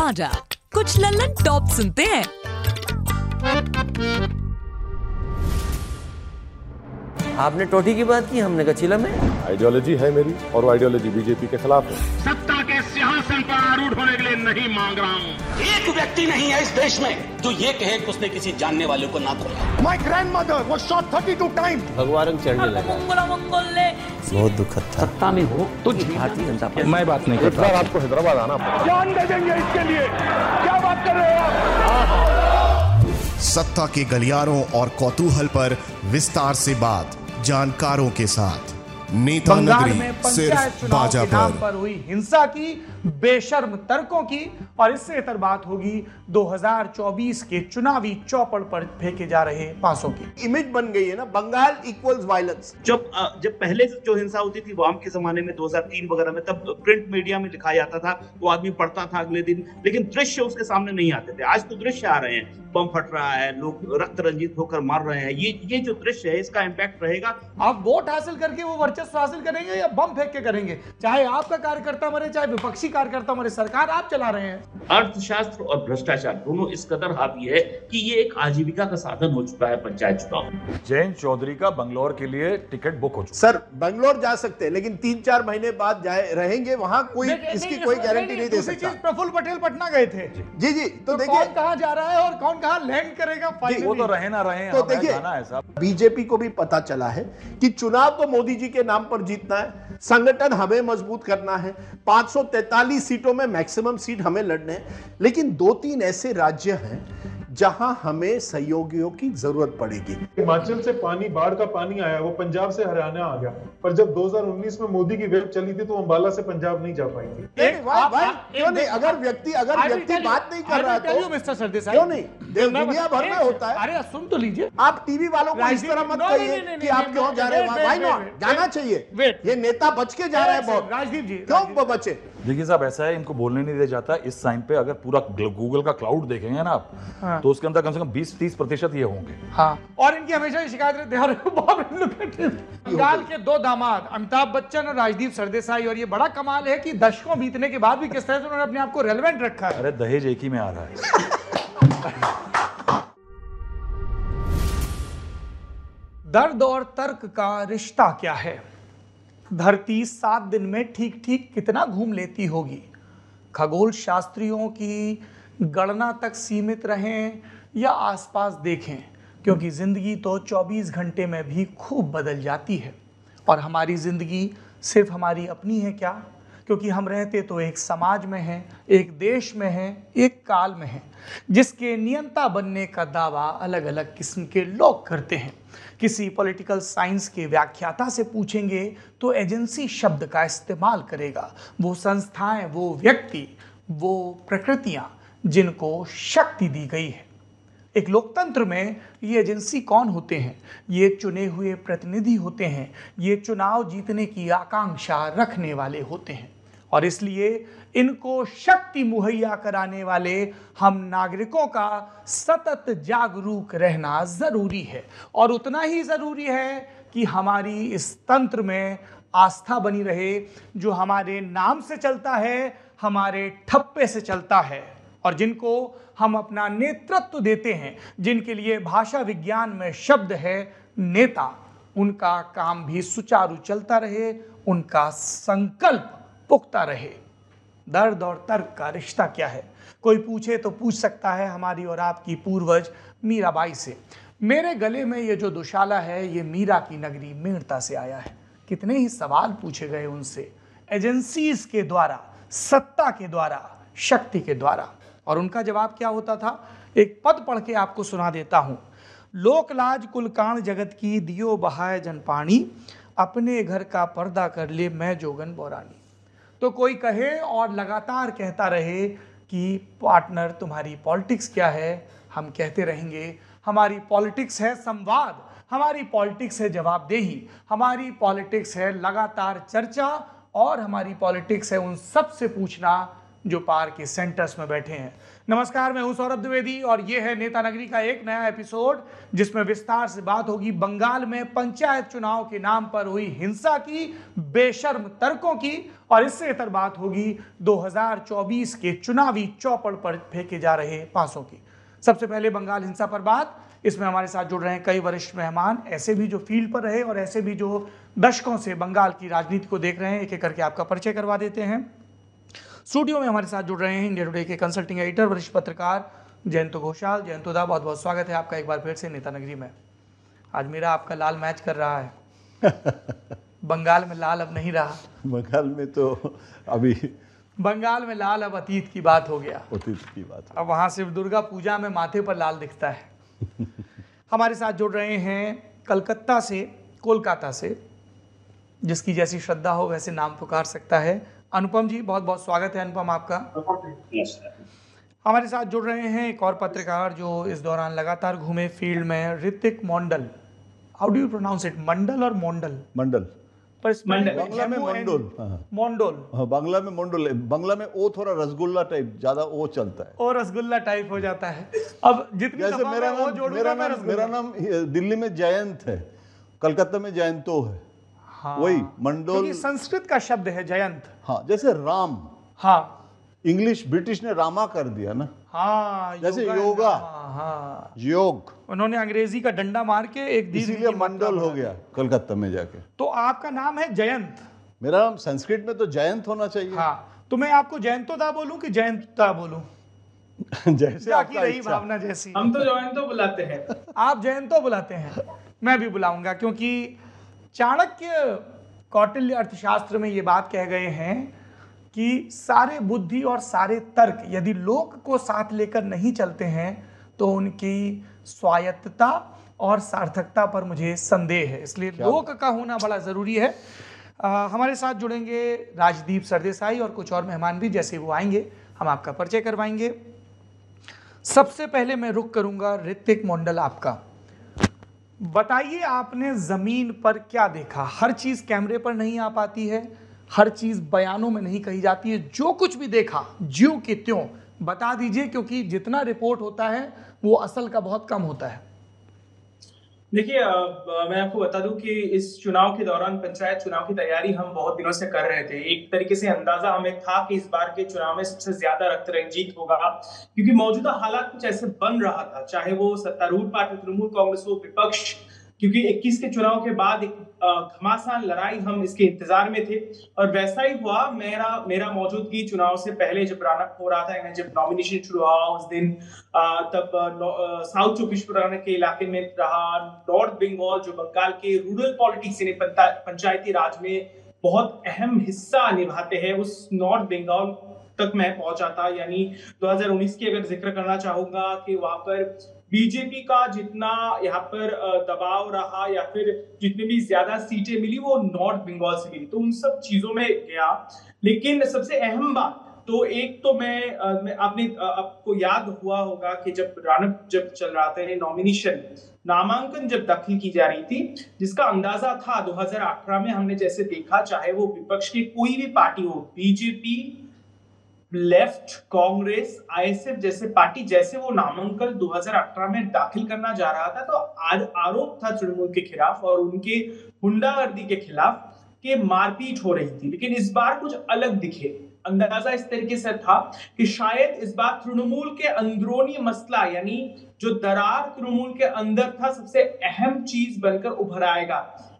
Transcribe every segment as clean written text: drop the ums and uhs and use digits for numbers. Bada. कुछ Lallan top सुनते हैं. आपने टोटी की बात की, हमने कचीला में. आइडियोलॉजी है मेरी और आइडियोलॉजी बीजेपी के खिलाफ है. सत्ता के सिंहासन पर आरूढ़ होने के लिए नहीं मांग रहा हूँ. एक व्यक्ति नहीं है इस देश में जो ये कहे कि उसने किसी जानने वाले को ना खोला. My grandmother was shot 32 times. भगवा रंग चढ़ने लगा. बहुत दुख था. सत्ता में हो तो भारतीय जनता पार्टी. मैं बात नहीं करता. आपको हैदराबाद आना पड़ा. जान दे देंगे इसके लिए. क्या बात कर रहे हो आप. सत्ता के गलियारों और कौतूहल पर विस्तार से बात जानकारों के साथ. नेता नगरी सिर्फ बाजा पर हुई हिंसा की, बेशर्म तर्कों की, और इससे इतर बात होगी 2024 के चुनावी चौपड़ पर फेंके जा रहे पासों की. इमेज बन गई है ना, बंगाल इक्वल्स वायलेंस. जब पहले जो हिंसा होती थी वाम के जमाने में 2003 वगैरह में, तब प्रिंट मीडिया में लिखा जाता था, वो आदमी पढ़ता था अगले दिन, लेकिन दृश्य उसके सामने नहीं आते थे. आज तो दृश्य आ रहे हैं. बम फट रहा है, लोग रक्त रंजित होकर मार रहे हैं. ये जो दृश्य है, इसका इम्पैक्ट रहेगा. आप वोट हासिल करके वो वर्चस्व हासिल करेंगे या बम फेंक के करेंगे? चाहे आपका कार्यकर्ता मरे, चाहे विपक्षी कार्यकर्ता हमारे. सरकार आप चला रहे हैं. अर्थशास्त्र और भ्रष्टाचार दोनों इस कदर हावी है कि ये एक आजीविका का साधन हो चुका है पंचायत चुनाव. जयंत चौधरी का बंगलौर के लिए टिकट बुक हो चुका. सर बंगलौर जा सकते हैं, लेकिन 3-4 महीने बाद जाए रहेंगे वहां. कोई इसकी कोई गारंटी नहीं दे सकता. प्रफुल्ल पटेल पटना गए थे. जी जी. तो देखिए कहाँ जा रहा है और कौन कहाँ लैंड करेगा. वो तो रहे ना रहे. तो देखिए बीजेपी को भी पता चला है कि चुनाव तो मोदी जी के नाम पर जीतना है, संगठन हमें मजबूत करना है, 543 सीटों में मैक्सिमम सीट हमें लड़ने हैं, लेकिन 2-3 ऐसे राज्य हैं जहां हमें सहयोगियों की जरूरत पड़ेगी. हिमाचल से पानी, बाढ़ का पानी आया, वो पंजाब से हरियाणा आ गया, पर जब 2019 में मोदी की वेव चली थी तो अंबाला से पंजाब नहीं जा पाई थी. क्यों नहीं? अगर व्यक्ति बात नहीं कर रहा तो क्यों नहीं? दुनिया भर में होता है. अरे सुन तो लीजिए. आप टीवी वालों को इस तरह मत कहिए कि आप क्यों जा रहे हैं. Why not? जाना चाहिए. ये नेता बच के जा रहा है बहुत. राजदीप जी क्यों बचे? देखिए साहब ऐसा है, इनको बोलने नहीं दिया जाता. इस साइन पे अगर पूरा गूगल का क्लाउड देखेंगे ना आप, हाँ. तो उसके अंदर कम से कम 20-30% ये होंगे, हाँ. और इनकी हमेशा ही शिकायत रहती है. बंगाल के दो दामाद अमिताभ बच्चन और राजदीप सरदेसाई, और ये बड़ा कमाल है कि दशकों बीतने के बाद भी किस तरह से उन्होंने अपने आप को रेलेवेंट रखा है. अरे दहेज एक ही में आ रहा है. दर्द और तर्क का रिश्ता क्या है? धरती 7 दिन में ठीक ठीक कितना घूम लेती होगी? खगोल शास्त्रियों की गणना तक सीमित रहें या आसपास देखें, क्योंकि ज़िंदगी तो 24 घंटे में भी खूब बदल जाती है. और हमारी ज़िंदगी सिर्फ हमारी अपनी है क्या? क्योंकि हम रहते तो एक समाज में हैं, एक देश में हैं, एक काल में हैं, जिसके नियंता बनने का दावा अलग अलग किस्म के लोग करते हैं. किसी पॉलिटिकल साइंस के व्याख्याता से पूछेंगे तो एजेंसी शब्द का इस्तेमाल करेगा. वो संस्थाएं, वो व्यक्ति, वो प्रकृतियां जिनको शक्ति दी गई है. एक लोकतंत्र में ये एजेंसी कौन होते हैं? ये चुने हुए प्रतिनिधि होते हैं. ये चुनाव जीतने की आकांक्षा रखने वाले होते हैं, और इसलिए इनको शक्ति मुहैया कराने वाले हम नागरिकों का सतत जागरूक रहना ज़रूरी है. और उतना ही ज़रूरी है कि हमारी इस तंत्र में आस्था बनी रहे, जो हमारे नाम से चलता है, हमारे ठप्पे से चलता है, और जिनको हम अपना नेतृत्व देते हैं, जिनके लिए भाषा विज्ञान में शब्द है नेता, उनका काम भी सुचारू चलता रहे, उनका संकल्प पुख्ता रहे। दर्द और तर्क का रिश्ता क्या है? कोई पूछे तो पूछ सकता है हमारी और आपकी पूर्वज मीराबाई से। मेरे गले में ये जो दुशाला है ये मीरा की नगरी मीणता से आया है। कितने ही सवाल पूछे गए उनसे एजेंसीज के द्वारा, सत्ता के द्वारा, शक्ति के द्वारा, और उनका जवाब क्या होता था? एक पद पढ़ के आपको सुना देता हूँ। लोकलाज कुलकाण जगत की, दियो बहाए जन पानी, अपने घर का पर्दा कर ले मैं जोगन बौरानी। तो कोई कहे और लगातार कहता रहे कि पार्टनर तुम्हारी पॉलिटिक्स क्या है, हम कहते रहेंगे हमारी पॉलिटिक्स है संवाद, हमारी पॉलिटिक्स है जवाबदेही, हमारी पॉलिटिक्स है लगातार चर्चा, और हमारी पॉलिटिक्स है उन सब से पूछना जो पार के सेंटर्स में बैठे हैं। नमस्कार, मैं हूं सौरभ द्विवेदी और ये है नेता नगरी का एक नया एपिसोड जिसमें विस्तार से बात होगी बंगाल में पंचायत चुनाव के नाम पर हुई हिंसा की, बेशर्म तर्कों की, और इससे इतर बात होगी 2024 के चुनावी चौपड़ पर फेंके जा रहे पासों की। सबसे पहले बंगाल हिंसा पर बात। इसमें हमारे साथ जुड़ रहे हैं कई वरिष्ठ मेहमान, ऐसे भी जो फील्ड पर रहे और ऐसे भी जो दशकों से बंगाल की राजनीति को देख रहे हैं। एक एक करके आपका परिचय करवा देते हैं। स्टूडियो में हमारे साथ जुड़ रहे हैं इंडिया टुडे के कंसल्टिंग एडिटर वरिष्ठ पत्रकार जयंत घोषाल। जयंतदा, बहुत बहुत स्वागत है आपका एक बार फिर से नेता नगरी में। आज मेरा आपका लाल मैच कर रहा है। बंगाल में लाल अब नहीं रहा, बंगाल में लाल अब अतीत की बात हो गया, अब वहाँ सिर्फ दुर्गा पूजा में माथे पर लाल दिखता है। हमारे साथ जुड़ रहे हैं कलकत्ता से, कोलकाता से, जिसकी जैसी श्रद्धा हो वैसे नाम पुकार सकता है, अनुपम जी। बहुत बहुत स्वागत है अनुपम आपका। हमारे साथ जुड़ रहे हैं एक और पत्रकार जो इस दौरान लगातार घूमे फील्ड में, Hrithik Mandal. How do you pronounce it, Mandal और मोंडल? मंडल, पर बांग्ला में मंडोल। मोंडोल, बांग्ला में मंडोल। बांग्ला में ओ थोड़ा रसगुल्ला टाइप, ज्यादा ओ चलता है, ओ रसगुल्ला टाइप हो जाता है। अब जितनी मेरा नाम दिल्ली में जयंत है, कलकत्ता में जयंतो है। हाँ, वही मंडोल संस्कृत का शब्द है जयंत। हाँ, जैसे राम। हाँ, इंग्लिश ब्रिटिश ने रामा कर दिया ना। हाँ, जैसे योगा। हाँ, योग उन्होंने अंग्रेजी का डंडा मार के एक, इसीलिए मंडल हो गया कलकत्ता में जाके। तो आपका नाम है जयंत। मेरा नाम संस्कृत में तो जयंत होना चाहिए। हाँ, तो मैं आपको जयंतदा बोलूं कि जयंतदा बोलूं? जैसे आपकी रही भावना जैसी। हम तो जयंतो बुलाते हैं, आप जयंतो बुलाते हैं, मैं भी बुलाऊंगा, क्योंकि चाणक्य कौटिल्य अर्थशास्त्र में ये बात कह गए हैं कि सारे बुद्धि और सारे तर्क यदि लोक को साथ लेकर नहीं चलते हैं तो उनकी स्वायत्तता और सार्थकता पर मुझे संदेह है, इसलिए लोक का होना बड़ा ज़रूरी है। हमारे साथ जुड़ेंगे राजदीप सरदेसाई और कुछ और मेहमान भी। जैसे वो आएंगे हम आपका परिचय करवाएंगे। सबसे पहले मैं रुख करूँगा ऋतिक मंडल आपका। बताइए आपने ज़मीन पर क्या देखा? हर चीज़ कैमरे पर नहीं आ पाती है, हर चीज़ बयानों में नहीं कही जाती है। जो कुछ भी देखा ज्यों के त्यों बता दीजिए, क्योंकि जितना रिपोर्ट होता है वो असल का बहुत कम होता है। देखिए, मैं आपको बता दूं कि इस चुनाव के दौरान पंचायत चुनाव की तैयारी हम बहुत दिनों से कर रहे थे। एक तरीके से अंदाजा हमें था कि इस बार के चुनाव में सबसे ज्यादा रक्तरंजित होगा, क्योंकि मौजूदा हालात कुछ ऐसे बन रहा था, चाहे वो सत्तारूढ़ पार्टी तृणमूल कांग्रेस हो, विपक्ष, क्योंकि 21 के चुनाव के बाद एक घमासान लड़ाई, हम इसके इंतजार में थे और वैसा ही हुआ। मेरा मौजूदगी चुनाव से पहले जब रौनक हो रहा था, जब नॉमिनेशन शुरू हुआ उस दिन, तब साउथ चौबीस परगना के इलाके में रहा, नॉर्थ बंगाल जो बंगाल के रूरल पॉलिटिक्स यानी पंचायती राज में बहुत अहम हिस्सा निभाते हैं, उस नॉर्थ बंगाल तक मैं पहुंचा था। यानी 2019 की अगर जिक्र करना चाहूंगा कि वहां पर बीजेपी का जितना यहाँ पर दबाव रहा या फिर जितने भी ज्यादा सीटें मिली वो नॉर्थ बंगाल से मिली, तो उन सब चीजों में गया। लेकिन सबसे अहम बात तो एक तो मैं आपको याद हुआ होगा कि जब चल रहा था नॉमिनेशन, नामांकन जब दाखिल की जा रही थी, जिसका अंदाजा था 2018 में हमने जैसे देखा, चाहे वो विपक्ष की कोई भी पार्टी हो, बीजेपी, लेफ्ट, कांग्रेस, आईएसएफ जैसे पार्टी, जैसे वो नामांकन 2018 में दाखिल करना जा रहा था, तो आज आरोप था तृणमूल के खिलाफ और उनके गुंडागर्दी के खिलाफ कि मारपीट हो रही थी, लेकिन इस बार कुछ अलग दिखे। अंदाजा इस तरीके से था कि शायद इस बार तृणमूल के अंदरूनी मसला, यानी जो दरार तृणमूल के अंदर था, सबसे अहम चीज बनकर उभर आएगा।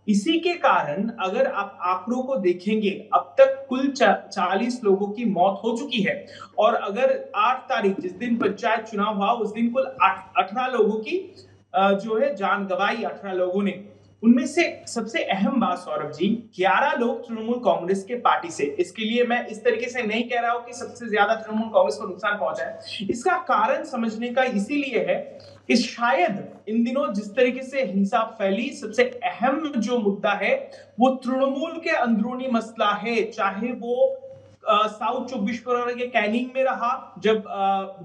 इसी के कारण अगर आप आंकड़ों को देखेंगे, अब तक कुल 40 लोगों की मौत हो चुकी है, और अगर 8 तारीख जिस दिन पंचायत चुनाव हुआ, उस दिन कुल 18 लोगों की जो है जान गंवाई, 18 लोगों ने। उनमें से सबसे अहम बात सौरभ जी, 11 लोग तृणमूल कांग्रेस के पार्टी से। इसके लिए मैं इस तरीके से नहीं कह रहा हूं कि सबसे ज्यादा तृणमूल कांग्रेस को नुकसान पहुंचा है, इसका कारण समझने का इसीलिए है कि शायद इन दिनों जिस तरीके से हिंसा फैली, सबसे अहम जो मुद्दा है वो तृणमूल के अंदरूनी मसला है। चाहे वो साउथ 24 परगना के कैनिंग में रहा, जब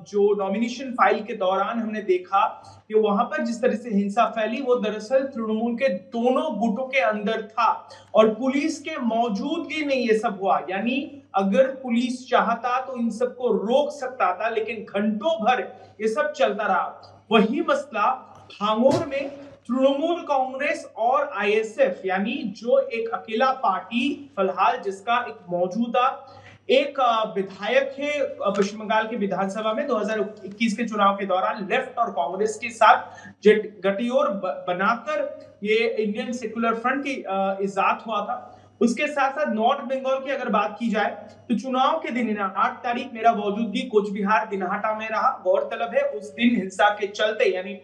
जो नॉमिनेशन फाइल के दौरान हमने देखा कि वहां पर जिस तरह से हिंसा फैली, वो दरअसल तृणमूल के दोनों गुटों के अंदर था और पुलिस के मौजूदगी में ये सब हुआ। यानी अगर पुलिस चाहता तो इन सबको रोक सकता था, लेकिन घंटों भर ये सब चलता रहा। वही मसला भांगोर में तृणमूल कांग्रेस और आईएसएफ, यानी जो एक अकेला पार्टी फिलहाल जिसका एक मौजूदा एक विधायक है पश्चिम बंगाल के विधानसभा में 2021 के चुनाव के दौरान लेफ्ट और कांग्रेस के साथ गठजोड़ बनाकर ये इंडियन सेक्युलर फ्रंट की इजाद हुआ था। उसके साथ साथ नॉर्थ बंगाल की अगर बात की जाए तो चुनाव के दिन 8 तारीख मेरा मौजूदगी कोच बिहार दिनहाटा में रहा। गौरतलब है उस दिन हिंसा के चलते, यानी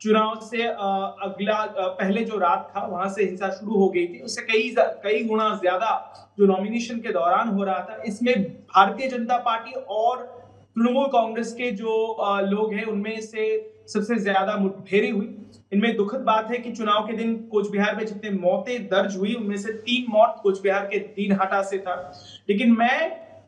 चुनाव से अगला पहले जो रात था वहां से हिंसा शुरू हो गई थी, उससे कई गुना ज्यादा जो नॉमिनेशन के दौरान हो रहा था। इसमें भारतीय जनता पार्टी और तृणमूल कांग्रेस के जो लोग हैं उनमें से सबसे ज्यादा मुठभेड़ हुई। इनमें दुखद बात है कि चुनाव के दिन कोचबिहार में जितने मौतें दर्ज हुई, उनमें से 3 मौत कोचबिहार के दिनहाटा से था। लेकिन मैं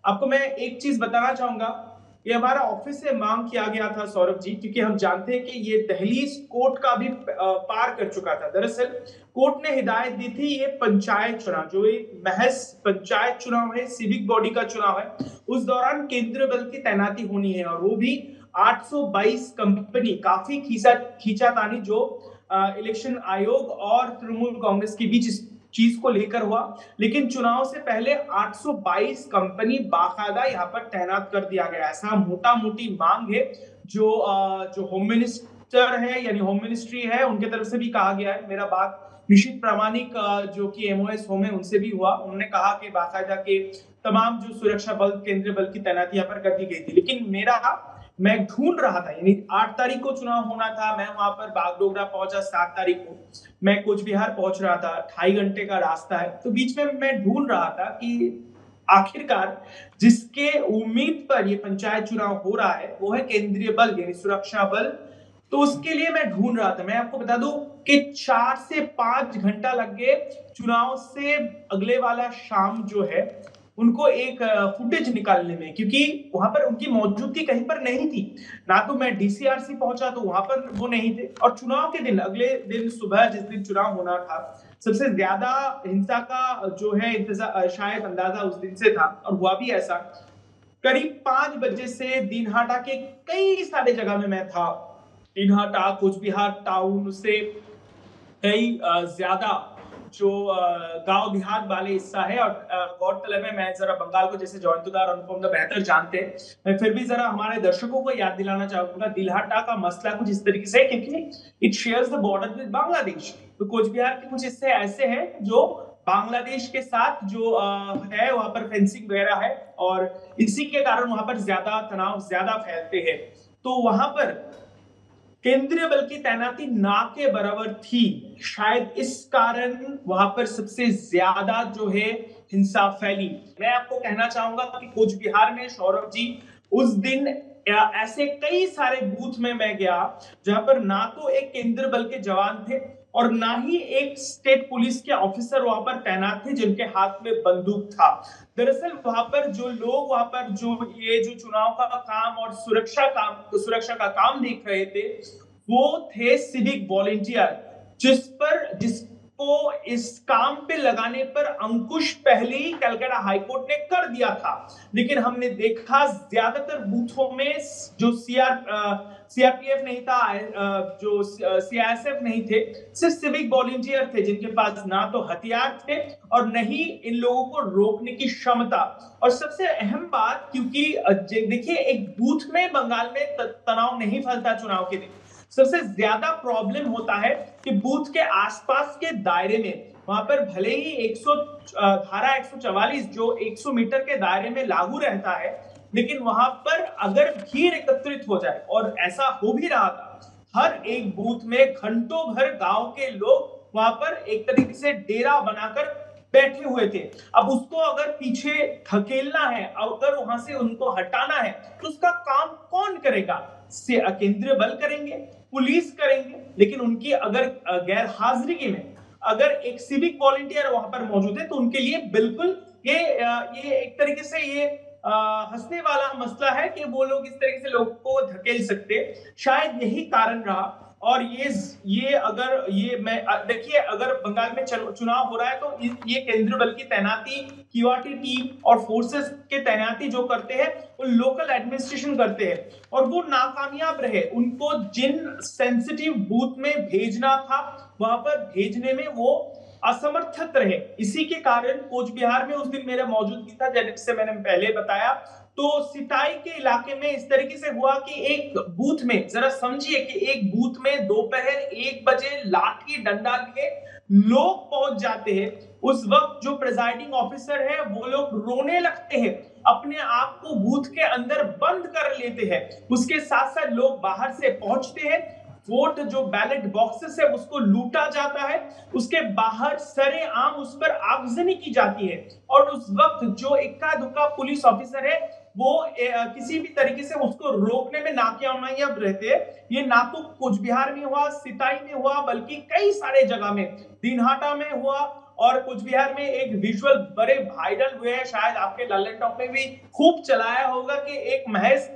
आपको एक चीज बताना चाहूंगा, ये हमारा ऑफिस से मांग किया गया था सौरभ जी, क्योंकि हम जानते हैं कि ये दहलीज कोर्ट का भी पार कर चुका था। दरअसल कोर्ट ने हिदायत दी थी, ये पंचायत चुनाव जो एक महज पंचायत चुनाव है, सिविक बॉडी का चुनाव है, उस दौरान केंद्रीय बल की तैनाती होनी है, और वो भी 822 कंपनी, काफी खींचातानी जो इलेक्शन आयोग और तृणमूल कांग्रेस के बीच इस चीज को लेकर हुआ। लेकिन चुनाव से पहले 822 कंपनी बाकायदा यहाँ पर तैनात कर दिया गया। ऐसा मोटा मोटी मांग है जो होम मिनिस्टर है, यानी होम मिनिस्ट्री है, उनके तरफ से भी कहा गया है। मेरा बात निशित प्रामाणिक जो कि एमओएस होम है उनसे भी हुआ, उन्होंने कहा कि बाकायदा के तमाम जो सुरक्षा बल, केंद्रीय बल की तैनाती यहाँ पर कर दी गई थी। लेकिन मैं ढूंढ रहा था, यानी 8 तारीख को चुनाव होना था, मैं वहां पर बागडोगरा पहुंचा, 7 तारीख को मैं कोचबिहार पहुंच रहा था, 2.5 घंटे का रास्ता है। तो बीच में मैं ढूंढ रहा था कि आखिरकार जिसके उम्मीद पर ये पंचायत चुनाव हो रहा है वो है केंद्रीय बल, यानी सुरक्षा बल। तो उसके लिए मैं ढूंढ रहा था। मैं आपको बता दूं कि 4 से 5 घंटा लग गए। चुनाव से अगले वाला शाम जो है उनको एक फुटेज निकालने में, क्योंकि वहां पर उनकी मौजूदगी कहीं पर नहीं थी। ना तो मैं डीसीआरसी पहुंचा तो वहां पर वो नहीं थे, और चुनाव के दिन अगले दिन सुबह जिस दिन चुनाव होना था, सबसे ज्यादा हिंसा का जो है इंतजार शायद अंदाजा उस दिन से था, और हुआ भी ऐसा। करीब 5 बजे से दिनहाटा के कई सारे जगह में मैं था, दिनहाटा कोचबिहार टाउन से कई ज्यादा जो गांव देहात वाले हिस्सा है। और गौरतलब है, मैं जरा बंगाल को जैसे जयंतुदार अनुपम दा बेहतर जानते हैं, मैं फिर भी जरा हमारे दर्शकों को याद दिलाना चाहूंगा दिनहाटा का मसला कुछ इस तरीके से, क्योंकि it shares the border with Bangladesh. तो कोचबिहार के कुछ हिस्से ऐसे हैं जो बांग्लादेश के साथ जो है, वहां पर फेंसिंग वगैरह है, और इसी के कारण वहां पर ज्यादा तनाव ज्यादा फैलते हैं। तो वहां पर केंद्रीय बल की तैनाती ना के बराबर थी, शायद इस कारण वहां पर सबसे ज्यादा जो है हिंसा फैली। मैं आपको कहना चाहूंगा कि कोचबिहार में सौरभ जी उस दिन ऐसे कई सारे बूथ में मैं गया जहां पर ना तो एक केंद्रीय बल के जवान थे और ना ही एक स्टेट पुलिस के ऑफिसर वहां पर तैनात थे जिनके हाथ में बंदूक था। दरअसल वहां पर जो लोग वहां पर जो चुनाव का काम और सुरक्षा का काम देख रहे थे, वो थे सिविक वॉलेंटियर, जिस को इस काम पे लगाने पर अंकुश पहले ही कलकत्ता हाईकोर्ट ने कर दिया था, लेकिन हमने देखा ज्यादातर बूथों में जो सीआरपीएफ नहीं था, जो सीआईएसएफ नहीं थे, सिर्फ सिविक वॉलंटियर थे जिनके पास ना तो हथियार थे और न ही इन लोगों को रोकने की क्षमता। और सबसे अहम बात, क्योंकि देखिए एक बूथ में बंगाल में तनाव नहीं फैलता चुनाव के दिन, सबसे ज्यादा प्रॉब्लम होता है कि बूथ के आसपास के दायरे में, वहां पर भले ही धारा 144 जो 100 मीटर के दायरे में लागू रहता है, लेकिन वहां पर अगर भीड़ एकत्रित हो जाए, और ऐसा हो भी रहा था, हर एक बूथ में घंटों भर गांव के लोग वहां पर एक तरीके से डेरा बनाकर बैठे हुए थे। अब उसको अगर पीछे धकेलना है, अगर वहां से उनको हटाना है, तो उसका काम कौन करेगा? केंद्रीय बल करेंगे, पुलिस करेंगे, लेकिन उनकी अगर गैर हाजिरी में अगर एक सिविक वॉलंटियर वहां पर मौजूद है तो उनके लिए बिल्कुल ये एक तरीके से ये हंसने वाला मसला है कि वो लोग इस तरीके से लोगों को धकेल सकते। शायद यही कारण रहा। और देखिए अगर बंगाल में चुनाव हो रहा है तो ये केंद्रीय बल की तैनाती, क्यूआरटी टीम और फोर्सेस के तैनाती जो करते हैं वो लोकल एडमिनिस्ट्रेशन करते हैं, और वो नाकामयाब रहे। उनको जिन सेंसिटिव बूथ में भेजना था वहां पर भेजने में वो असमर्थत रहे। इसी के कारण कोच बिहार में उस दिन मेरा मौजूदगी था, जैसे मैंने पहले बताया, तो सिताई के इलाके में इस तरीके से हुआ कि एक बूथ में, जरा समझिए कि एक बूथ में दोपहर 1 बजे लाठी डंडा लिए लोग पहुंच जाते हैं। उस वक्त जो प्रेजाइडिंग ऑफिसर है वो लोग रोने लगते हैं, अपने आप को बूथ के अंदर बंद कर लेते हैं। उसके साथ साथ लोग बाहर से पहुंचते हैं, वोट जो बैलेट बॉक्सेस है उसको लूटा जाता है, उसके बाहर सरेआम उस पर आगजनी की जाती है, और उस वक्त जो इक्का दुक्का पुलिस ऑफिसर है वो किसी भी तरीके से उसको रोकने में नाकामयाब रहते हैं। ये ना तो कुछ बिहार में हुआ, सिताई में हुआ, बल्कि कई सारे जगह में, दिनहाटा में हुआ, और कुछ बिहार में एक विजुअल बड़े वायरल हुए हैं, शायद आपके लालन टॉप में भी खूब चलाया होगा, कि एक महज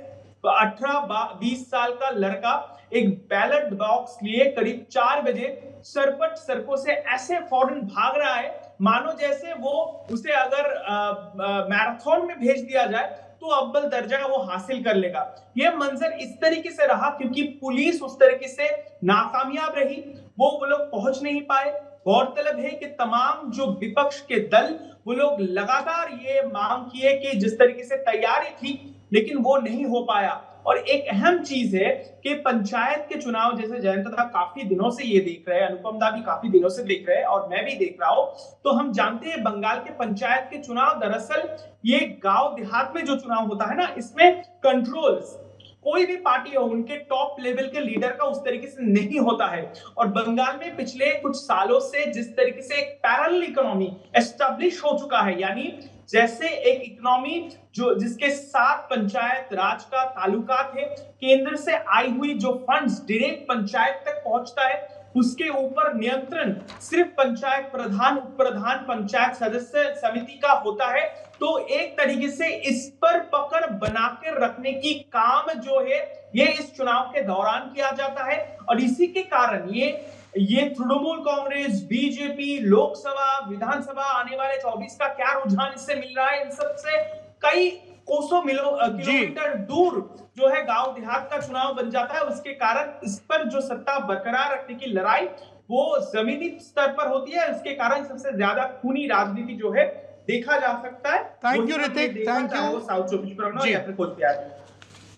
18-20 साल का लड़का एक बैलेट बॉक्स लिए करीब 4 बजे सरपट सड़कों से ऐसे फौरन भाग रहा है, मानो जैसे वो उसे अगर मैराथन में भेज दिया जाए तो अव्वल दर्जा वो हासिल कर लेगा। यह मंजर इस तरीके से रहा क्योंकि पुलिस उस तरीके से नाकामयाब रही, वो लोग पहुंच नहीं पाए। गौरतलब है कि तमाम जो विपक्ष के दल, वो लोग लगातार ये मांग किए कि जिस तरीके से तैयारी थी, लेकिन वो नहीं हो पाया। और एक अहम चीज है कि पंचायत के चुनाव, जैसे जयंतदा काफी दिनों से ये देख रहे हैं, अनुपम दा भी काफी दिनों से देख रहे हैं, और मैं भी देख रहा हूं, तो हम जानते हैं बंगाल के पंचायत के चुनाव, दरअसल ये गांव देहात में जो चुनाव होता है ना, इसमें कंट्रोल्स कोई भी पार्टी हो, उनके टॉप लेवल के लीडर का उस तरीके से नहीं होता है। और बंगाल में पिछले कुछ सालों से जिस तरीके से एक पैरेलल इकोनॉमी एस्टेब्लिश हो चुका है, यानी जैसे एक इकोनॉमी जो जिसके साथ पंचायत राज का ताल्लुका है, केंद्र से आई हुई जो फंड्स डायरेक्ट पंचायत तक पहुंचता है, उसके ऊपर नियंत्रण सिर्फ पंचायत प्रधान, उप प्रधान, पंचायत सदस्य, समिति का होता है। तो एक तरीके से इस पर पकड़ बनाकर रखने की काम जो है ये इस चुनाव के दौरान किया जाता है, और इसी के कारण ये तृणमूल कांग्रेस, बीजेपी, लोकसभा, विधानसभा, आने वाले 24 का क्या रुझान इससे मिल रहा है, इन सबसे कई कोसों किलोमीटर दूर जो है गांव देहात का चुनाव बन जाता है। उसके कारण इस पर जो सत्ता बरकरार रखने की लड़ाई वो जमीनी स्तर पर होती है, उसके कारण सबसे ज्यादा खूनी राजनीति जो है देखा जा सकता है। Thank you Hrithik, thank you. South 24 Parganas या फिर खोज बिहार,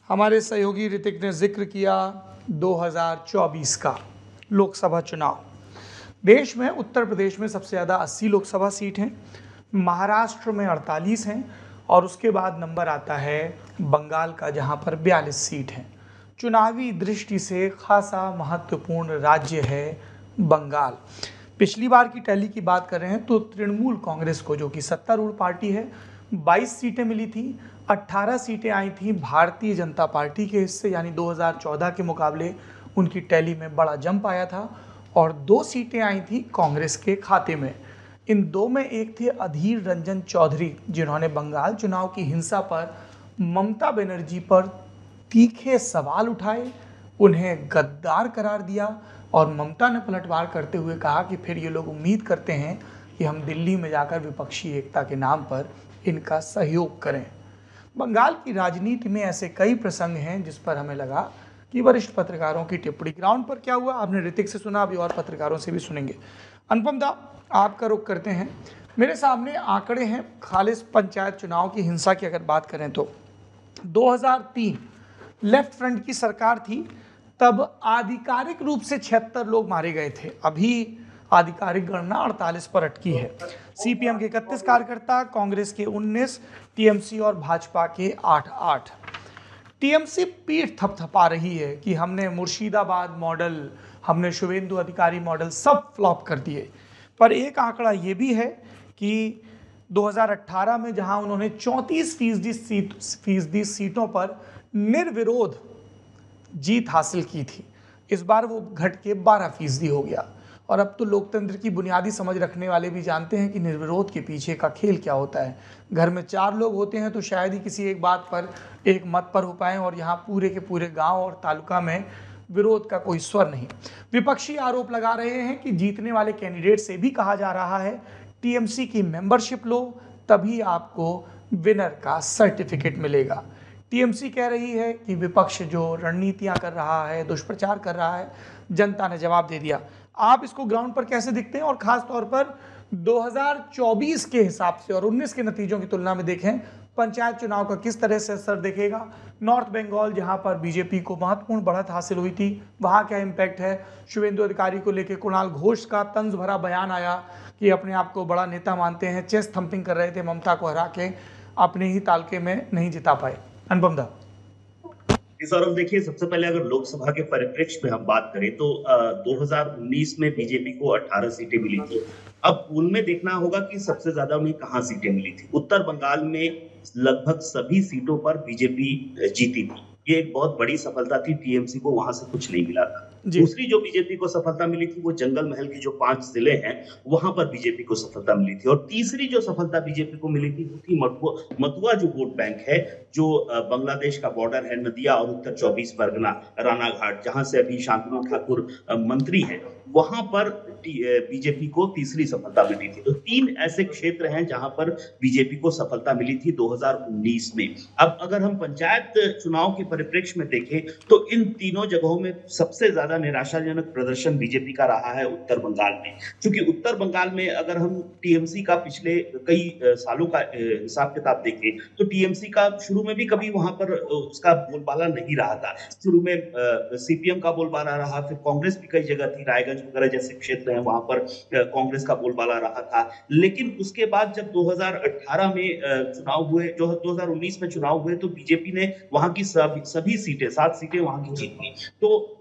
हमारे सहयोगी ऋतिक ने जिक्र किया 2024 का लोकसभा चुनाव। देश में उत्तर प्रदेश में सबसे ज़्यादा 80 लोकसभा सीट हैं, महाराष्ट्र में 48 हैं, और उसके बाद नंबर आता है बंगाल का, जहां पर 42 सीट हैं। चुनावी दृष्टि से खासा महत्वपूर्ण राज्य है बंगाल। पिछली बार की टैली की बात कर रहे हैं तो तृणमूल कांग्रेस को, जो कि सत्तारूढ़ पार्टी है, 22 सीटें मिली थी। 18 सीटें आई थी भारतीय जनता पार्टी के हिस्से, यानी 2014 के मुकाबले उनकी टैली में बड़ा जंप आया था, और 2 सीटें आई थी कांग्रेस के खाते में। इन 2 में एक थे अधीर रंजन चौधरी, जिन्होंने बंगाल चुनाव की हिंसा पर, ममता बनर्जी पर तीखे सवाल उठाए, उन्हें गद्दार करार दिया, और ममता ने पलटवार करते हुए कहा कि फिर ये लोग उम्मीद करते हैं कि हम दिल्ली में जाकर विपक्षी एकता के नाम पर इनका सहयोग करें। बंगाल की राजनीति में ऐसे कई प्रसंग हैं जिस पर हमें लगा कि वरिष्ठ पत्रकारों की टिप्पणी। ग्राउंड पर क्या हुआ आपने ऋतिक से सुना, अभी और पत्रकारों से भी सुनेंगे। अनुपम दा, आपका रुख करते हैं। मेरे सामने आंकड़े हैं खालिस पंचायत चुनाव की हिंसा की अगर बात करें तो 2003 लेफ्ट फ्रंट की सरकार थी, तब आधिकारिक रूप से 76 लोग मारे गए थे। अभी आधिकारिक गणना 48 पर अटकी है। सीपीएम के 31 कार्यकर्ता, कांग्रेस के 19, टीएमसी और भाजपा के 8। टीएमसी पीठ थपथपा रही है कि हमने मुर्शिदाबाद मॉडल, हमने शुभेंदु अधिकारी मॉडल सब फ्लॉप कर दिए। पर एक आंकड़ा ये भी है कि 2018 में जहां उन्होंने 34% सीटों पर निर्विरोध जीत हासिल की थी, इस बार वो घट के 12% हो गया। और अब तो लोकतंत्र की बुनियादी समझ रखने वाले भी जानते हैं कि निर्विरोध के पीछे का खेल क्या होता है। घर में 4 लोग होते हैं तो शायद ही किसी एक बात पर एक मत पर हो पाएँ, और यहाँ पूरे के पूरे गाँव और तालुका में विरोध का कोई स्वर नहीं। विपक्षी आरोप लगा रहे हैं कि जीतने वाले कैंडिडेट से भी कहा जा रहा है टीएमसी की मेंबरशिप लो तभी आपको विनर का सर्टिफिकेट मिलेगा। टीएमसी कह रही है कि विपक्ष जो रणनीतियां कर रहा है, दुष्प्रचार कर रहा है, जनता ने जवाब दे दिया। आप इसको ग्राउंड पर कैसे दिखते हैं, और खासतौर पर 2024 के हिसाब से और 19 के नतीजों की तुलना में देखें पंचायत चुनाव का किस तरह से असर देखेगा? नॉर्थ बंगाल जहां पर बीजेपी को महत्वपूर्ण बढ़त हासिल हुई थी, वहां क्या इम्पैक्ट है? शुभेंदु अधिकारी को लेकर कुणाल घोष का तंज भरा बयान आया कि अपने आप को बड़ा नेता मानते हैं, चेस्ट थंपिंग कर रहे थे, ममता को हरा के अपने ही तालके में नहीं जिता पाए। अनुपम दा। सौरभ, देखिए सबसे पहले अगर लोकसभा के परिप्रेक्ष्य में हम बात करें तो 2019 में बीजेपी को 18 सीटें मिली थी। अब उनमें देखना होगा कि सबसे ज्यादा उन्हें कहाँ सीटें मिली थी। उत्तर बंगाल में लगभग सभी सीटों पर बीजेपी जीती थी, ये एक बहुत बड़ी सफलता थी। टीएमसी को वहां से कुछ नहीं मिला था। दूसरी जो बीजेपी को सफलता मिली थी वो जंगल महल के जो 5 जिले हैं वहां पर बीजेपी को सफलता मिली थी। और तीसरी जो सफलता बीजेपी को मिली थी वो थी मथुआ जो वोट बैंक है, जो बांग्लादेश का बॉर्डर है, नदिया और उत्तर 24 परगना रानाघाट, जहां से अभी शांतनु ठाकुर मंत्री है, वहां पर बीजेपी को तीसरी सफलता मिली थी। तो 3 ऐसे क्षेत्र हैं जहां पर बीजेपी को सफलता मिली थी 2019 में। अब अगर हम पंचायत चुनाव के परिप्रेक्ष्य में देखें तो इन तीनों जगहों में सबसे ज्यादा निराशाजनक प्रदर्शन बीजेपी का रहा है उत्तर बंगाल में, क्योंकि उत्तर बंगाल में अगर हम टीएमसी का पिछले कई सालों का हिसाब किताब देखें तो टीएमसी का शुरू में भी कभी वहां पर उसका बोलबाला नहीं रहा था। शुरू में सीपीएम का बोलबाला रहा, फिर कांग्रेस भी कई जगह थी, रायगंज वगैरह जैसे क्षेत्र हैं वहां पर कांग्रेस का बोलबाला रहा था। लेकिन उसके बाद जब 2018 में चुनाव हुए, जो 2019 में चुनाव हुए, तो बीजेपी ने वहां की सभी सीटें, 7 सीटें वहां की जीत ली। तो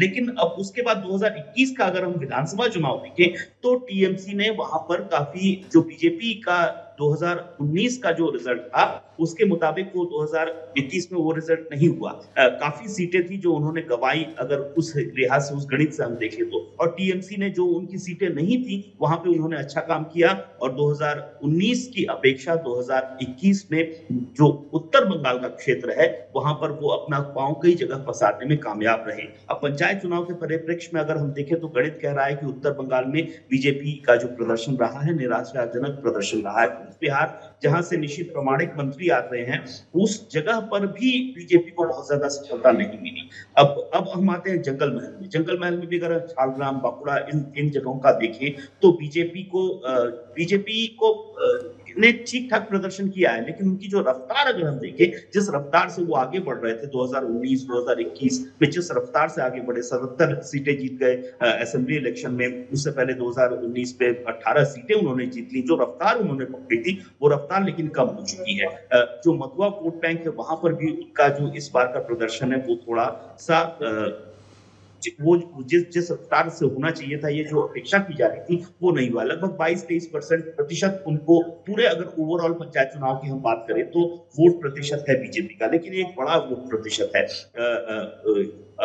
लेकिन अब उसके बाद 2021 का अगर हम विधानसभा चुनाव देखें तो टीएमसी ने वहां पर काफी, जो बीजेपी का 2019 का जो रिजल्ट था उसके मुताबिक वो 2021 में वो रिजल्ट नहीं हुआ। काफी सीटें थी जो उन्होंने गवाई, अगर उस लिहाज से, उस गणित से हम देखें तो। और टीएमसी ने जो उनकी सीटें नहीं थी वहां पे उन्होंने अच्छा काम किया। और 2019 की अपेक्षा 2021 में जो उत्तर बंगाल का क्षेत्र है वहां पर वो अपना पांव कई जगह पसारने में कामयाब रहे। अब पंचायत चुनाव के परिप्रेक्ष्य में अगर हम देखें तो गणित कह रहा है कि उत्तर बंगाल में बीजेपी का जो प्रदर्शन रहा है निराशाजनक प्रदर्शन रहा है। बिहार जहां से निशित प्रामाणिक मंत्री आ रहे हैं उस जगह पर भी बीजेपी को बहुत ज्यादा सफलता नहीं मिली। अब हम आते हैं जंगल महल में। जंगल महल में भी अगर झाड़ग्राम, बांकुड़ा, इन जगहों का देखें तो बीजेपी को ने ठीक ठाक प्रदर्शन किया है, लेकिन उनकी जो रफ्तार अगर हम देखें, जिस रफ्तार से वो आगे बढ़ रहे थे 2019 2021 में, जिस रफ्तार से आगे बढ़े, 77 सीटें जीत गए असेंबली इलेक्शन में, उससे पहले 2019 पे 18 सीटें उन्होंने जीत ली। जो रफ्तार उन्होंने पकड़ी थी वो रफ्तार लेकिन कम हो चुकी है। जो मथुआ वोट बैंक है वहां पर भी उनका जो इस बार का प्रदर्शन है वो थोड़ा सा वो जिस रफ्तार से होना चाहिए था, ये जो अपेक्षा की जा रही थी वो नहीं हुआ। लगभग 22-23% उनको पूरे, अगर ओवरऑल पंचायत चुनाव की हम बात करें तो वोट प्रतिशत है बीजेपी का, लेकिन एक बड़ा वोट प्रतिशत है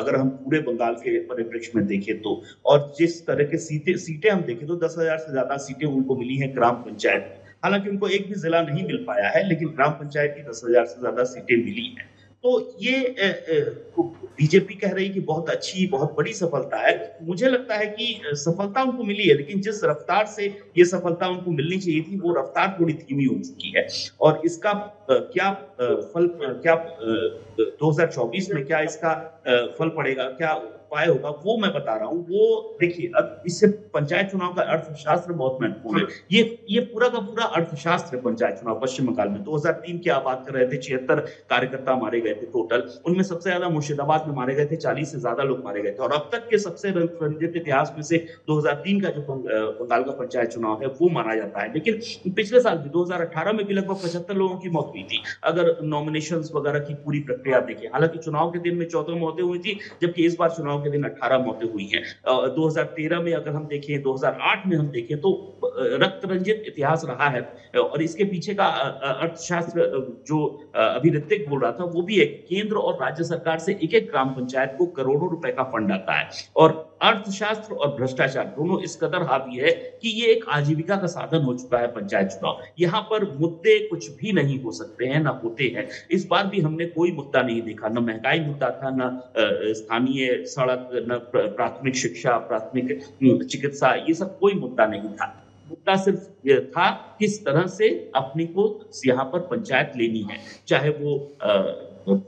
अगर हम पूरे बंगाल के परिप्रेक्ष्य में देखें तो। और जिस तरह के सीटें हम देखें तो 10,000 से ज्यादा सीटें उनको मिली हैं ग्राम पंचायत, हालांकि उनको एक भी जिला नहीं मिल पाया है, लेकिन ग्राम पंचायत की 10,000 से ज्यादा सीटें मिली हैं। तो ये बीजेपी कह रही कि बहुत अच्छी बहुत बड़ी सफलता है। मुझे लगता है कि सफलता उनको मिली है, लेकिन जिस रफ्तार से ये सफलता उनको मिलनी चाहिए थी वो रफ्तार थोड़ी धीमी हो चुकी है। और इसका क्या फल, क्या 2024 में क्या इसका फल पड़ेगा, क्या उपाय होगा, वो मैं बता रहा हूँ। वो देखिए, अब इससे पंचायत चुनाव का अर्थशास्त्र बहुत महत्वपूर्ण है। ये पूरा का पूरा अर्थशास्त्र है पंचायत चुनाव पश्चिम बंगाल में। 2003 की आप बात कर रहे थे, 76 कार्यकर्ता मारे गए थे टोटल, उनमें सबसे ज्यादा मुर्शिदाबाद में मारे गए थे, 40 से ज्यादा लोग मारे गए थे। और अब तक के सबसे रंजित इतिहास में से 2003 का जो बंगाल का पंचायत चुनाव है वो माना जाता है। लेकिन पिछले साल भी 2018 में भी लगभग 75 लोगों की मौत हुई थी अगर नॉमिनेशन वगैरह की पूरी प्रक्रिया देखें। हालांकि चुनाव के दिन में 14 मौतें हुई थी, जबकि इस बार चुनाव के दिन 18 मौतें हुई हैं। 2013 में अगर हम देखें, 2008 में हम देखें, तो रक्त रंजित इतिहास रहा है। और इसके पीछे का अर्थशास्त्र जो अभिनतिक बोल रहा था वो भी है। केंद्र और राज्य सरकार से एक एक ग्राम पंचायत को करोड़ों रुपए का फंड आता है। और अर्थशास्त्र और भ्रष्टाचार दोनों इस कदर हावी है कि ये एक आजीविका का साधन हो चुका है पंचायत चुनाव। यहाँ पर मुद्दे कुछ भी नहीं हो सकते हैं, ना होते हैं। इस बार भी हमने कोई मुद्दा नहीं देखा, ना महंगाई मुद्दा था, ना स्थानीय सड़क, ना प्राथमिक शिक्षा, प्राथमिक चिकित्सा, ये सब कोई मुद्दा नहीं था। मुद्दा सिर्फ ये था किस तरह से अपने को यहाँ पर पंचायत लेनी है, चाहे वो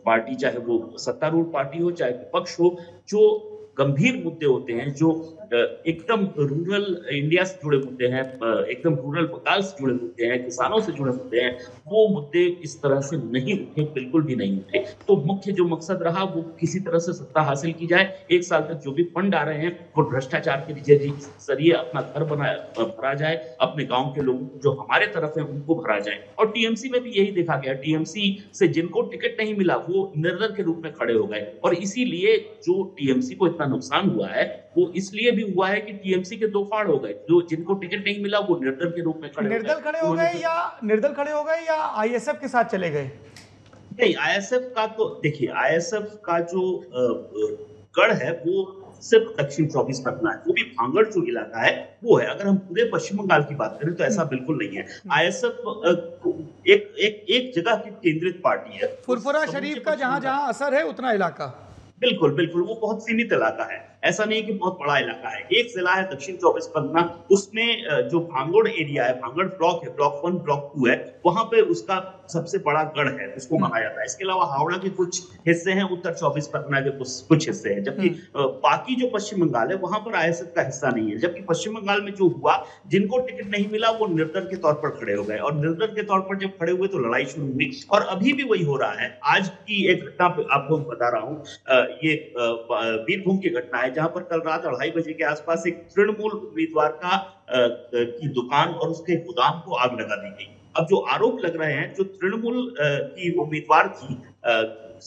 पार्टी, चाहे वो सत्तारूढ़ पार्टी हो, चाहे विपक्ष हो। जो गंभीर मुद्दे होते हैं, जो एकदम रूरल इंडिया से जुड़े मुद्दे हैं, एकदम रूरल बंगाल से जुड़े मुद्दे हैं, किसानों से जुड़े मुद्दे हैं, वो मुद्दे इस तरह से नहीं उठे, बिल्कुल भी नहीं उठे। तो मुख्य जो मकसद रहा वो किसी तरह से सत्ता हासिल की जाए। एक साल तक जो भी फंड आ रहे हैं वो भ्रष्टाचार के जरिए अपना घर भरा जाए, अपने गाँव के लोग जो हमारे तरफ है उनको भरा जाए। और टीएमसी में भी यही देखा गया, टीएमसी से जिनको टिकट नहीं मिला वो निर्दल के रूप में खड़े हो गए। और इसीलिए जो टीएमसी को इतना नुकसान हुआ है वो इसलिए भी हुआ है कि टीएमसी के दो फाड़ हो गए, जो जिनको टिकट नहीं मिला वो निर्दल के रूप में निर्दल खड़े हो गए या आईएसएफ के साथ चले गए। नहीं, आईएसएफ का तो देखिए, आईएसएफ का जो गढ़ है वो सिर्फ दक्षिण 24 परगना है, वो भी भांगड़ जो इलाका है वो है। अगर हम पूरे पश्चिम बंगाल की बात करें तो ऐसा बिल्कुल नहीं है। आईएसएफ एक जगह की केंद्रित पार्टी है। फुरफुरा शरीफ का जहाँ जहाँ असर है उतना इलाका, बिल्कुल बिल्कुल वो बहुत सीमित इलाका है, ऐसा नहीं कि बहुत बड़ा इलाका है। एक जिला है दक्षिण 24 परगना, उसमें जो भांगड़ एरिया है, भांगड़ ब्लॉक है, ब्लॉक 1 ब्लॉक 2 है, वहां पे उसका सबसे बड़ा गढ़ है, उसको मनाया जाता है। इसके अलावा हावड़ा के कुछ हिस्से हैं, उत्तर 24 परगना के कुछ हिस्से हैं, जबकि बाकी जो पश्चिम बंगाल है वहां पर आईएसएफ का हिस्सा नहीं है। जबकि पश्चिम बंगाल में जो हुआ, जिनको टिकट नहीं मिला वो निर्दल के तौर पर खड़े हो गए, और निर्दल के तौर पर जब खड़े हुए तो लड़ाई शुरू हुई, और अभी भी वही हो रहा है। आज की एक घटना आपको बता रहा हूँ, ये बीरभूम की घटना है, जहां पर कल रात 2:30 बजे के आसपास एक तृणमूल उम्मीदवार की दुकान और उसके गोदाम को आग लगा दी गई। अब जो आरोप लग रहे हैं, जो तृणमूल की उम्मीदवार थी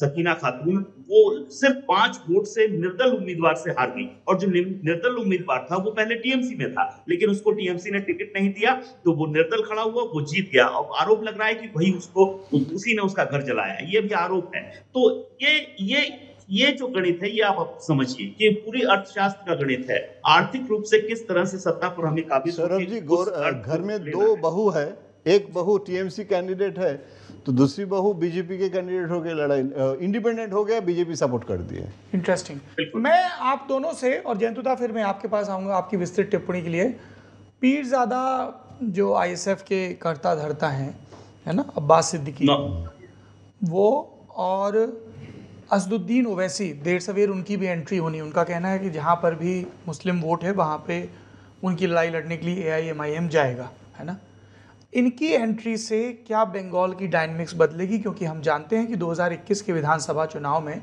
सकीना खातून, वो सिर्फ 5 वोट से निर्दल उम्मीदवार से हार गई। और जो निर्दल उम्मीदवार था वो पहले टीएमसी में था, लेकिन उसको टीएमसी ने टिकट नहीं दिया तो वो निर्दल खड़ा हुआ, वो जीत गया। अब आरोप लग रहा है कि वही उसको उसी ने उसका घर जलाया, ये भी आरोप है। तो ये जो गणित है ये आप समझिए कि पूरी अर्थशास्त्र का गणित है, आर्थिक रूप से किस तरह से सत्ता पर हमें काबिज होना है। सौरभ जी, घर में 2 बहू है, एक बहू टीएमसी कैंडिडेट है तो दूसरी बहू बीजेपी के कैंडिडेट हो गए, लड़ाई इंडिपेंडेंट हो गया, बीजेपी सपोर्ट कर दी है। इंटरेस्टिंग। मैं आप दोनों से और जयंतुदा फिर मैं आपके पास आऊँगा आपकी विस्तृत टिप्पणी के लिए। पीरजादा जो आईएसएफ के कर्ता धरता है ना, अब्बास सिद्दीकी वो और असदुद्दीन ओवैसी देर सवेर उनकी भी एंट्री होनी, उनका कहना है कि जहाँ पर भी मुस्लिम वोट है वहाँ पे उनकी लड़ाई लड़ने के लिए AIMIM जाएगा, है ना। इनकी एंट्री से क्या बंगाल की डायनेमिक्स बदलेगी? क्योंकि हम जानते हैं कि 2021 के विधानसभा चुनाव में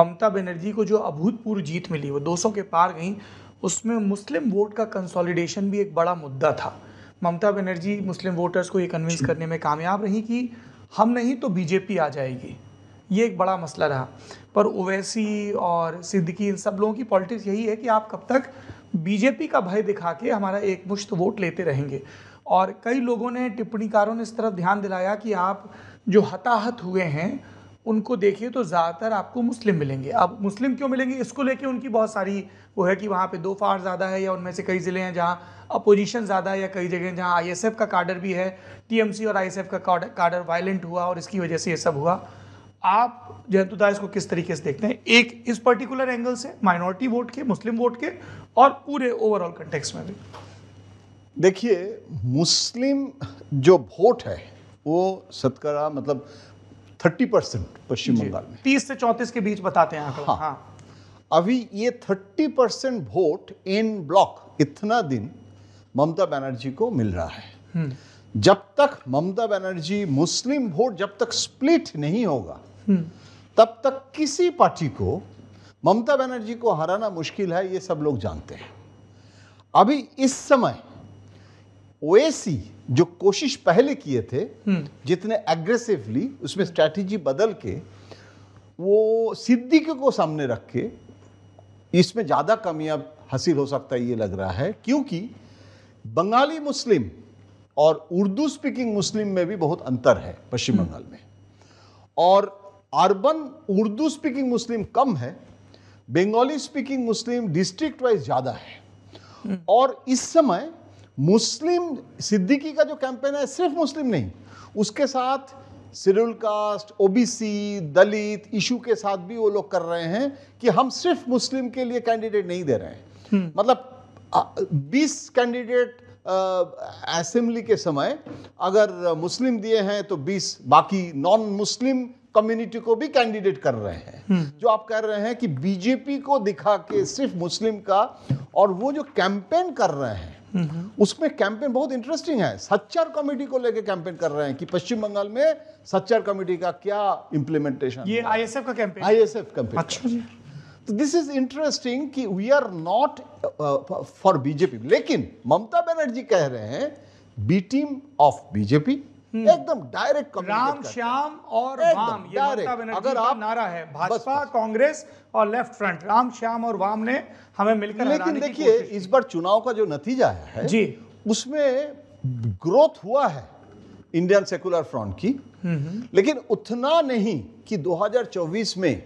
ममता बनर्जी को जो अभूतपूर्व जीत मिली, वो 200 के पार गई, उसमें मुस्लिम वोट का कंसोलिडेशन भी एक बड़ा मुद्दा था। ममता बनर्जी मुस्लिम वोटर्स को ये कन्विंस करने में कामयाब रही कि हम नहीं तो बीजेपी आ जाएगी, ये एक बड़ा मसला रहा। पर ओवैसी और सिद्दीकी, इन सब लोगों की पॉलिटिक्स यही है कि आप कब तक बीजेपी का भय दिखा के हमारा एकमुश्त वोट लेते रहेंगे। और कई लोगों ने, टिप्पणीकारों ने इस तरफ ध्यान दिलाया कि आप जो हताहत हुए हैं उनको देखिए तो ज़्यादातर आपको मुस्लिम मिलेंगे। अब मुस्लिम क्यों मिलेंगे, इसको लेके उनकी बहुत सारी वो है कि वहाँ पे 2 फाड़ ज़्यादा है, या उनमें से कई ज़िले हैं जहाँ अपोजिशन ज़्यादा है, या कई जगह जहाँ आईएसएफ का काडर भी है। टीएमसी और आईएसएफ का काडर वायलेंट हुआ और इसकी वजह से ये सब हुआ। आप जयंतुदा इसको किस तरीके से देखते हैं, एक इस पर्टिकुलर एंगल से माइनॉरिटी वोट के, मुस्लिम वोट के, और पूरे ओवरऑल कंटेक्स्ट में भी? देखिए, मुस्लिम जो वोट है वो शतकरा मतलब 30% पश्चिम बंगाल में 30 से 34 के बीच बताते हैं आंकड़ा। हाँ, अभी ये 30% वोट इन ब्लॉक इतना दिन ममता बनर्जी को मिल रहा है। जब तक ममता बनर्जी मुस्लिम वोट जब तक स्प्लिट नहीं होगा तब तक किसी पार्टी को ममता बनर्जी को हराना मुश्किल है, ये सब लोग जानते हैं। अभी इस समय ओएसी जो कोशिश पहले किए थे जितने एग्रेसिवली, उसमें स्ट्रैटेजी बदल के वो सिद्दीकी को सामने रख के इसमें ज़्यादा कामयाब हासिल हो सकता है ये लग रहा है, क्योंकि बंगाली मुस्लिम और उर्दू स्पीकिंग मुस्लिम में भी बहुत अंतर है पश्चिम बंगाल में, और अर्बन उर्दू स्पीकिंग मुस्लिम कम है, Bengali speaking Muslim district wise ज़्यादा है। और इस समय मुस्लिम सिद्दीकी का जो कैंपेन है, सिर्फ मुस्लिम नहीं, उसके साथ schedule caste, OBC, Dalit issue के साथ भी वो लोग कर रहे हैं कि हम सिर्फ मुस्लिम के लिए कैंडिडेट नहीं दे रहे हैं। मतलब 20 कैंडिडेट असेंबली के समय अगर मुस्लिम दिए हैं तो 20 बाकी नॉन मुस्लिम कम्युनिटी को भी कैंडिडेट कर रहे हैं। जो आप कह रहे हैं कि बीजेपी को दिखा के सिर्फ मुस्लिम का, और वो जो कैंपेन कर रहे हैं उसमें कैंपेन बहुत इंटरेस्टिंग है। सच्चार कमेटी को लेके कैंपेन कर रहे हैं कि पश्चिम बंगाल में सच्चार कमेटी का क्या इंप्लीमेंटेशन, ये आईएसएफ का कैंपेन, आईएसएफ कैंपेन। अच्छा जी, तो दिस इज इंटरेस्टिंग कि we are not for BJP, लेकिन ममता बनर्जी कह रहे हैं बी टीम ऑफ बीजेपी, एकदम डायरेक्ट राम श्याम और वाम। ये ममता बनर्जी का नारा है, भाजपा, कांग्रेस और लेफ्ट फ्रंट, राम श्याम और वाम ने हमें मिलकर हराने की कोशिश की। लेकिन देखिए, इस बार चुनाव का जो नतीजा आया है जी, उसमें ग्रोथ हुआ है इंडियन सेकुलर फ्रंट की, लेकिन उतना नहीं कि 2024 में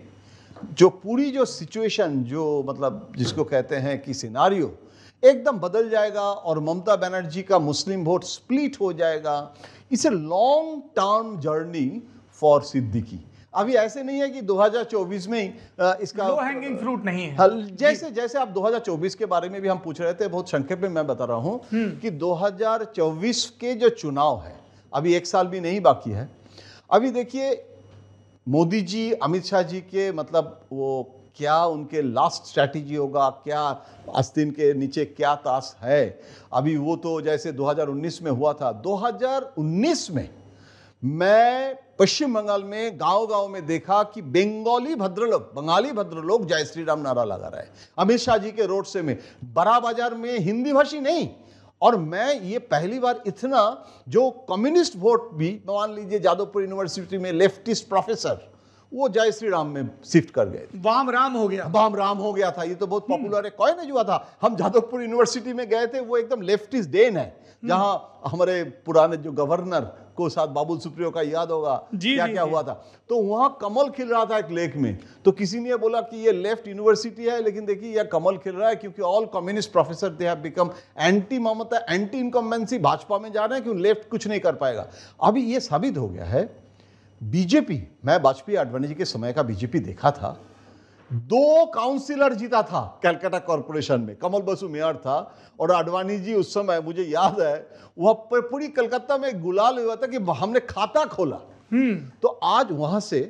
जो पूरी जो सिचुएशन, जो मतलब जिसको कहते हैं कि सिनारियो एकदम बदल जाएगा और ममता बनर्जी का मुस्लिम वोट स्प्लिट हो जाएगा। It's a long term journey for Siddiqui. अभी ऐसे नहीं है कि 2024 में ही इसका लो हैंगिंग फ्रूट नहीं है। जैसे जैसे आप 2024 के बारे में भी हम पूछ रहे थे, बहुत संक्षेप में मैं बता रहा हूं कि 2024 के जो चुनाव है, अभी एक साल भी नहीं बाकी है। अभी देखिए, मोदी जी, अमित शाह जी के मतलब वो क्या उनके लास्ट स्ट्रैटेजी होगा, क्या आस्तीन के नीचे क्या ताश है। अभी वो तो जैसे 2019 में हुआ था, 2019 में मैं पश्चिम बंगाल में गांव-गांव में देखा कि बंगाली भद्रलोक, बंगाली भद्रलोक जय श्री राम नारा लगा रहा है अमित शाह जी के रोड से में, बड़ा बाजार में हिंदी भाषी नहीं। और मैं ये पहली बार इतना, जो कम्युनिस्ट वोट भी मान लीजिए जादवपुर यूनिवर्सिटी में लेफ्टिस्ट प्रोफेसर वो जय श्री राम में शिफ्ट कर गए, वाम राम हो गया, वाम राम हो गया था। ये तो बहुत पॉपुलर है, कॉइन है हुआ था। हम जादवपुर यूनिवर्सिटी में गए थे, वो एकदम लेफ्टिस्ट डेन है, जहाँ हमारे पुराने जो गवर्नर को साथ बाबुल सुप्रियो का याद होगा क्या क्या हुआ था, तो वहाँ कमल खिल रहा था एक लेक में, तो किसी ने बोला कि ये लेफ्ट यूनिवर्सिटी है, लेकिन देखिए यह कमल खिल रहा है क्योंकि all communist professor they have become anti Mamata, anti incumbency, Bhajpa में जा रहे हैं क्यों, लेफ्ट कुछ नहीं कर पाएगा। अभी ये साबित हो गया है। बीजेपी, मैं वाजपेयी आडवाणी के समय का बीजेपी देखा था, 2 काउंसिलर जीता था कलकत्ता कॉरपोरेशन में, कमल बसु मेयर था और आडवाणी जी उस समय, मुझे याद है वहाँ पर पूरी कलकत्ता में गुलाल हुआ था कि हमने खाता खोला। तो आज वहाँ से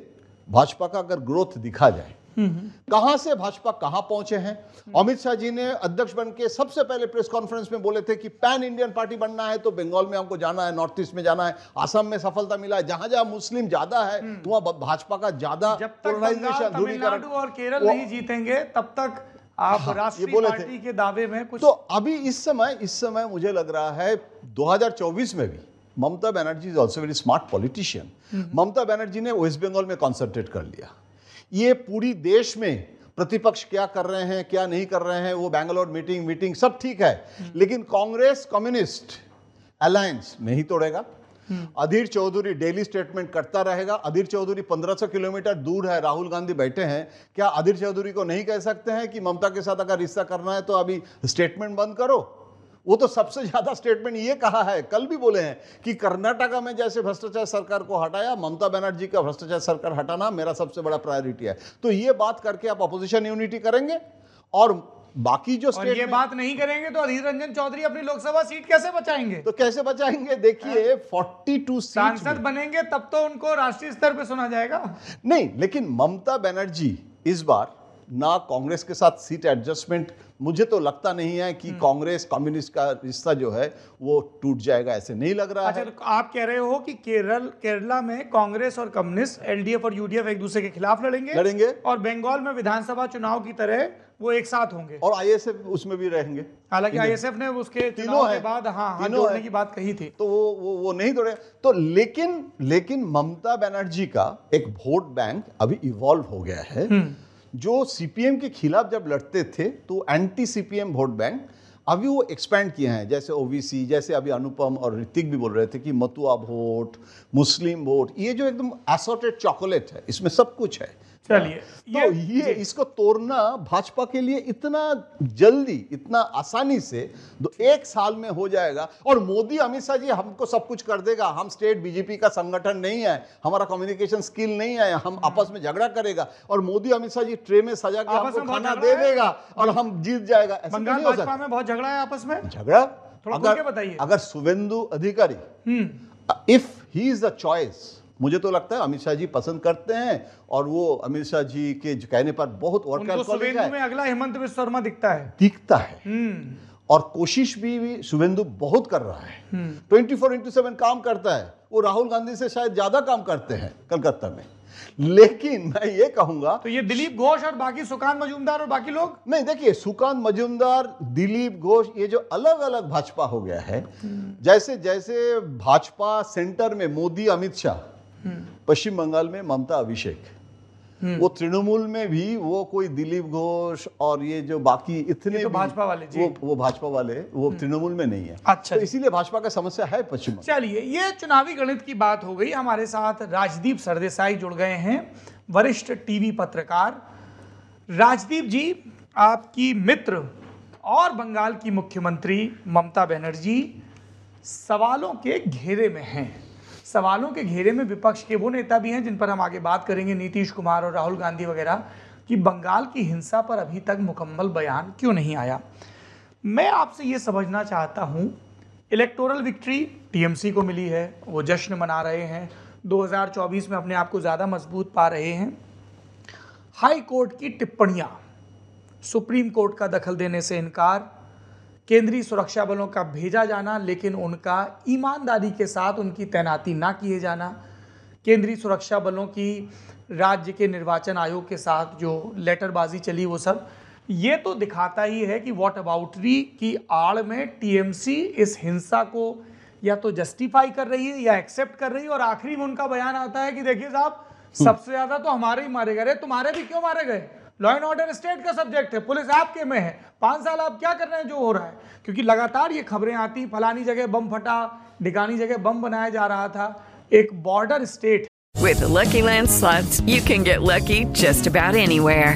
भाजपा का अगर ग्रोथ दिखा जाए, कहाँ से भाजपा कहाँ पहुंचे हैं। अमित शाह जी ने अध्यक्ष बन के सबसे पहले प्रेस कॉन्फ्रेंस में बोले थे कि पैन इंडियन पार्टी बनना है तो बंगाल में हमको जाना है, नॉर्थ ईस्ट में जाना है, असम में सफलता मिला है, जहां जहां मुस्लिम ज्यादा है वहां भाजपा का ज्यादा। जब तक तमिलनाडु और केरल नहीं जीतेंगे तब तक आप राष्ट्रीय पार्टी के दावे में कुछ। तो अभी इस समय मुझे लग रहा है 2024 में भी Mamata Banerjee is also very smart politician. Mamata Banerjee ने वेस्ट बंगाल में कॉन्सेंट्रेट कर लिया, ये पूरी देश में प्रतिपक्ष क्या कर रहे हैं क्या नहीं कर रहे हैं, वो बेंगलोर मीटिंग सब ठीक है, लेकिन कांग्रेस कम्युनिस्ट अलायंस नहीं तोड़ेगा। अधीर चौधरी डेली स्टेटमेंट करता रहेगा। अधीर चौधरी 1500 किलोमीटर दूर है, राहुल गांधी बैठे हैं, क्या अधीर चौधरी को नहीं कह सकते हैं कि ममता के साथ अगर रिश्ता करना है तो अभी स्टेटमेंट बंद करो? वो तो सबसे ज्यादा स्टेटमेंट ये कहा है, कल भी बोले हैं कि कर्नाटका में जैसे भ्रष्टाचार सरकार को हटाया, ममता बनर्जी का भ्रष्टाचार सरकार हटाना मेरा सबसे बड़ा प्रायोरिटी है। तो ये बात करके आप अपोजिशन यूनिटी करेंगे और बाकी जो स्टेट ये बात नहीं करेंगे तो अधीर रंजन चौधरी अपनी लोकसभा सीट कैसे बचाएंगे? तो कैसे बचाएंगे? देखिए 42 सांसद बनेंगे तब तो उनको राष्ट्रीय स्तर पे सुना जाएगा। नहीं, लेकिन ममता बनर्जी इस बार ना कांग्रेस के साथ सीट एडजस्टमेंट, मुझे तो लगता नहीं है कि कांग्रेस कम्युनिस्ट का रिश्ता जो है वो टूट जाएगा, ऐसे नहीं लग रहा है। तो आप कह रहे हो कि केरला में कांग्रेस और कम्युनिस्ट, एलडीएफ और यूडीएफ एक दूसरे के खिलाफ लड़ेंगे और बंगाल में विधानसभा चुनाव की तरह वो एक साथ होंगे और आईएसएफ उसमें भी रहेंगे। हालांकि आईएसएफ ने उसके तीनों के बाद हाँ जोड़ने की बात कही थी, तो वो नहीं जोड़े। तो लेकिन ममता बनर्जी का एक वोट बैंक अभी इवॉल्व हो गया है। जो सीपीएम के खिलाफ जब लड़ते थे तो एंटी सीपीएम वोट बैंक, अभी वो एक्सपैंड किए हैं, जैसे ओबीसी, जैसे अभी अनुपम और ऋतिक भी बोल रहे थे कि मतुआ वोट, मुस्लिम वोट, ये जो एकदम असॉर्टेड चॉकलेट है, इसमें सब कुछ है। चलिए तो ये इसको तोड़ना भाजपा के लिए इतना जल्दी, इतना आसानी से 1 साल में हो जाएगा। और मोदी, अमित शाह जी हमको सब कुछ कर देगा, हम स्टेट बीजेपी का संगठन नहीं है, हमारा कम्युनिकेशन स्किल नहीं है, हम आपस में झगड़ा करेगा और मोदी अमित शाह जी ट्रे में सजा के आपको खाना दे देगा और हम जीत जाएगा। बंगाल भाजपा में बहुत झगड़ा है आपस में, झगड़ा थोड़ा बताइए। अगर Suvendu Adhikari, if he is the choice, मुझे तो लगता है अमित शाह जी पसंद करते हैं और वो अमित शाह जी के कहने पर बहुत में अगला हेमंत बिस्वा शर्मा दिखता है और कोशिश भी शुभेंदु बहुत कर रहा है, 24/7 काम करता है, वो राहुल गांधी से शायद ज्यादा काम करते हैं कलकत्ता में। लेकिन मैं ये कहूंगा तो ये दिलीप घोष और बाकी सुकांत मजूमदार और बाकी लोग नहीं, देखिए सुकांत मजूमदार, दिलीप घोष, ये जो अलग अलग भाजपा हो गया है, जैसे जैसे भाजपा सेंटर में मोदी अमित शाह, पश्चिम बंगाल में ममता अभिषेक, वो तृणमूल में भी वो कोई दिलीप घोष और ये जो बाकी इतने तो भाजपा वाले वो भाजपा वाले वो तृणमूल में नहीं है। अच्छा, तो इसीलिए भाजपा का समस्या है पश्चिम। चलिए, ये चुनावी गणित की बात हो गई। हमारे साथ राजदीप सरदेसाई जुड़ गए हैं, वरिष्ठ टीवी पत्रकार। राजदीप जी, आपकी मित्र और बंगाल की मुख्यमंत्री ममता बनर्जी सवालों के घेरे में हैं। सवालों के घेरे में विपक्ष के वो नेता भी हैं जिन पर हम आगे बात करेंगे, नीतीश कुमार और राहुल गांधी वगैरह, कि बंगाल की हिंसा पर अभी तक मुकम्मल बयान क्यों नहीं आया। मैं आपसे ये समझना चाहता हूँ, इलेक्टोरल विक्ट्री टीएमसी को मिली है, वो जश्न मना रहे हैं, 2024 में अपने आप को ज़्यादा मजबूत पा रहे हैं। हाई कोर्ट की टिप्पणियाँ, सुप्रीम कोर्ट का दखल देने से इनकार, केंद्रीय सुरक्षा बलों का भेजा जाना लेकिन उनका ईमानदारी के साथ उनकी तैनाती ना किए जाना, केंद्रीय सुरक्षा बलों की राज्य के निर्वाचन आयोग के साथ जो लेटरबाजी चली, वो सब ये तो दिखाता ही है कि वॉट अबाउटरी की आड़ में टीएमसी इस हिंसा को या तो जस्टिफाई कर रही है या एक्सेप्ट कर रही है। और आखिरी में उनका बयान आता है कि देखिए साहब, सबसे ज़्यादा तो हमारे ही मारे गए, तुम्हारे भी क्यों मारे गए? लॉ एंड ऑर्डर स्टेट का सब्जेक्ट है, पुलिस आपके में है, 5 साल आप क्या कर रहे हैं जो हो रहा है? क्योंकि लगातार ये खबरें आती, फलानी जगह बम फटा, ढिकानी जगह बम बनाया जा रहा था, एक border state. With the Lucky Land Slots, you can get lucky just about anywhere.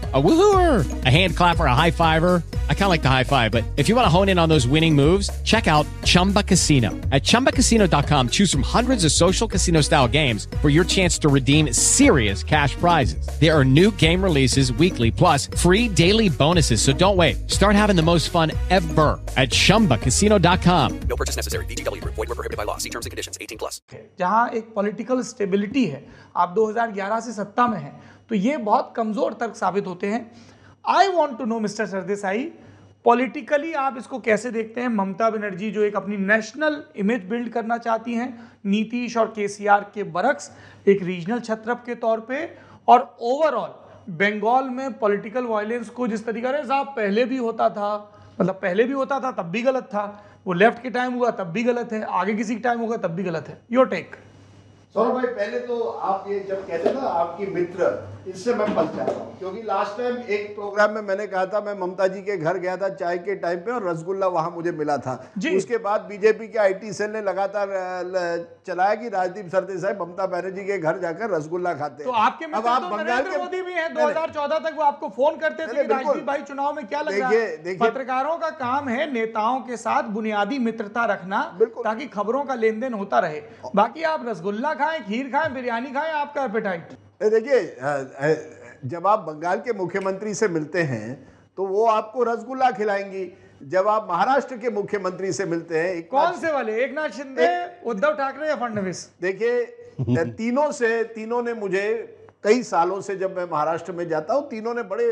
A woohooer, a hand clapper, a high fiver? I kind of like the high five, but if you want to hone in on those winning moves, check out Chumba Casino. At ChumbaCasino.com, choose from hundreds of social casino style games for your chance to redeem serious cash prizes. There are new game releases weekly, plus free daily bonuses. So don't wait. Start having the most fun ever at ChumbaCasino.com. No purchase necessary. VGW Group. Void where prohibited by law. See terms and conditions. 18+. जहाँ एक political stability है, आप 2011 से सत्ता में हैं, तो ये बहुत कमजोर तर्क साबित होते हैं। I want to know mister Sardesai, politically आप इसको कैसे देखते हैं? ममता बनर्जी जो एक अपनी नेशनल इमेज बिल्ड करना चाहती हैं, नीतीश और केसीआर के बरक्स एक रीजनल छत्रप के तौर पे, और ओवरऑल बंगाल में पॉलिटिकल वायलेंस को जिस तरीके से साहब पहले भी होता था, मतलब पहले भी होता था तब भी गलत था, वो लेफ्ट के टाइम हुआ तब भी गलत है, आगे किसी के टाइम होगा तब भी गलत है, योर टेक। सौरभ भाई, पहले तो आप ये जब कहते ना आपकी मित्र, इससे मैं पछताता हूँ क्योंकि लास्ट टाइम एक प्रोग्राम में मैंने कहा था मैं ममता जी के घर गया था चाय के टाइम पे और रसगुल्ला वहाँ मुझे मिला था। उसके बाद बीजेपी के आईटी सेल ने लगातार चलाया कि राजदीप सरदेसाई ममता बनर्जी के घर जाकर रसगुल्ला खाते हैं। तो आपके अब आप बंगाल के मोदी भी है, 2014 तक वो आपको फोन करते थे राजदीप भाई चुनाव में क्या लगा। देखिए, पत्रकारों का काम है नेताओं के साथ बुनियादी मित्रता रखना ताकि खबरों का लेन देन होता रहे, बाकी आप रसगुल्ला खाएं, खीर खाएं, बिरयानी खाएं, आपका एपेटाइट। देखिए, जब आप बंगाल के मुख्यमंत्री से मिलते हैं तो वो आपको रसगुल्ला खिलाएंगी, जब आप महाराष्ट्र के मुख्यमंत्री से मिलते हैं कौन से वाले, एकनाथ शिंदे, उद्धव ठाकरे या फडणवीस, देखिए तीनों ने मुझे कई सालों से जब मैं महाराष्ट्र में जाता हूँ तीनों ने बड़े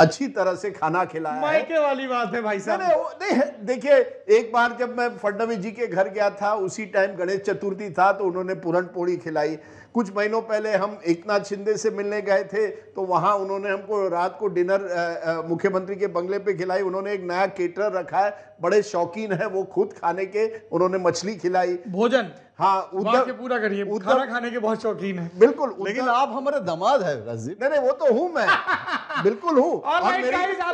अच्छी तरह से खाना खिलाया। मायके वाली बात है भाई साहब। देखिए, एक बार जब मैं फडणवीस जी के घर गया था उसी टाइम गणेश चतुर्थी था तो उन्होंने पूरन पोड़ी खिलाई। कुछ महीनों पहले हम एकनाथ शिंदे से मिलने गए थे तो वहाँ उन्होंने हमको रात को डिनर मुख्यमंत्री के बंगले पे खिलाई। उन्होंने एक नया केटरर रखा है, बड़े शौकीन है वो खुद खाने के, उन्होंने मछली खिलाई भोजन। हाँ, उधर पूरा करिए, खाना खाने के बहुत शौकीन है। बिल्कुल, लेकिन आप हमारे दामाद है राजीव। नहीं, वो तो हूँ मैं, बिल्कुल हूँ। आप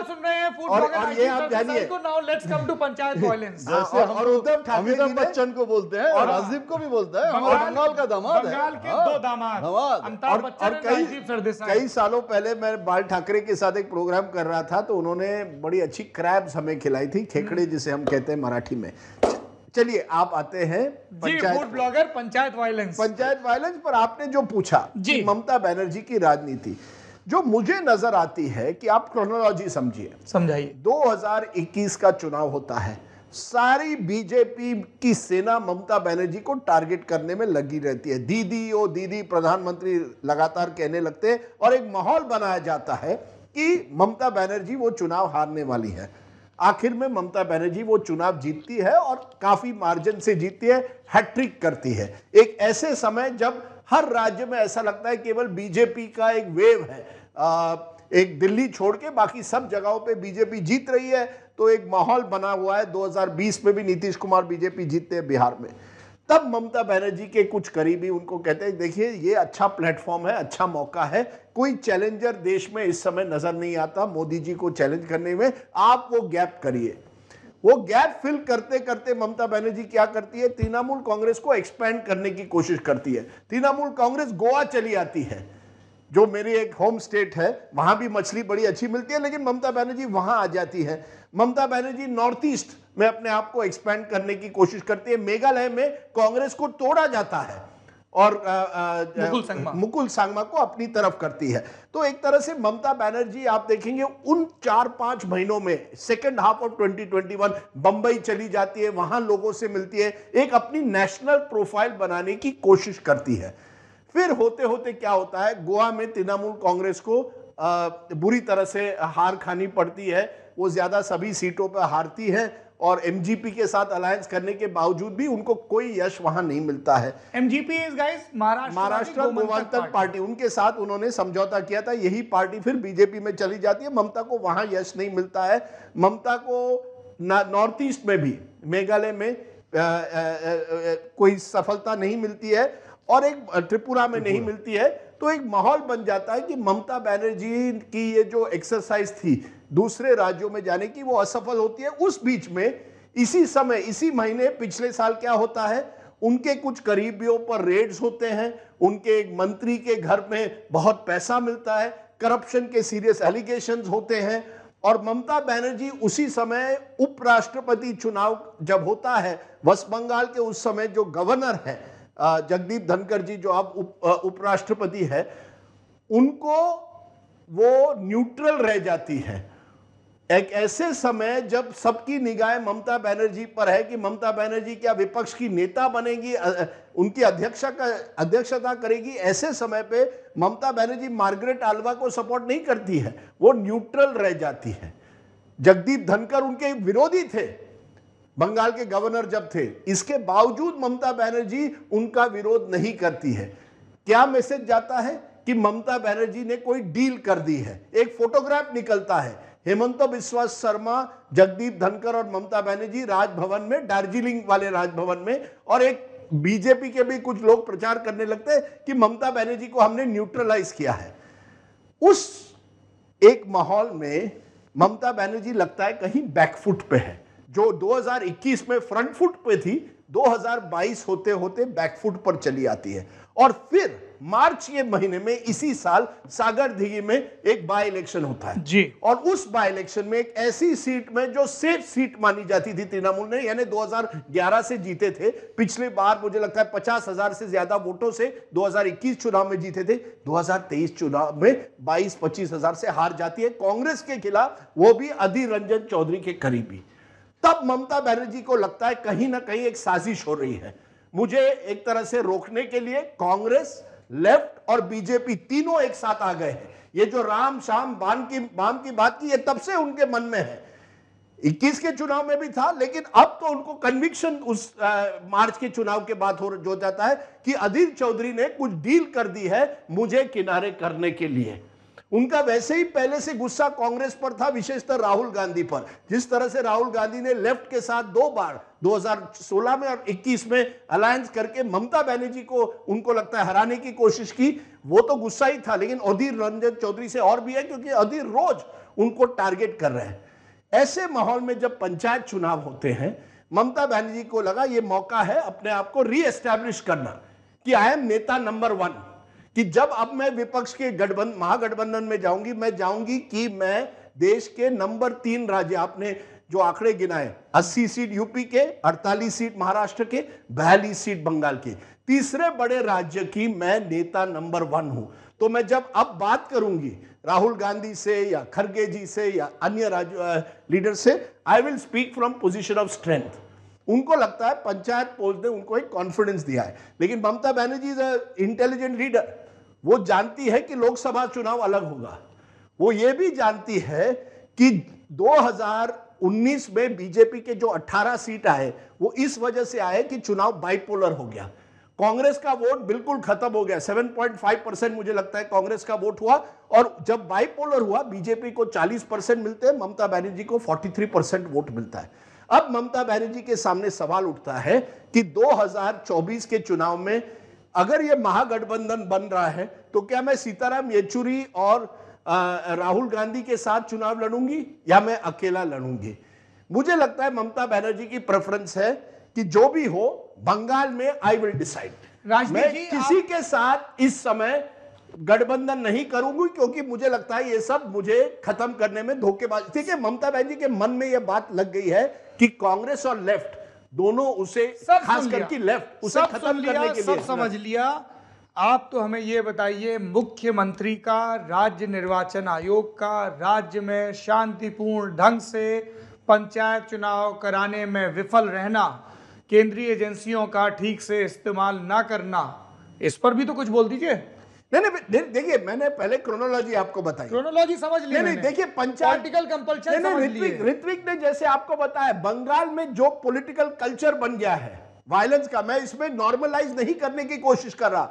सुन रहे हैं और ये आप जानिए उद्धव ठाकरे, अमिताभ बच्चन को बोलते हैं और राजीव को भी बोलता है, हमारा बंगाल का दामाद है। और कई सालों पहले मैं बाल ठाकरे के साथ एक प्रोग्राम कर रहा था तो उन्होंने बड़ी अच्छी क्रैब्स हमें खिलाई थी, खेखड़े जिसे हम कहते हैं मराठी में। चलिए, आप आते हैं food blogger panchayat violence. Panchayat violence पर आपने जो पूछा जी, ममता बनर्जी की राजनीति जो मुझे नजर आती है कि आप क्रोनोलॉजी समझिए, समझाइए। 2021 का चुनाव होता है, सारी बीजेपी की सेना ममता बनर्जी को टारगेट करने में लगी रहती है। दीदी ओ दीदी प्रधानमंत्री लगातार कहने लगते हैं और एक माहौल बनाया जाता है कि ममता बनर्जी वो चुनाव हारने वाली है। आखिर में ममता बनर्जी वो चुनाव जीतती है और काफी मार्जिन से जीतती है, हैट्रिक करती है। एक ऐसे समय जब हर राज्य में ऐसा लगता है केवल बीजेपी का एक वेव है, एक दिल्ली छोड़ के बाकी सब जगहों पे बीजेपी जीत रही है, तो एक माहौल बना हुआ है। 2020 में भी नीतीश कुमार बीजेपी जीतते हैं बिहार में, तब ममता बनर्जी के कुछ करीबी उनको कहते हैं देखिए ये अच्छा प्लेटफॉर्म है, अच्छा मौका है, कोई चैलेंजर देश में इस समय नजर नहीं आता मोदी जी को चैलेंज करने में, आप वो गैप करिए। वो गैप फिल करते करते ममता बनर्जी क्या करती है, तृणमूल कांग्रेस को एक्सपैंड करने की कोशिश करती है। तृणमूल कांग्रेस गोवा चली आती है, जो मेरी एक होम स्टेट है, वहाँ भी मछली बड़ी अच्छी मिलती है, लेकिन ममता बनर्जी वहाँ आ जाती है। ममता बनर्जी नॉर्थ ईस्ट में अपने आप को एक्सपैंड करने की कोशिश करती है। मेघालय में कांग्रेस को तोड़ा जाता है और मुकुल संगमा को अपनी तरफ करती है। तो एक तरह से ममता बनर्जी आप देखेंगे उन 4-5 महीनों में सेकेंड हाफ ऑफ 2021 बंबई चली जाती है, वहाँ लोगों से मिलती है, एक अपनी नेशनल प्रोफाइल बनाने की कोशिश करती है। फिर होते होते क्या होता है, गोवा में तृणमूल कांग्रेस को बुरी तरह से हार खानी पड़ती है, वो ज़्यादा सभी सीटों पर हारती है और एमजीपी के साथ अलायंस करने के बावजूद भी उनको कोई यश वहां नहीं मिलता है। MGP is guys Maharashtra Gomantak party, उनके साथ उन्होंने समझौता किया था, यही पार्टी फिर बीजेपी में चली जाती है, ममता को वहां यश नहीं मिलता है। ममता को नॉर्थ ईस्ट में भी, मेघालय में कोई सफलता नहीं मिलती है और एक त्रिपुरा में नहीं मिलती है। तो एक माहौल बन जाता है कि ममता बनर्जी की ये जो एक्सरसाइज थी दूसरे राज्यों में जाने की, वो असफल होती है। उस बीच में इसी समय, इसी महीने पिछले साल क्या होता है, उनके कुछ करीबियों पर रेड्स होते हैं, उनके एक मंत्री के घर में बहुत पैसा मिलता है, करप्शन के सीरियस एलिगेशंस होते हैं और ममता बनर्जी उसी समय उपराष्ट्रपति चुनाव जब होता है, वेस्ट बंगाल के उस समय जो गवर्नर है जगदीप धनखड़ जी, जो अब उपराष्ट्रपति है, उनको वो न्यूट्रल रह जाती है। एक ऐसे समय जब सबकी निगाहें ममता बनर्जी पर है कि ममता बनर्जी क्या विपक्ष की नेता बनेगी, उनकी अध्यक्षता करेगी, ऐसे समय पे ममता बनर्जी मार्गरेट आल्वा को सपोर्ट नहीं करती है, वो न्यूट्रल रह जाती है। जगदीप धनखड़ उनके विरोधी थे, बंगाल के गवर्नर जब थे, इसके बावजूद ममता बनर्जी उनका विरोध नहीं करती है। क्या मैसेज जाता है कि ममता बनर्जी ने कोई डील कर दी है। एक फोटोग्राफ निकलता है, हेमंत बिस्वा शर्मा, जगदीप धनखड़ और ममता बनर्जी राजभवन में, दार्जिलिंग वाले राजभवन में, और एक बीजेपी के भी कुछ लोग प्रचार करने लगते हैं कि ममता बनर्जी को हमने न्यूट्रलाइज किया है। उस एक माहौल में ममता बनर्जी लगता है कहीं बैकफुट पे है। जो 2021 में फ्रंट फुट पे थी, 2022 होते होते बैकफुट पर चली आती है। और फिर मार्च के महीने में इसी साल सागरदीघी में एक बाय इलेक्शन होता है जी, और उस बाय इलेक्शन में एक ऐसी सीट में जो सेफ सीट मानी जाती थी तृणमूल ने, यानी 2011 से जीते थे, पिछले बार मुझे लगता है 50,000 से ज्यादा वोटों से 2021 चुनाव में जीते थे, 2023 चुनाव में 22-25,000 से हार जाती है कांग्रेस के खिलाफ, वो भी अधीर रंजन चौधरी के करीबी। तब ममता बनर्जी को लगता है कहीं ना कहीं एक साजिश हो रही है, मुझे एक तरह से रोकने के लिए कांग्रेस, लेफ्ट और बीजेपी तीनों एक साथ आ गए हैं। ये जो राम शाम बाम की बात की, ये तब से उनके मन में है, 21 के चुनाव में भी था, लेकिन अब तो उनको कन्विक्शन उस मार्च के चुनाव के बाद हो जाता है कि अधीर चौधरी ने कुछ डील कर दी है मुझे किनारे करने के लिए। उनका वैसे ही पहले से गुस्सा कांग्रेस पर था, विशेषतर राहुल गांधी पर। जिस तरह से राहुल गांधी ने लेफ्ट के साथ दो बार 2016 में और 21 में अलायंस करके ममता बनर्जी को, उनको लगता है, हराने की कोशिश की, वो तो गुस्सा ही था, लेकिन अधीर रंजन चौधरी से और भी है, क्योंकि अधीर रोज उनको टारगेट कर रहे हैं। ऐसे माहौल में जब पंचायत चुनाव होते हैं, ममता बनर्जी को लगा ये मौका है अपने आप को रीएस्टैब्लिश करना कि आई एम नेता नंबर वन, कि जब अब मैं विपक्ष के महागठबंधन में जाऊंगी, मैं जाऊंगी कि मैं देश के नंबर 3 राज्य, आपने जो आंकड़े गिनाए, 80 सीट यूपी के, 48 सीट महाराष्ट्र के, 42 सीट बंगाल के, तीसरे बड़े राज्य की मैं नेता नंबर 1 हूं। तो मैं जब अब बात करूंगी राहुल गांधी से या खड़गे जी से या अन्य लीडर से, I will speak from position of strength. उनको लगता है पंचायत पोल ने उनको एक कॉन्फिडेंस दिया है। लेकिन Mamata Banerjee is a intelligent leader, वो जानती है कि लोकसभा चुनाव अलग होगा, वो ये भी जानती है कि 2019 में बीजेपी के जो 18 सीट आए वो इस वजह से आए कि चुनाव बाइपोलर हो गया। कांग्रेस का वोट बिल्कुल खत्म हो गया, 7.5% मुझे लगता है कांग्रेस का वोट हुआ, और जब बाइपोलर हुआ बीजेपी को 40% मिलते हैं, ममता बनर्जी को 43% वोट मिलता है। अब ममता बनर्जी के सामने सवाल उठता है कि 2024 के चुनाव में अगर ये महागठबंधन बन रहा है तो क्या मैं सीताराम येचुरी और राहुल गांधी के साथ चुनाव लड़ूंगी या मैं अकेला लड़ूंगी। मुझे लगता है ममता बनर्जी की प्रेफरेंस है कि जो भी हो बंगाल में आई विल डिसाइड, मैं किसी के साथ इस समय गठबंधन नहीं करूंगी, क्योंकि मुझे लगता है ये सब मुझे खत्म करने में धोखेबाजी। ठीक है, ममता बनर्जी के मन में ये बात लग गई है कि कांग्रेस और लेफ्ट दोनों उसे, खास करके लेफ्ट, उसे खत्म करने के लिए। सब समझ लिया। आप तो हमें ये बताइए, मुख्यमंत्री का, राज्य निर्वाचन आयोग का, राज्य में शांतिपूर्ण ढंग से पंचायत चुनाव कराने में विफल रहना, केंद्रीय एजेंसियों का ठीक से इस्तेमाल ना करना, इस पर भी तो कुछ बोल दीजिए। नहीं, देखिए मैंने पहले क्रोनोलॉजी आपको बताई, क्रोनोलॉजी समझ ली। नहीं, देखिए पॉलिटिकल कंपल्शन समझ ली। ऋत्विक ने जैसे आपको बताया, बंगाल में जो पॉलिटिकल कल्चर बन गया है वायलेंस का, मैं इसमें नॉर्मलाइज नहीं करने की कोशिश कर रहा,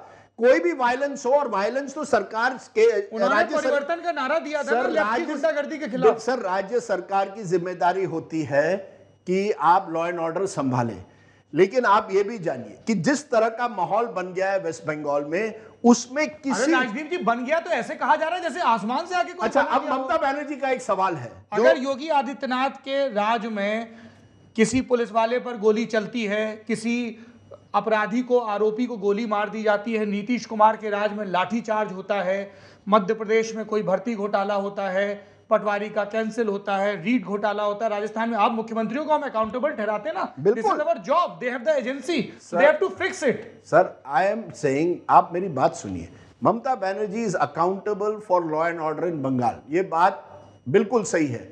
कोई भी वायलेंस हो, और वायलेंस तो सरकार के, उन्होंने परिवर्तन का नारा दिया था लेफ्ट गुंडागर्दी के खिलाफ। सर, राज्य सरकार की जिम्मेदारी होती है कि आप लॉ एंड ऑर्डर संभालें, लेकिन आप ये भी जानिए कि जिस तरह का माहौल बन गया है वेस्ट बंगाल में, उसमें किसी, राजदीप जी, बन गया तो ऐसे कहा जा रहा है जैसे आसमान से आके कोई। अच्छा, अब ममता बनर्जी का एक सवाल है, अगर योगी आदित्यनाथ के राज में किसी पुलिस वाले पर गोली चलती है, किसी अपराधी को, आरोपी को गोली मार दी जाती है, नीतीश कुमार के राज में लाठीचार्ज होता है, मध्य प्रदेश में कोई भर्ती घोटाला होता है, पटवारी का कैंसिल होता है, रीड घोटाला होता है राजस्थान में, आप मुख्यमंत्रियों को हम अकाउंटेबल ठहराते ना, बिल्कुल। Our job, they have the agency, they have to fix it. Sir, I am saying, आप मेरी बात सुनिए, Mamata Banerjee is accountable for law and order in Bengal, ये बात बिल्कुल सही है।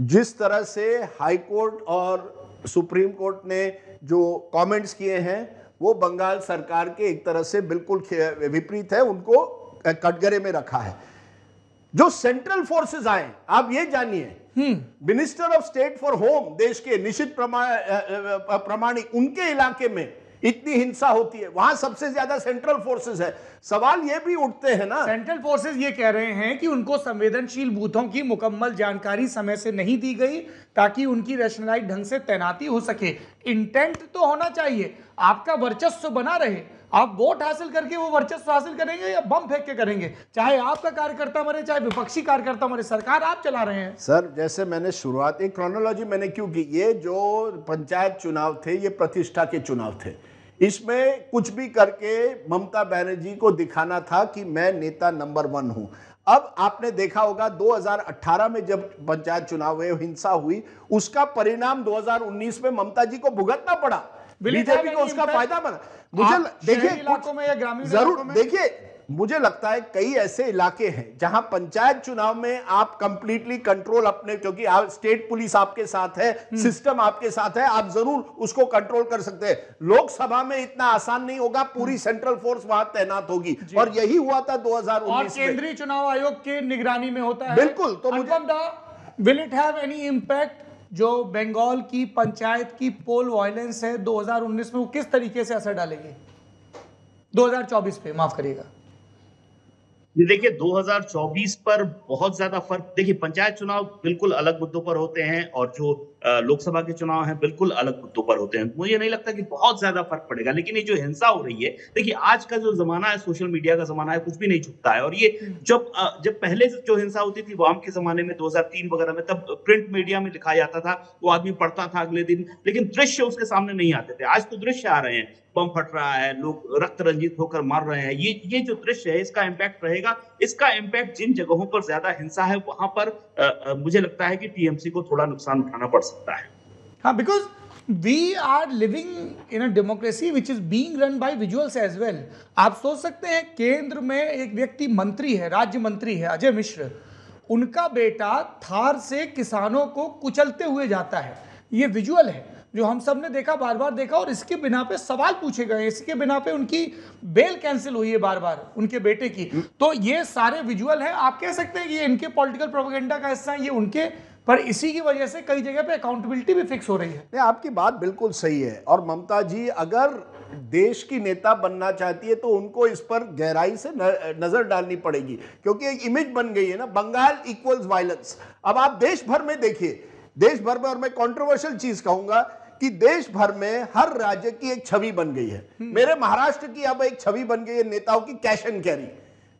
जिस तरह से हाईकोर्ट और सुप्रीम कोर्ट ने जो कॉमेंट्स किए हैं वो बंगाल सरकार के एक तरह से बिल्कुल विपरीत है, उनको कटघरे में रखा है। जो सेंट्रल फोर्सेस आए, आप ये जानिए, minister of state for home, देश के निशित प्रमाणिक, उनके इलाके में इतनी हिंसा होती है, वहां सबसे ज्यादा सेंट्रल फोर्सेस है। सवाल ये भी उठते हैं ना, सेंट्रल फोर्सेस ये कह रहे हैं कि उनको संवेदनशील बूथों की मुकम्मल जानकारी समय से नहीं दी गई ताकि उनकी रैशनलाइज ढंग से तैनाती हो सके। इंटेंट तो होना चाहिए, आपका वर्चस्व बना रहे, आप वोट हासिल करके वो वर्चस्व हासिल करेंगे या बम फेंक के करेंगे, चाहे आपका कार्यकर्ता मरे चाहे विपक्षी कार्यकर्ता मरे, सरकार आप चला रहे हैं। सर जैसे मैंने शुरुआत एक क्रोनोलॉजी मैंने क्यों की, ये जो पंचायत चुनाव थे ये प्रतिष्ठा के चुनाव थे, इसमें कुछ भी करके ममता बनर्जी को दिखाना था कि मैं नेता नंबर वन हूँ। अब आपने देखा होगा 2018 में जब पंचायत चुनाव हुए, हिंसा हुई, उसका परिणाम 2019 में ममता जी को भुगतना पड़ा, बीजेपी को उसका फायदा बना। मुझे देखिए जरूर देखिए, मुझे लगता है कई ऐसे इलाके हैं जहां पंचायत चुनाव में आप कंप्लीटली कंट्रोल अपने, क्योंकि आप स्टेट पुलिस आपके साथ है, सिस्टम आपके साथ है, आप जरूर उसको कंट्रोल कर सकते हैं। लोकसभा में इतना आसान नहीं होगा, पूरी सेंट्रल फोर्स वहां तैनात होगी और यही हुआ था 2019 में। केंद्रीय चुनाव आयोग के निगरानी में होता है बिल्कुल। तो will it have any impact, जो बंगाल की पंचायत की पोल वायलेंस है 2019 में, वो किस तरीके से असर डालेगी 2024 पे? माफ करिएगा, देखिए 2024 पर बहुत ज्यादा फर्क, देखिए पंचायत चुनाव बिल्कुल अलग मुद्दों पर होते हैं और जो लोकसभा के चुनाव हैं बिल्कुल अलग मुद्दों पर होते हैं। मुझे नहीं लगता कि बहुत ज्यादा फर्क पड़ेगा, लेकिन ये जो हिंसा हो रही है, देखिए आज का जो जमाना है, सोशल मीडिया का जमाना है, कुछ भी नहीं छुपता है। और ये जब पहले जो हिंसा होती थी वाम के जमाने में 2003 वगैरह में, तब प्रिंट मीडिया में लिखा जाता था, वो आदमी पढ़ता था अगले दिन, लेकिन दृश्य उसके सामने नहीं आते थे। आज तो दृश्य आ रहे हैं, बम फट रहा है, लोग रक्त रंजित होकर मार रहे हैं। ये जो दृश्य है, इसका इम्पैक्ट रहेगा। इसका इम्पैक्ट जिन जगहों पर ज्यादा हिंसा है वहां पर मुझे लगता है कि टीएमसी को थोड़ा नुकसान उठाना पड़ सकता है। हाँ, because we are living in a democracy which is being run by visuals as well. आप सोच सकते हैं, केंद्र में एक व्यक्ति मंत्री है, राज्य मंत्री है अजय मिश्र, उनका बेटा थार से किसानों को कुचलते हुए जाता है। ये विजुअल है जो हम सब ने देखा, बार बार देखा, और इसके बिना पे सवाल पूछे गए, इसके बिना पे उनकी बेल कैंसिल हुई है बार बार, उनके बेटे की। तो ये सारे विजुअल हैं, आप कह सकते हैं कि ये इनके पॉलिटिकल प्रोपेगेंडा का हिस्सा है, ये उनके, पर इसी की वजह से कई जगह पे अकाउंटेबिलिटी भी फिक्स हो रही है। नहीं, आपकी बात बिल्कुल सही है और ममता जी अगर देश की नेता बनना चाहती है तो उनको इस पर गहराई से नजर डालनी पड़ेगी, क्योंकि एक इमेज बन गई है ना, बंगाल इक्वल्स वायलेंस। अब आप देश भर में देखिए, देश भर में, और मैं कॉन्ट्रोवर्शियल चीज कहूंगा कि देश भर में हर राज्य की एक छवि बन गई है। मेरे महाराष्ट्र की अब एक छवि बन गई है नेताओं की, कैश एंड कैरी,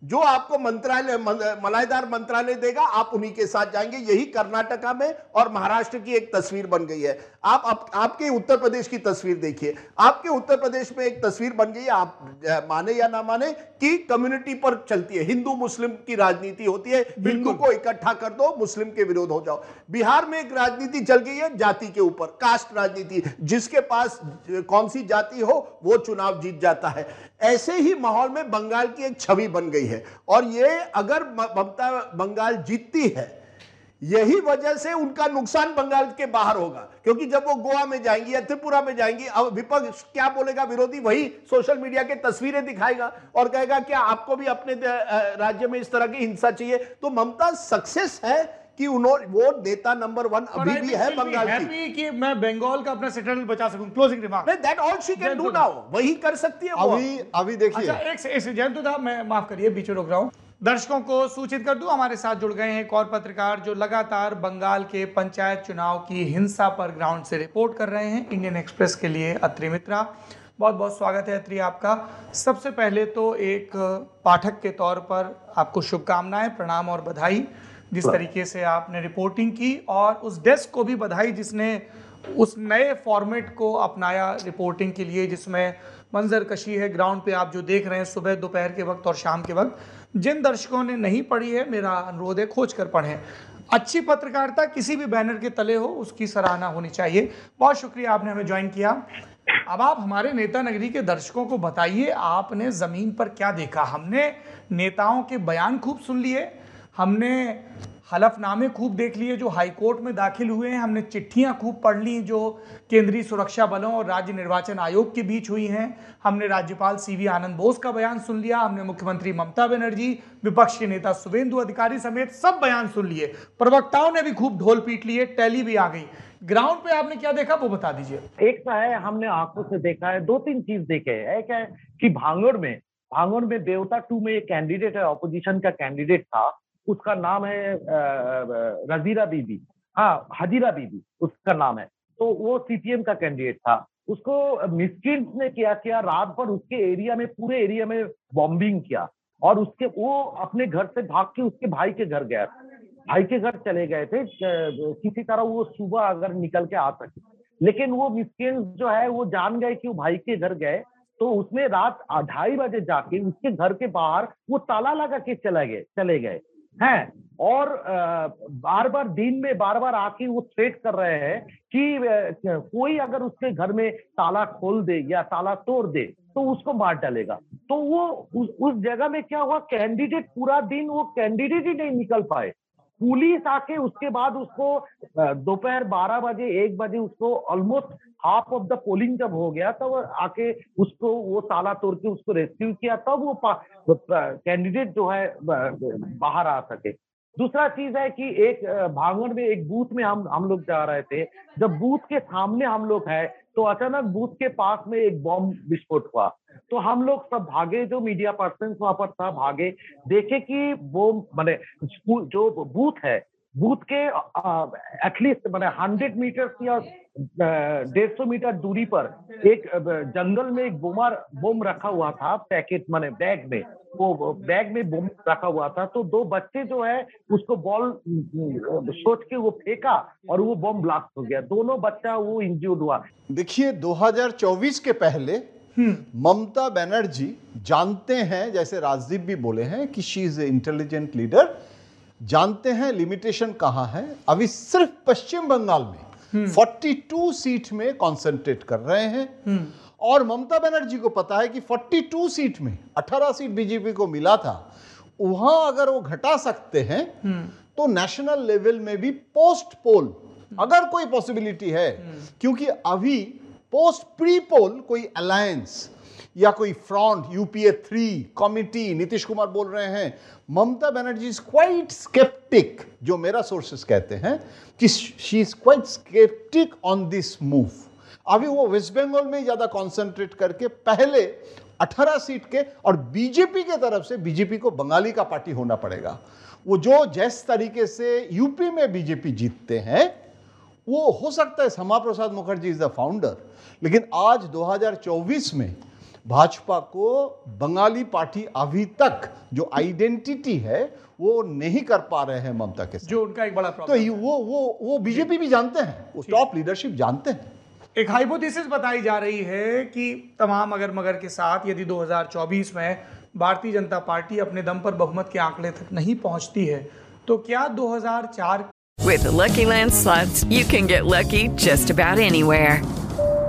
जो आपको मंत्रालय मलाईदार मंत्रालय देगा आप उन्हीं के साथ जाएंगे। यही कर्नाटका में और महाराष्ट्र की एक तस्वीर बन गई है। आपके उत्तर प्रदेश की तस्वीर देखिए, आपके उत्तर प्रदेश में एक तस्वीर बन गई है, आप माने या ना माने, कि कम्युनिटी पर चलती है, हिंदू मुस्लिम की राजनीति होती है, हिंदू को इकट्ठा कर दो, मुस्लिम के विरोध हो जाओ। बिहार में एक राजनीति चल गई है जाति के ऊपर, कास्ट राजनीति, जिसके पास कौन सी जाति हो वो चुनाव जीत जाता है। ऐसे ही माहौल में बंगाल की एक छवि बन गई है और ये अगर ममता बंगाल जीतती है, यही वजह से उनका नुकसान बंगाल के बाहर होगा, क्योंकि जब वो गोवा में जाएंगी या त्रिपुरा में जाएंगी, अब विपक्ष क्या बोलेगा, विरोधी वही सोशल मीडिया के तस्वीरें दिखाएगा और कहेगा क्या आपको भी अपने राज्य में इस तरह की हिंसा चाहिए। तो ममता सक्सेस है कि उन्होंने वो नेता नंबर वन अभी भी है बंगाल की। मैं बंगाल का अपना सेटल बचा सकूं, closing remark, that all she can do now, वही कर सकती है अभी देखिए। अच्छा, एक जयंत था, मैं माफ करिए बीच में रोक रहा हूँ, दर्शकों को सूचित कर दूं, हमारे साथ जुड़ गए हैं एक और पत्रकार जो लगातार बंगाल के पंचायत चुनाव की हिंसा पर ग्राउंड से रिपोर्ट कर रहे हैं, इंडियन एक्सप्रेस के लिए अत्रि मित्रा। बहुत बहुत स्वागत है अत्रि आपका। सबसे पहले तो एक पाठक के तौर पर आपको शुभकामनाएं, प्रणाम और बधाई, जिस तरीके से आपने रिपोर्टिंग की, और उस डेस्क को भी बधाई जिसने उस नए फॉर्मेट को अपनाया रिपोर्टिंग के लिए, जिसमें मंजरकशी है, ग्राउंड पे आप जो देख रहे हैं सुबह दोपहर के वक्त और शाम के वक्त। जिन दर्शकों ने नहीं पढ़ी है, मेरा अनुरोध है खोज कर पढ़ें। अच्छी पत्रकारिता किसी भी बैनर के तले हो, उसकी सराहना होनी चाहिए। बहुत शुक्रिया आपने हमें ज्वाइन किया। अब आप हमारे नेता नगरी के दर्शकों को बताइए, आपने ज़मीन पर क्या देखा? हमने नेताओं के बयान खूब सुन लिए, हमने हलफनामे खूब देख लिए जो हाईकोर्ट में दाखिल हुए हैं, हमने चिट्ठियां खूब पढ़ ली जो केंद्रीय सुरक्षा बलों और राज्य निर्वाचन आयोग के बीच हुई हैं, हमने राज्यपाल सीवी आनंद बोस का बयान सुन लिया, हमने मुख्यमंत्री ममता बनर्जी, विपक्ष के नेता शुभेंदु अधिकारी समेत सब बयान सुन लिए, प्रवक्ताओं ने भी खूब ढोल पीट लिए, टैली भी आ गई। ग्राउंड पे आपने क्या देखा वो बता दीजिए। एक सा है हमने आंखों से देखा है, दो तीन चीज देखे है। एक है कि भांगड़ में देवता 2 में एक कैंडिडेट है, ऑपोजिशन का कैंडिडेट था, उसका नाम है हजीरा बीबी उसका नाम है। तो वो सीपीएम का कैंडिडेट था, उसको मिस्क्रींट्स ने क्या रात भर उसके एरिया में पूरे एरिया में बॉम्बिंग किया और उसके वो अपने घर से भाग के उसके भाई के घर गया, भाई के घर चले गए थे किसी तरह वो सुबह अगर निकल के आ सके। लेकिन वो मिस्क्रींट्स जो है वो जान गए कि वो भाई के घर गए, तो उसमें रात 2:30 बजे जाके उसके घर के बाहर वो ताला लगा के चले गए हैं। और बार-बार दिन में बार-बार आके वो थ्रेट कर रहे हैं कि कोई अगर उसके घर में ताला खोल दे या ताला तोड़ दे तो उसको मार डालेगा। तो वो उस जगह में क्या हुआ, कैंडिडेट पूरा दिन वो कैंडिडेट ही नहीं निकल पाए। पुलिस आके उसके बाद उसको दोपहर 12 बजे 1 बजे उसको almost half of the polling जब हो गया तब आके उसको वो ताला तोड़ के उसको रेस्क्यू किया, तब वो कैंडिडेट जो है बाहर आ सके। दूसरा चीज है कि एक भांगड़ में एक बूथ में हम लोग जा रहे थे, जब बूथ के सामने हम लोग है तो अचानक बूथ के पास में एक बॉम्ब विस्फोट हुआ, तो हम लोग सब भागे, जो मीडिया पर्सन वहां पर था भागे, देखे कि वो माने जो बूथ है, बूथ के एटलीस्ट माने 100 मीटर या 150 मीटर दूरी पर एक जंगल में एक बोम रखा हुआ था, पैकेट माने बैग में, वो बैग में बोम रखा हुआ था। तो 2 बच्चे जो है उसको बॉल सोच के वो फेंका और वो बम ब्लास्ट हो गया, दोनों बच्चा वो इंजर्ड हुआ। देखिए 2024 के पहले ममता बनर्जी जानते हैं, जैसे राजदीप भी बोले हैं कि she is a intelligent leader, जानते हैं लिमिटेशन कहाँ है। अभी सिर्फ पश्चिम बंगाल में 42 सीट में कॉन्सेंट्रेट कर रहे हैं और ममता बनर्जी को पता है कि 42 सीट में 18 सीट बीजेपी को मिला था, वहां अगर वो घटा सकते हैं तो नेशनल लेवल में भी पोस्ट पोल अगर कोई पॉसिबिलिटी है, क्योंकि अभी पोस्ट प्री पोल कोई अलायंस या कोई front UPA 3 committee Nitish Kumar बोल रहे हैं। Mamata Banerjee is quite sceptic, जो मेरा सोर्सेस कहते हैं कि she is quite sceptic on this move. अभी वो वेस्ट बंगाल में ज्यादा कॉन्सेंट्रेट करके पहले 18 सीट के, और बीजेपी के तरफ से बीजेपी को बंगाली का पार्टी होना पड़ेगा। वो जो जिस तरीके से यूपी में बीजेपी जीतते हैं वो हो सकता है, Shyama Prasad Mukherjee is the founder, लेकिन आज 2024 में भाजपा को बंगाली पार्टी अभी तक जो आइडेंटिटी है वो नहीं कर पा रहे हैं ममता के साथ, जो उनका एक बड़ा प्रॉब्लम है। तो वो बीजेपी भी जानते हैं, वो टॉप लीडरशिप जानते हैं। एक हाइपोथेसिस बताई जा रही है कि तमाम अगर मगर के साथ यदि 2024 में भारतीय जनता पार्टी अपने दम पर बहुमत के आंकड़े तक नहीं पहुंचती है तो क्या 2004 With the Lucky Land Slots, you can get lucky just about anywhere.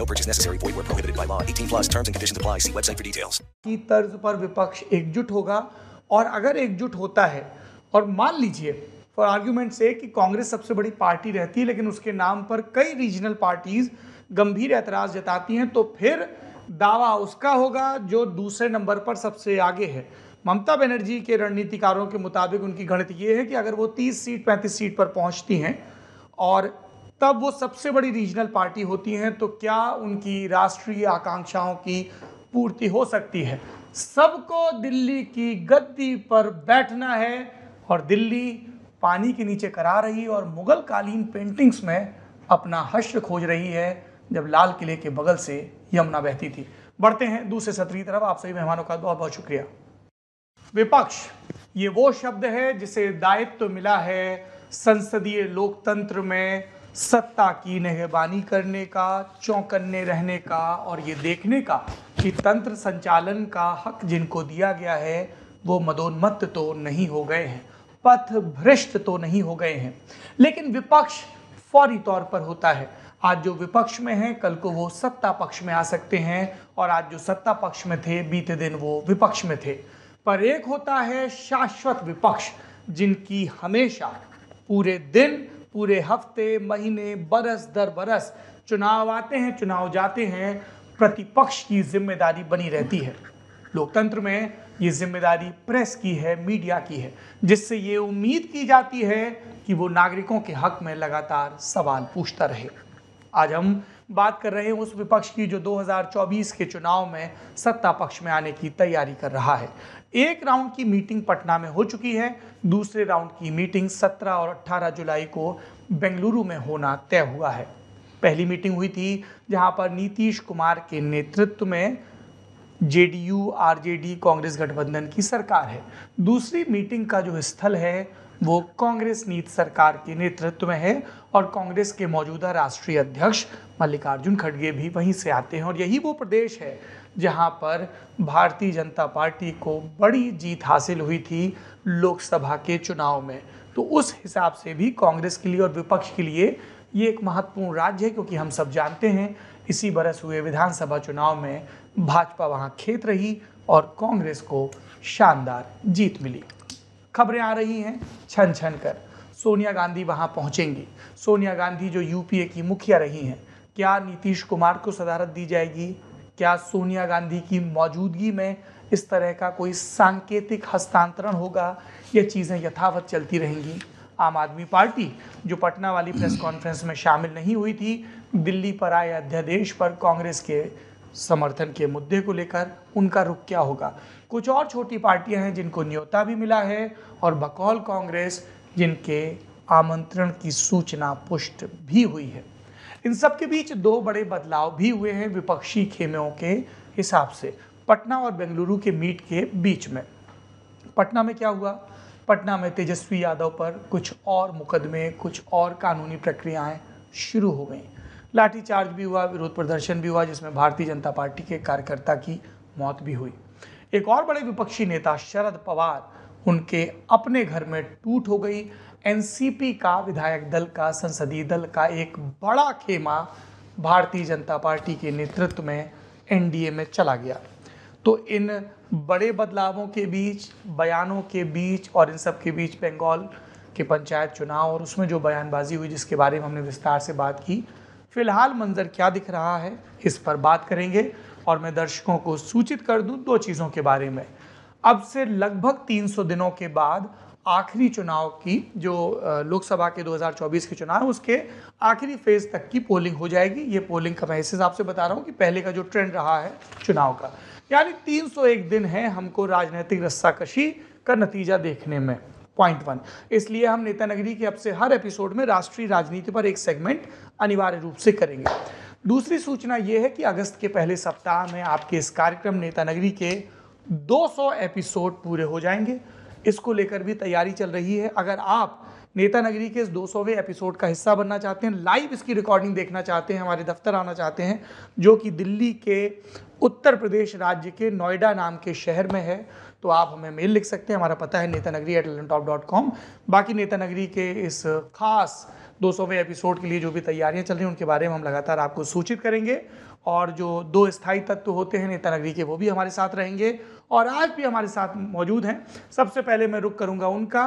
No purchase necessary. Void where prohibited by law. 18+ terms and conditions apply. See website for details. की तर्ज पर विपक्ष एकजुट होगा, और अगर एकजुट होता है और मान लीजिए फॉर आर्ग्यूमेंट से कि कांग्रेस सबसे बड़ी पार्टी रहती है लेकिन उसके नाम पर कई रीजनल पार्टीज गंभीर एतराज जताती हैं, तो फिर दावा उसका होगा जो दूसरे नंबर पर सबसे आगे है। ममता बनर्जी के रणनीतिकारों के मुताबिक उनकी गणित ये है कि अगर वो 30 सीट 35 सीट पर पहुंचती हैं और तब वो सबसे बड़ी रीजनल पार्टी होती हैं तो क्या उनकी राष्ट्रीय आकांक्षाओं की पूर्ति हो सकती है। सबको दिल्ली की गद्दी पर बैठना है और दिल्ली पानी के नीचे करा रही है और मुगल कालीन पेंटिंग्स में अपना हश्र खोज रही है जब लाल किले के बगल से यमुना बहती थी। बढ़ते हैं दूसरे सत्र की तरफ। आप सभी मेहमानों का बहुत बहुत शुक्रिया। विपक्ष ये वो शब्द है जिसे दायित्व मिला है संसदीय लोकतंत्र में सत्ता की निगरानी करने का, चौकन्ने रहने का और ये देखने का कि तंत्र संचालन का हक जिनको दिया गया है वो मदोन्मत्त तो नहीं हो गए हैं, पथ भ्रष्ट तो नहीं हो गए हैं। लेकिन विपक्ष फौरी तौर पर होता है, आज जो विपक्ष में हैं कल को वो सत्ता पक्ष में आ सकते हैं और आज जो सत्ता पक्ष में थे बीते दिन वो विपक्ष में थे। पर एक होता है शाश्वत विपक्ष जिनकी हमेशा पूरे दिन, पूरे हफ्ते, महीने, बरस दर बरस चुनाव आते हैं चुनाव जाते हैं, प्रतिपक्ष की जिम्मेदारी बनी रहती है। लोकतंत्र में ये जिम्मेदारी प्रेस की है, मीडिया की है, जिससे ये उम्मीद की जाती है कि वो नागरिकों के हक में लगातार सवाल पूछता रहे। आज हम बात कर रहे हैं उस विपक्ष की जो 2024 के चुनाव में सत्ता पक्ष में आने की तैयारी कर रहा है। एक राउंड की मीटिंग पटना में हो चुकी है, दूसरे राउंड की मीटिंग 17 और 18 जुलाई को बेंगलुरु में होना तय हुआ है। पहली मीटिंग हुई थी जहां पर नीतीश कुमार के नेतृत्व में जेडीयू, आरजेडी, कांग्रेस गठबंधन की सरकार है। दूसरी मीटिंग का जो स्थल है वो कांग्रेस नीति सरकार के नेतृत्व में है और कांग्रेस के मौजूदा राष्ट्रीय अध्यक्ष मल्लिकार्जुन खड़गे भी वहीं से आते हैं और यही वो प्रदेश है जहां पर भारतीय जनता पार्टी को बड़ी जीत हासिल हुई थी लोकसभा के चुनाव में। तो उस हिसाब से भी कांग्रेस के लिए और विपक्ष के लिए ये एक महत्वपूर्ण राज्य है, क्योंकि हम सब जानते हैं इसी बरस हुए विधानसभा चुनाव में भाजपा वहाँ खेत रही और कांग्रेस को शानदार जीत मिली। खबरें आ रही हैं छन छन कर, सोनिया गांधी वहां पहुंचेंगी। सोनिया गांधी जो यूपीए की मुखिया रही हैं, क्या नीतीश कुमार को सदारत दी जाएगी? क्या सोनिया गांधी की मौजूदगी में इस तरह का कोई सांकेतिक हस्तांतरण होगा या चीज़ें यथावत चलती रहेंगी? आम आदमी पार्टी जो पटना वाली प्रेस कॉन्फ्रेंस में शामिल नहीं हुई थी, दिल्ली पर आए अध्यादेश पर कांग्रेस के समर्थन के मुद्दे को लेकर उनका रुख क्या होगा? कुछ और छोटी पार्टियां हैं जिनको न्योता भी मिला है और बकौल कांग्रेस जिनके आमंत्रण की सूचना पुष्ट भी हुई है। इन सब के बीच दो बड़े बदलाव भी हुए हैं विपक्षी खेमों के हिसाब से पटना और बेंगलुरु के मीट के बीच में। पटना में क्या हुआ? पटना में तेजस्वी यादव पर कुछ और मुकदमे, कुछ और कानूनी प्रक्रियाएँ शुरू हो गई। लाठीचार्ज भी हुआ, विरोध प्रदर्शन भी हुआ जिसमें भारतीय जनता पार्टी के कार्यकर्ता की मौत भी हुई। एक और बड़े विपक्षी नेता शरद पवार, उनके अपने घर में टूट हो गई। एनसीपी का विधायक दल का, संसदीय दल का एक बड़ा खेमा भारतीय जनता पार्टी के नेतृत्व में एनडीए में चला गया। तो इन बड़े बदलावों के बीच, बयानों के बीच और इन सब के बीच बंगाल के पंचायत चुनाव और उसमें जो बयानबाजी हुई जिसके बारे में हमने विस्तार से बात की, फिलहाल मंजर क्या दिख रहा है इस पर बात करेंगे। और मैं दर्शकों को सूचित कर दूं दो चीज़ों के बारे में। अब से लगभग 300 दिनों के बाद आखिरी चुनाव की, जो लोकसभा के 2024 के चुनाव, उसके आखिरी फेज़ तक की पोलिंग हो जाएगी। ये पोलिंग का मैं इस हिसाब से बता रहा हूँ कि पहले का जो ट्रेंड रहा है चुनाव का, यानी 301 दिन है हमको राजनीतिक रस्साकशी का नतीजा देखने में। पॉइंट वन, इसलिए हम नेता नगरी के अब से हर एपिसोड में राष्ट्रीय राजनीति पर एक सेगमेंट अनिवार्य रूप से करेंगे। दूसरी सूचना यह है कि अगस्त के पहले सप्ताह में आपके इस कार्यक्रम नेता नगरी के 200 एपिसोड पूरे हो जाएंगे। इसको लेकर भी तैयारी चल रही है। अगर आप नेता नगरी के इस 200वें एपिसोड का हिस्सा बनना चाहते हैं, लाइव इसकी रिकॉर्डिंग देखना चाहते हैं, हमारे दफ्तर आना चाहते हैं जो कि दिल्ली के उत्तर प्रदेश राज्य के नोएडा नाम के शहर में है, तो आप हमें मेल लिख सकते हैं। हमारा पता है netanagri@lantop.com। बाकी नेता नगरी के इस खास 200वें एपिसोड के लिए जो भी तैयारियां चल रही हैं उनके बारे में हम लगातार आपको सूचित करेंगे। और जो दो स्थायी तत्व होते हैं नेता नगरी के, वो भी हमारे साथ रहेंगे और आज भी हमारे साथ मौजूद हैं। सबसे पहले मैं रुख करूँगा उनका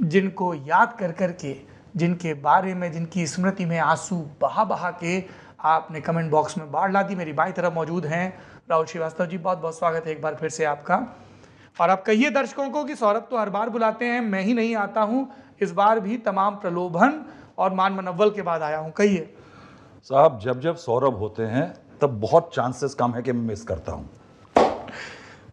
जिनको याद कर कर के, जिनके बारे में, जिनकी स्मृति में आंसू बहा बहा के आपने कमेंट बॉक्स में बाढ़ ला दी। मेरी बाईं तरफ मौजूद हैं राहुल श्रीवास्तव जी, बहुत बहुत स्वागत है एक बार फिर से आपका। और आप कहिए दर्शकों को कि सौरभ तो हर बार बुलाते हैं, मैं ही नहीं आता हूं, इस बार भी तमाम प्रलोभन और मान मनव्वल के बाद आया हूं। कहिए साहब, जब जब सौरभ होते हैं तब बहुत चांसेस कम है कि मैं मिस करता हूं।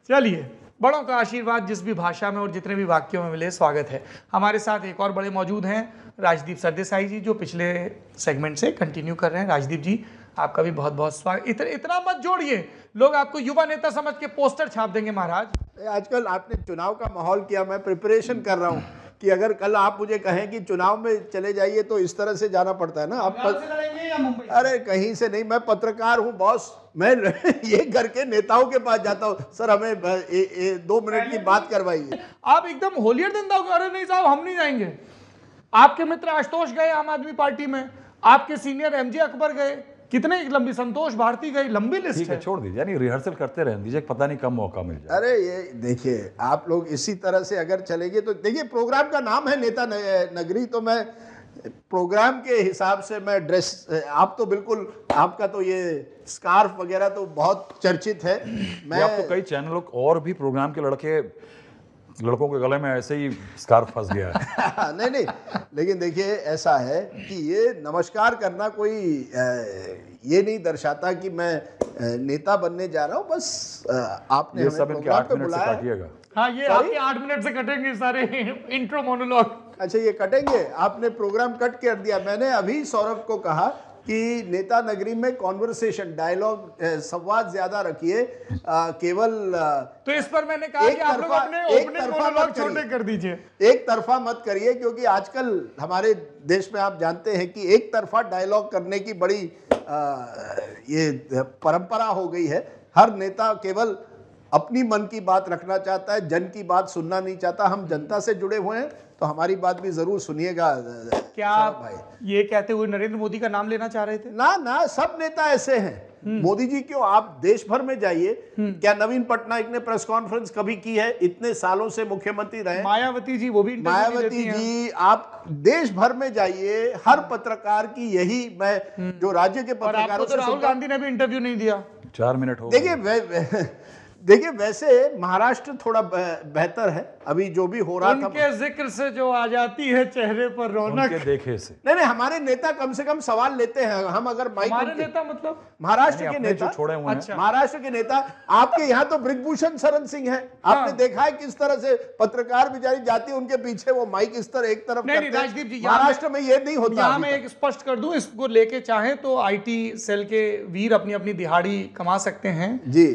चलिए, बड़ों का आशीर्वाद जिस भी भाषा में और जितने भी वाक्यों में मिले, स्वागत है। हमारे साथ एक और बड़े मौजूद हैं राजदीप सरदेसाई जी, जो पिछले सेगमेंट से कंटिन्यू कर रहे हैं। राजदीप जी, आपका भी बहुत बहुत स्वागत। इतना मत जोड़िए, लोग आपको युवा नेता समझ के पोस्टर छाप देंगे। महाराज आजकल आपने चुनाव का माहौल किया, मैं प्रिपरेशन कर रहा हूँ कि अगर कल आप मुझे कहें कि चुनाव में चले जाइए तो इस तरह से जाना पड़ता है ना। आप अरे कहीं से नहीं, मैं पत्रकार हूँ बॉस, मैं ये घर के नेताओं के पास जाता हूँ, सर हमें 2 मिनट की बात करवाइए। आप एकदम होलियर दिन दाओगे, अरे नहीं साहब हम नहीं जाएंगे। आपके मित्र आशुतोष गए आम आदमी पार्टी में, आपके सीनियर एमजे अकबर गए, कितने लंबी, संतोष भारती गई, लंबी लिस्ट है। छोड़ दीजिए, यानी रिहर्सल करते रहने दीजिए, पता नहीं कब मौका मिल जाए। अरे ये देखिए आप लोग इसी तरह से अगर चलेंगे तो देखिए प्रोग्राम का नाम है नेता नगरी, तो मैं प्रोग्राम के हिसाब से मैं ड्रेस, आप तो बिल्कुल, आपका तो ये स्कार्फ वगैरह तो बहुत चर्चित है। मैं आपको कई चैनलों और भी प्रोग्राम के लड़कों के गले में ऐसे ही स्कार्फ फंस गया है। नहीं नहीं, लेकिन देखिए ऐसा है कि ये नमस्कार करना कोई ये नहीं दर्शाता कि मैं नेता बनने जा रहा हूँ। बस आपने ये सब इनके 8 मिनट से काटिएगा। हाँ ये आपके 8 मिनट से कटेंगे सारे इंट्रो मोनोलॉग। अच्छा ये कटेंगे, आपने प्रोग्राम कट कर दिया। मैंने अभी सौरभ को कहा कि नेता नगरी में कॉन्वर्सेशन, डायलॉग, संवाद ज्यादा रखिए, केवल तो इस पर मैंने कहा कि आप लोग अपने कर दीजिए, एक तरफा मत करिए, क्योंकि आजकल हमारे देश में आप जानते हैं कि एक तरफा डायलॉग करने की बड़ी ये परंपरा हो गई है। हर नेता केवल अपनी मन की बात रखना चाहता है, जन की बात सुनना नहीं चाहता। हम जनता से जुड़े हुए हैं तो हमारी बात भी जरूर सुनिएगा। क्या आप ये कहते हुए नरेंद्र मोदी का नाम लेना चाह रहे थे? ना ना, सब नेता ऐसे हैं। मोदी जी क्यों, आप देश भर में जाइए, क्या नवीन पटनायक ने प्रेस कॉन्फ्रेंस कभी की है? इतने सालों से मुख्यमंत्री रहे। मायावती जी, वो भी मायावती जी, आप देश भर में जाइए, हर पत्रकार की यही, मैं जो राज्य के पत्रकारों से, राहुल गांधी ने भी इंटरव्यू नहीं दिया। 4 मिनट हो गए। देखिए वैसे महाराष्ट्र थोड़ा बेहतर है, अभी जो भी हो रहा था उनके जिक्र से जो आ जाती है चेहरे पर रौनक, उनके देखे से। नहीं नहीं, हमारे नेता कम से कम सवाल लेते हैं। हम अगर माइक, हमारे नेता मतलब महाराष्ट्र के नेता छोड़े हुए हैं। महाराष्ट्र के नेता आपके यहाँ तो ब्रिजभूषण शरण सिंह है, आपने देखा है किस तरह से पत्रकार बेचारी जाती है उनके पीछे, वो माइक इस तरह एक तरफ। राजदीप जी, महाराष्ट्र में ये नहीं होता। मैं एक स्पष्ट कर दूं, इसको लेके चाहे तो IT सेल के वीर अपनी अपनी दिहाड़ी कमा सकते हैं जी।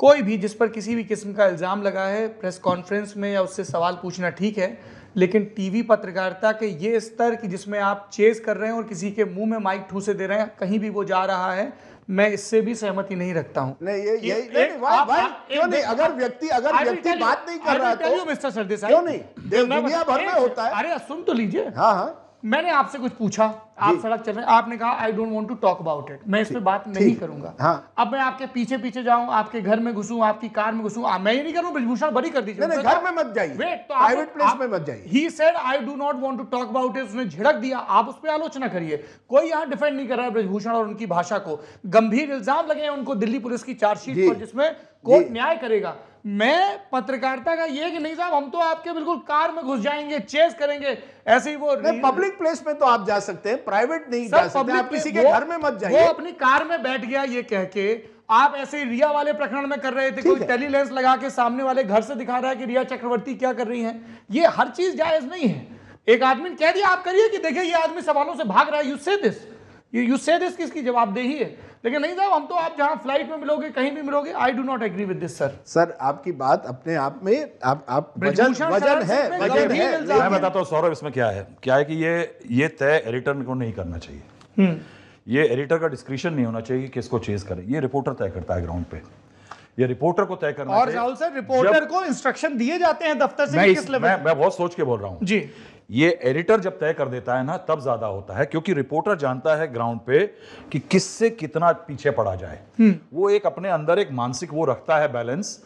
कोई भी जिस पर किसी भी किस्म का इल्ज़ाम लगा है, प्रेस कॉन्फ्रेंस में या उससे सवाल पूछना ठीक है, लेकिन टीवी पत्रकारिता के ये स्तर कि जिसमें आप चेज कर रहे हैं और किसी के मुंह में माइक ठूसे दे रहे हैं, कहीं भी वो जा रहा है, मैं इससे भी सहमति नहीं रखता हूँ। अरे सुन तो लीजिए, मैंने आपसे कुछ पूछा, आप सड़क चल रहे, आपने कहा I don't want to talk about it, मैं इस पे बात नहीं करूंगा। हाँ। अब मैं आपके पीछे पीछे जाऊं, आपके घर में घुसूं, आपकी कार में घुसूं, मैं ये नहीं करूं। ब्रिजभूषण बड़ी कर दीजिए, घर में मत जाइए, प्राइवेट प्लेस में मत जाइए। He said I do not want to talk about it, उसने झिड़क दिया, आप उस पर आलोचना करिए। कोई यहाँ डिफेंड नहीं कर रहा है ब्रिजभूषण और उनकी भाषा को। गंभीर इल्जाम लगे हैं उनको दिल्ली पुलिस की चार्जशीट पर, जिसमें कोर्ट न्याय करेगा। मैं पत्रकारिता का ये कि नहीं साहब हम तो आपके बिल्कुल कार में घुस जाएंगे, चेस करेंगे, ऐसे ही वो पब्लिक प्लेस में तो आप जा सकते हैं, प्राइवेट नहीं जा सकते। आप किसी के घर में मत जाइए। वो अपनी कार में बैठ गया ये कह के, आप ऐसे रिया वाले प्रकरण में कर रहे थे, कोई टेलीलेंस लगा के सामने वाले घर से दिखा रहा है कि रिया चक्रवर्ती क्या कर रही है। ये हर चीज जायज नहीं है। एक आदमी ने कह दिया, आप करिए कि देखिए ये आदमी सवालों से भाग रहा है, यू से दिस, यू से दिस, किसकी जवाबदेही है? लेकिन नहीं साहब हम तो, आप जहां फ्लाइट में मिलोगे, कहीं भी मिलोगे, I do not agree with this. Sir आपकी बात अपने आप में आप वजन है, वजन है। मैं बताता हूं सौरभ इसमें क्या है कि ये तय एडिटर को नहीं करना चाहिए। ये एडिटर का डिस्क्रिप्शन नहीं होना चाहिए कि किसको चेज करें, ये रिपोर्टर तय करता है ग्राउंड पे, ये रिपोर्टर को तय करना। और राहुल सर, रिपोर्टर को इंस्ट्रक्शन दिए जाते हैं दफ्तर से किस लेवल। मैं बहुत सोच के बोल रहा हूँ जी, ये एडिटर जब तय कर देता है ना तब ज्यादा होता है, क्योंकि रिपोर्टर जानता है ग्राउंड पे कि किससे कितना पीछे पड़ा जाए। वो एक अपने अंदर एक मानसिक वो रखता है बैलेंस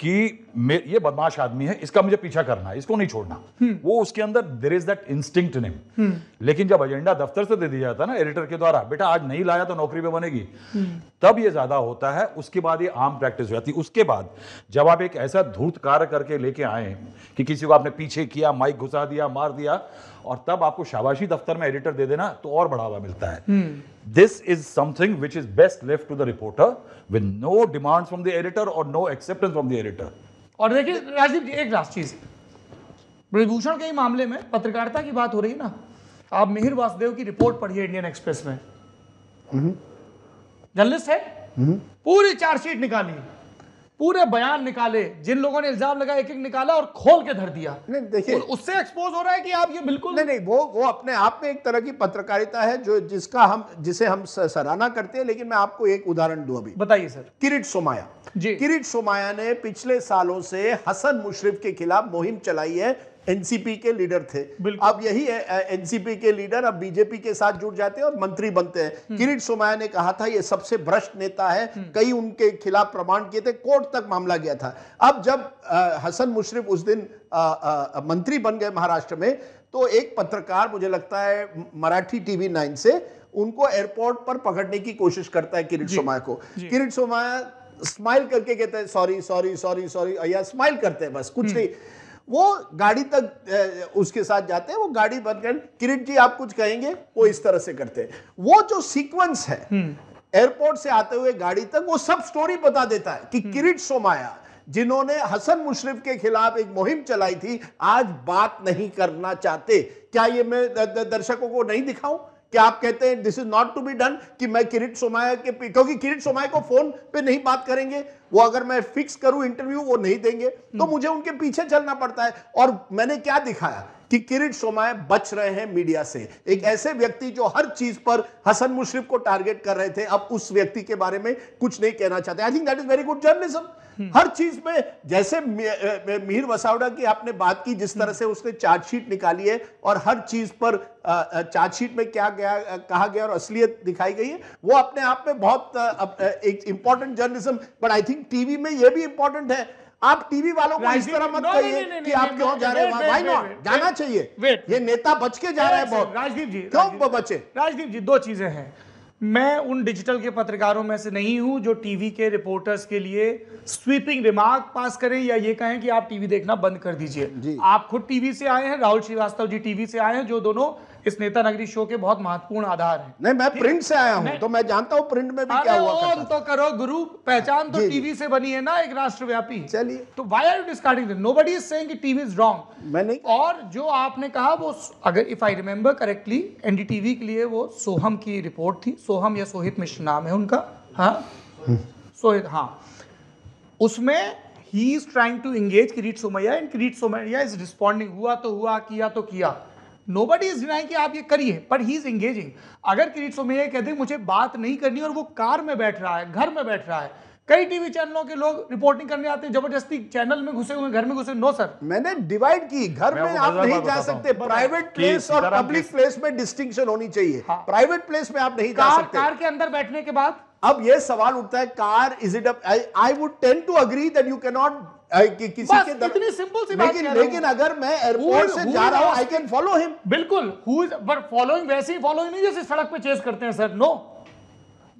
कि ये बदमाश आदमी है, इसका मुझे पीछा करना है, इसको नहीं छोड़ना। वो उसके अंदर there is that instinct in him. लेकिन जब एजेंडा दफ्तर से दे दिया जाता है ना एडिटर के द्वारा, बेटा आज नहीं लाया तो नौकरी पे बनेगी, तब ये ज्यादा होता है। उसके बाद ये आम प्रैक्टिस हो जाती है। उसके बाद जब आप एक ऐसा धूर्त कार्य करके लेके आए कि किसी को आपने पीछे किया, माइक घुसा दिया, मार दिया, और तब आपको शाबाशी दफ्तर में एडिटर दे देना, तो और बढ़ावा मिलता है। This is something which is best left to the reporter with no demands from the editor और no acceptance from the editor. और देखिए राजीव जी, एक लास्ट चीज, ब्रिजभूषण के मामले में पत्रकारिता की बात हो रही है ना, आप मिहिर वासदेव की रिपोर्ट पढ़िए इंडियन एक्सप्रेस में, जर्नलिस्ट है, पूरी चार्जशीट निकाली, पूरे बयान निकाले, जिन लोगों ने इल्जाम लगाया एक एक निकाला और खोल के धर दिया। नहीं देखिए, उससे एक्सपोज हो रहा है कि आप ये बिल्कुल नहीं, नहीं वो अपने आप में एक तरह की पत्रकारिता है जो जिसे हम सराहना करते हैं। लेकिन मैं आपको एक उदाहरण दूं अभी। बताइए सर। किरीट सोमाया जी, किरीट सोमाया ने पिछले सालों से हसन मुशरिफ के खिलाफ मुहिम चलाई है, एनसीपी के लीडर थे। अब यही एनसीपी के लीडर अब बीजेपी के साथ जुड़ जाते हैं और मंत्री बनते हैं। किरीट सोमाया ने कहा था ये सबसे भ्रष्ट नेता है, कई उनके खिलाफ प्रमाण किए थे, कोर्ट तक मामला गया था। अब जब हसन मुशरिफ उस दिन मंत्री बन गए महाराष्ट्र में, तो एक पत्रकार, मुझे लगता है मराठी TV9 से, उनको एयरपोर्ट पर पकड़ने की कोशिश करता है किरीट सोमाया को। किरीट सोमाया स्माइल करके कहते हैं सॉरी सॉरी सॉरी सॉरी, या स्माइल करते हैं, बस कुछ नहीं। वो गाड़ी तक उसके साथ जाते हैं, वो गाड़ी बनकर किरीट जी आप कुछ कहेंगे, वो इस तरह से करते हैं। वो जो सीक्वेंस है एयरपोर्ट से आते हुए गाड़ी तक, वो सब स्टोरी बता देता है कि किरीट सोमाया जिन्होंने हसन मुशरिफ के खिलाफ एक मुहिम चलाई थी, आज बात नहीं करना चाहते। क्या ये मैं दर्शकों को नहीं दिखाऊं? क्या आप कहते हैं this is not to be done कि मैं किरीट सोमाया के, क्योंकि किरीट सोमाया को फोन पे नहीं बात करेंगे वो, अगर मैं फिक्स करूं इंटरव्यू वो नहीं देंगे, तो मुझे उनके पीछे चलना पड़ता है। और मैंने क्या दिखाया कि किरीट सोमाया बच रहे हैं मीडिया से। एक ऐसे व्यक्ति जो हर चीज पर हसन मुशरिफ को टारगेट कर रहे थे, अब उस व्यक्ति के बारे में कुछ नहीं कहना चाहते। I think that is very good journalism. हर चीज में, जैसे मिहिर वसावड़ा की आपने बात की, जिस तरह से उसने चार्जशीट निकाली है और हर चीज पर चार्जशीट में क्या गया कहा गया और असलियत दिखाई गई है, वो अपने आप में बहुत एक important journalism. But I think TV में यह भी इंपॉर्टेंट है। आप टीवी वालों को इस तरह मत कहिए कि आप क्यों जा रहे हैं, व्हाई नॉट जाना चाहिए। ये नेता बच के जा रहा है बहुत। राजदीप जी क्यों बचे? राजदीप जी दो चीजें हैं, मैं उन डिजिटल के पत्रकारों में से नहीं हूं जो टीवी के रिपोर्टर्स के लिए स्वीपिंग रिमार्क पास करें या ये कहें कि आप टीवी देखना बंद कर दीजिए। आप खुद टीवी से आए हैं, राहुल श्रीवास्तव जी टीवी से आए हैं, जो दोनों इस नेता नगरी शो के बहुत महत्वपूर्ण आधार हैं। नहीं, मैं प्रिंट से आया हूं तो मैं जानता हूं प्रिंट में भी क्या हुआ करता था। तो करो गुरु, पहचान तो टीवी से बनी है ना, एक राष्ट्रव्यापी। चलिए, तो why are you discarding this? Nobody is saying कि टीवी इज रॉन्ग। मैंने और जो आपने कहा वो, अगर if I remember correctly, NDTV के लिए वो सोहम की रिपोर्ट थी, सोहम या सोहित मिश्र नाम है उनका। हाँ सोहित, हाँ। उसमें ही is trying to engage Kirit Somaiya and Kirit Somaiya is responding, हुआ तो हुआ, किया तो किया। Nobody is denying कि आप ये करिए, पर he is engaging। अगर किरीट सोमैया कहते हैं मुझे बात नहीं करनी और वो कार में बैठ रहा है, घर में बैठ रहा है, कई टीवी चैनलों के लोग रिपोर्टिंग करने आते हैं, जबरदस्ती चैनल में घुसे हुए, घर में घुसे। नो सर, मैंने डिवाइड की, घर में आप नहीं जा सकते। प्राइवेट प्लेस और पब्लिक प्लेस में डिस्टिंक्शन होनी चाहिए। प्राइवेट प्लेस में आप नहीं जा सकते। कार के अंदर बैठने के बाद अब ये सवाल उठता है, car is it? I would tend to agree that you can not किसी के इतनी सिंपल सी बात। लेकिन अगर मैं एयरपोर्ट से जा रहा हूं, आई कैन फॉलो हिम। बिल्कुल, हु इज फॉलोइंग, वैसे ही फॉलोइंग नहीं जैसे सड़क पे चेस करते हैं सर। नो,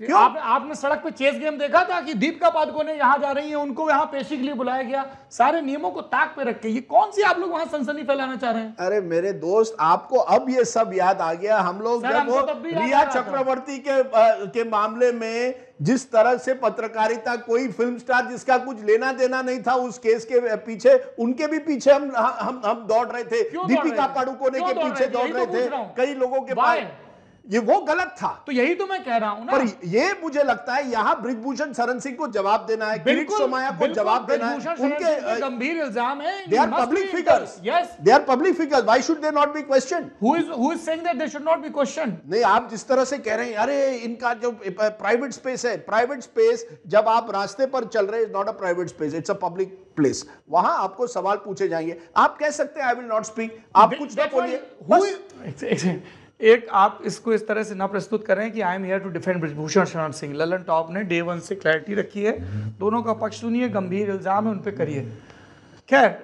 क्यों? आपने सड़क पे चेस गेम देखा था कि दीपिका पादुकोण यहाँ जा रही है, उनको यहाँ पेशी के लिए बुलाया गया, सारे नियमों को ताक पे रख के। ये कौन सी आप लोग वहाँ सनसनी फैलाना चाह रहे हैं? अरे मेरे दोस्त, आपको अब ये सब याद आ गया। हम लोग जब रिया चक्रवर्ती के मामले में जिस तरह से पत्रकारिता, कोई फिल्म स्टार जिसका कुछ लेना देना नहीं था उस केस के पीछे, उनके भी पीछे हम दौड़ रहे थे, दीपिका पादुकोण के पीछे दौड़ रहे थे कई लोगों के पास, ये वो गलत था। तो यही तो मैं कह रहा हूं ना, पर ये मुझे लगता है यहाँ ब्रिजभूषण शरण सिंह को जवाब देना है, किरीट सोमाया को जवाब देना है। उनके गंभीर इल्जाम है, they are public figures, yes they are public figures, why should they not be question? Who is saying that they should not be question? नहीं, आप जिस तरह से कह रहे हैं, अरे इनका जो प्राइवेट स्पेस है, प्राइवेट स्पेस जब आप रास्ते पर चल रहे, is not a private space, it's a public place. वहां आपको सवाल पूछे जाएंगे, आप कह सकते हैं आई विल नॉट स्पीक, आप कुछ ना बोलिए। एक आप इसको इस तरह से ना प्रस्तुत करें कि I am here to defend Brijbhushan Sharan Singh. Lalan top ने डे 1 से क्लैरिटी रखी है, दोनों का पक्ष सुनिए, गंभीर इल्जाम है उन पे करिए। खैर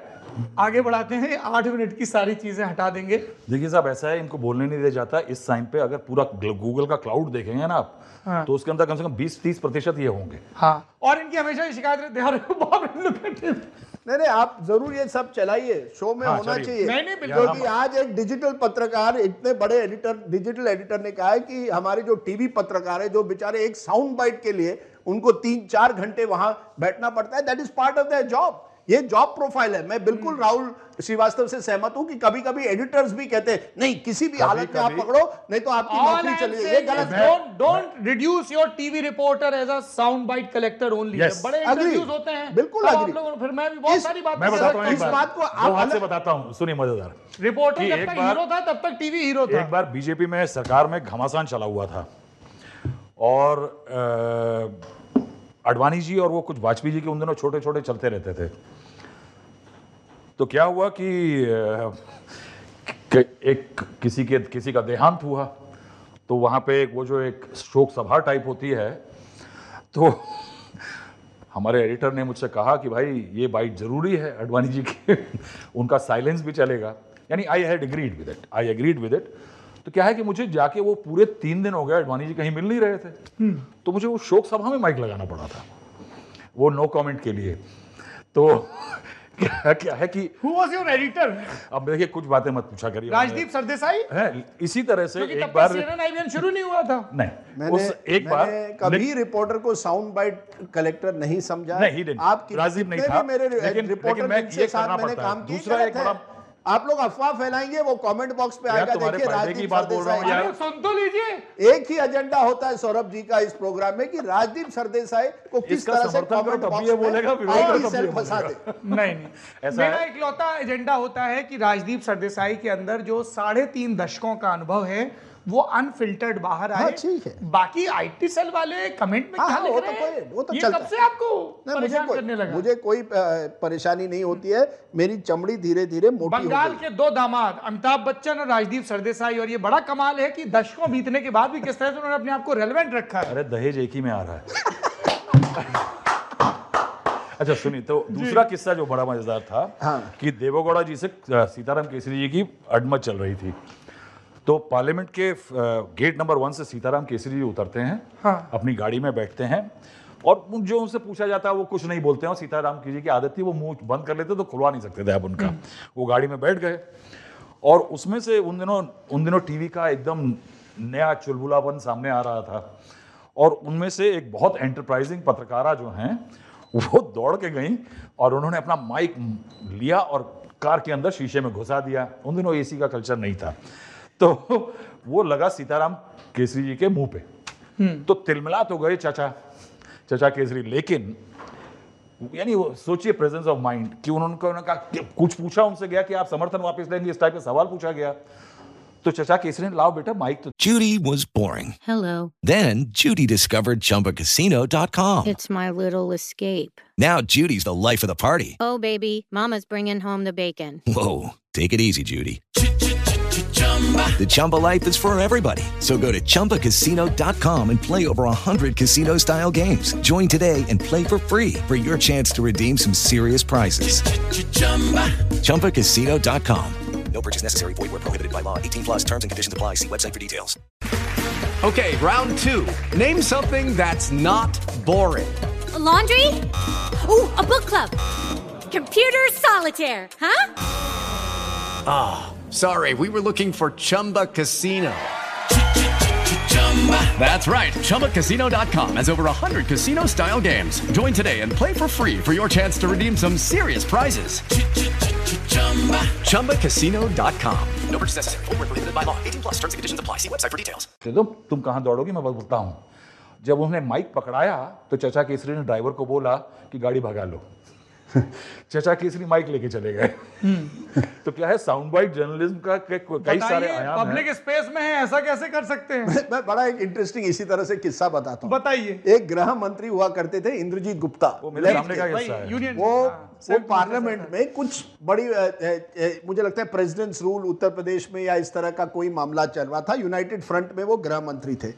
आगे बढ़ाते हैं, 8 मिनट की सारी चीजें हटा देंगे। देखिए साहब, ऐसा है, इनको बोलने नहीं दिया जाता। इस टाइम पे अगर पूरा गूगल का क्लाउड देखेंगे ना आप, हाँ। तो उसके अंदर कम से कम 20-30% ये होंगे, हाँ। और इनकी हमेशा शिकायत रहती है। नहीं, आप जरूर ये सब चलाइए, शो में होना चाहिए। क्योंकि आज एक डिजिटल पत्रकार, इतने बड़े एडिटर, डिजिटल एडिटर ने कहा है कि हमारे जो टीवी पत्रकार है, जो बेचारे एक साउंड बाइट के लिए उनको 3-4 घंटे वहां बैठना पड़ता है, that is part of their job. ये जॉब प्रोफाइल है। मैं बिल्कुल राहुल श्रीवास्तव से सहमत हूं कि कभी कभी एडिटर्स भी कहते हैं नहीं किसी भी हालत में आप पकड़ो नहीं तो आपकी नौकरी चली जाएगी। गलत, don't reduce your TV reporter as a sound bite collector only. बड़े इंटरव्यूज होते हैं, बिल्कुल एग्री। फिर मैं भी बहुत सारी बात को आपसे बताता हूं, सुनिए मजेदार। रिपोर्टर जब तक हीरो था तब तक टीवी हीरो था। एक बार बीजेपी में सरकार में घमासान चला हुआ था और अडवाणी जी और वो कुछ वाजपेयी जी के उन दिनों छोटे छोटे चलते रहते थे। तो क्या हुआ कि एक किसी का देहांत हुआ तो वहाँ पे वो जो एक शोक सभा टाइप होती है, तो हमारे एडिटर ने मुझसे कहा कि भाई ये बाइट ज़रूरी है अडवाणी जी की, उनका साइलेंस भी चलेगा। यानी आई एग्रीड विद इट। तो क्या है कि मुझे जाके वो पूरे 3 दिन हो गए अडवाणी जी कहीं मिल नहीं रहे थे, तो मुझे वो शोक सभा में माइक लगाना पड़ा था वो नो कमेंट के लिए। तो क्या है कि Who was your editor? अब देखिए कुछ बातें मत पूछा करिए। राजदीप सरदेसाई है। इसी तरह से एक बार CNN IBN शुरू नहीं हुआ था। नहीं, मैंने कभी रिपोर्टर को साउंड बाइट कलेक्टर नहीं समझा। आप राजदीप नहीं था, लेकिन दूसरा एक बड़ा आप लोग अफवाह फैलाएंगे वो कमेंट बॉक्स पे आएगा। देखिए राजदीप सरदेसाई, सुन तो लीजिए, एक ही एजेंडा होता है सौरभ जी का इस प्रोग्राम में कि राजदीप सरदेसाई को किस तरह से कमेंट बॉक्स बोलेगा फंसा दे। नहीं, ऐसा मेरा इकलौता एजेंडा होता है कि राजदीप सरदेसाई के अंदर जो 3.5 दशकों का अनुभव है वो अनफिल्टर्ड बाहर आए। ठीक है, बाकी आईटी सेल वाले कमेंट में क्या लिख रहे हैं वो तो चलता है। कब से आपको परेशान करने लगा? मुझे कोई परेशानी नहीं होती है, मेरी चमड़ी धीरे धीरे मोटी हो गई। बंगाल के दो दामाद अमिताभ बच्चन और राजदीप सरदेसाई, और ये बड़ा कमाल है कि दशकों बीतने के बाद भी किस तरह से उन्होंने अपने आप को रेलेवेंट रखा है। अरे दहेज एक ही में आ रहा है। अच्छा सुनिए, तो दूसरा किस्सा जो बड़ा मजेदार था कि देवोगौड़ा जी से सीताराम केसरी जी की अडमत चल रही थी, तो पार्लियामेंट के गेट नंबर 1 से सीताराम केसरी जी उतरते हैं, अपनी गाड़ी में बैठते हैं और जो उनसे पूछा जाता है वो कुछ नहीं बोलते हैं। और सीताराम केसरी जी की आदत थी वो मुंह बंद कर लेते तो खुलवा नहीं सकते थे अब उनका। वो गाड़ी में बैठ गए और उसमें से उन दिनों टीवी का एकदम नया चुलबुलापन सामने आ रहा था और उनमें से एक बहुत एंटरप्राइजिंग पत्रकारा जो हैं वो दौड़ के गई और उन्होंने अपना माइक लिया और कार के अंदर शीशे में घुसा दिया। उन दिनों एसी का कल्चर नहीं था, तो वो लगा सीताराम केसरी जी के मुंह पे। तो तिलमिला तो गए चाचा केसरी, लेकिन यानी वो सोचिए प्रेजेंस ऑफ माइंड कि उन्होंने कहा, कुछ पूछा उनसे गया कि आप समर्थन वापस लेंगे, इस टाइप का सवाल पूछा गया। तो चाचा केसरी ने लाओ बेटा माइक। तो Judy was boring. Hello. Then Judy discovered Chumbacasino.com. It's my little escape. Now Judy's the life of the party. Oh baby, mama's bringing home the bacon. Whoa, take it easy Judy. The Chumba life is for everybody. So go to ChumbaCasino.com and play over 100 casino-style games. Join today and play for free for your chance to redeem some serious prizes. Ch-ch-chumba. ChumbaCasino.com. No purchase necessary. Void where prohibited by law. 18 plus terms and conditions apply. See website for details. Okay, round 2. Name something that's not boring. A laundry? Ooh, a book club. Computer solitaire, huh? Ah. Oh. Sorry, we were looking for Chumba Casino. That's right, ChumbaCasino.com has over 100 casino-style games. Join today and play for free for your chance to redeem some serious prizes. ChumbaCasino.com. No purchase necessary. Void where prohibited by law. 18+ terms and conditions apply. See website for details. तुम कहाँ दौड़ोगी मैं बोलता हूँ। जब उन्होंने mic पकड़ाया तो चाचा केसरी ने ड्राइवर को बोला कि गाड़ी भगा लो। चाचा केसरी माइक लेके चले गए। तो क्या है, साउंड बाइट जर्नलिज्म का कई सारे आयाम हैं। पब्लिक स्पेस में है, ऐसा कैसे कर सकते हैं? मैं बड़ा एक इंटरेस्टिंग इसी तरह से किस्सा बताता हूँ। बताइए। एक गृह मंत्री हुआ करते थे इंद्रजीत गुप्ता, वो पार्लियामेंट में कुछ बड़ी मुझे लगता है प्रेसिडेंट्स रूल उत्तर प्रदेश में या इस तरह का कोई मामला चल रहा था। यूनाइटेड फ्रंट में वो गृह मंत्री थे।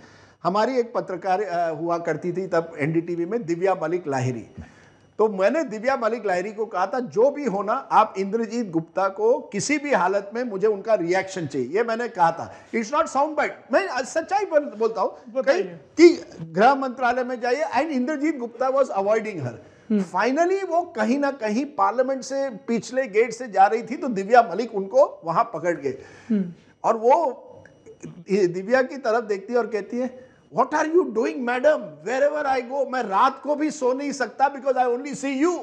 हमारी एक पत्रकार हुआ करती थी तब एनडीटीवी में, दिव्या मलिक लाहिरी। तो मैंने दिव्या मलिक लाहिरी को कहा था जो भी होना आप इंद्रजीत गुप्ता को किसी भी हालत में मुझे उनका रिएक्शन चाहिए, ये मैंने कहा था। इट्स नॉट साउंड बाइट, मैं सच्चाई बोलता हूँ कि गृह मंत्रालय में जाइए। And Indrajit Gupta was avoiding her. Finally वो कहीं ना कहीं पार्लियामेंट से पिछले गेट से जा रही थी तो दिव्या मलिक उनको वहां पकड़ गए और वो दिव्या की तरफ देखती है और कहती है What are you doing, madam? Wherever I go, मैं रात को भी सो नहीं सकता because I only see you.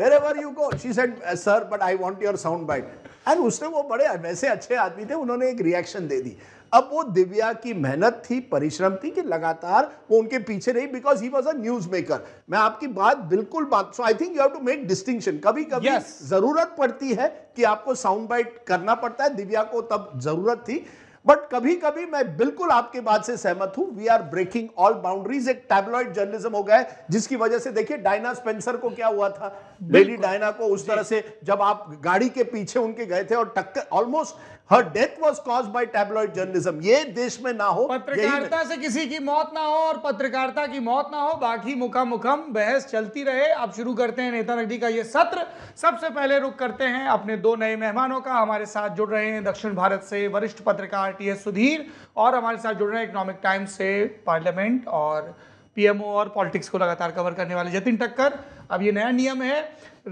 Wherever you go, she said, sir, but I want your sound bite. और उसने वो बड़े वैसे अच्छे आदमी थे, उन्होंने एक रिएक्शन दे दी. अब वो दिव्या की मेहनत थी, परिश्रम थी कि लगातार वो उनके पीछे रही because he was a news maker. मैं आपकी बात बिल्कुल बात. So I think you have to make distinction. कभी कभी जरूरत पड़ती है कि आपको साउंड बाइट करना पड़ता है. दिव्या को तब जरूरत थी, बट कभी कभी मैं बिल्कुल आपके बात से सहमत हूं. We are breaking all boundaries. एक टैबलॉइड जर्नलिज्म हो गया है जिसकी वजह से देखिए डायना स्पेंसर को क्या हुआ था, लेडी डायना को. उस तरह से जब आप गाड़ी के पीछे उनके गए थे और टक्कर, almost her death was caused by tabloid journalism. ये देश में ना हो, पत्रकारिता से किसी की मौत ना हो और पत्रकारिता की मौत ना हो. बाकी मुखम मुखम बहस चलती रहे. अब शुरू करते हैं नेता नकदी का ये सत्र. सबसे पहले रुख करते हैं अपने दो नए मेहमानों का. हमारे साथ जुड़ रहे हैं दक्षिण भारत से वरिष्ठ पत्रकार टीएस सुधीर और हमारे साथ जुड़ रहे हैं इकोनॉमिक टाइम्स से पार्लियामेंट और पीएमओ और पॉलिटिक्स को लगातार कवर करने वाले जतिन टक्कर. अब ये नया नियम है,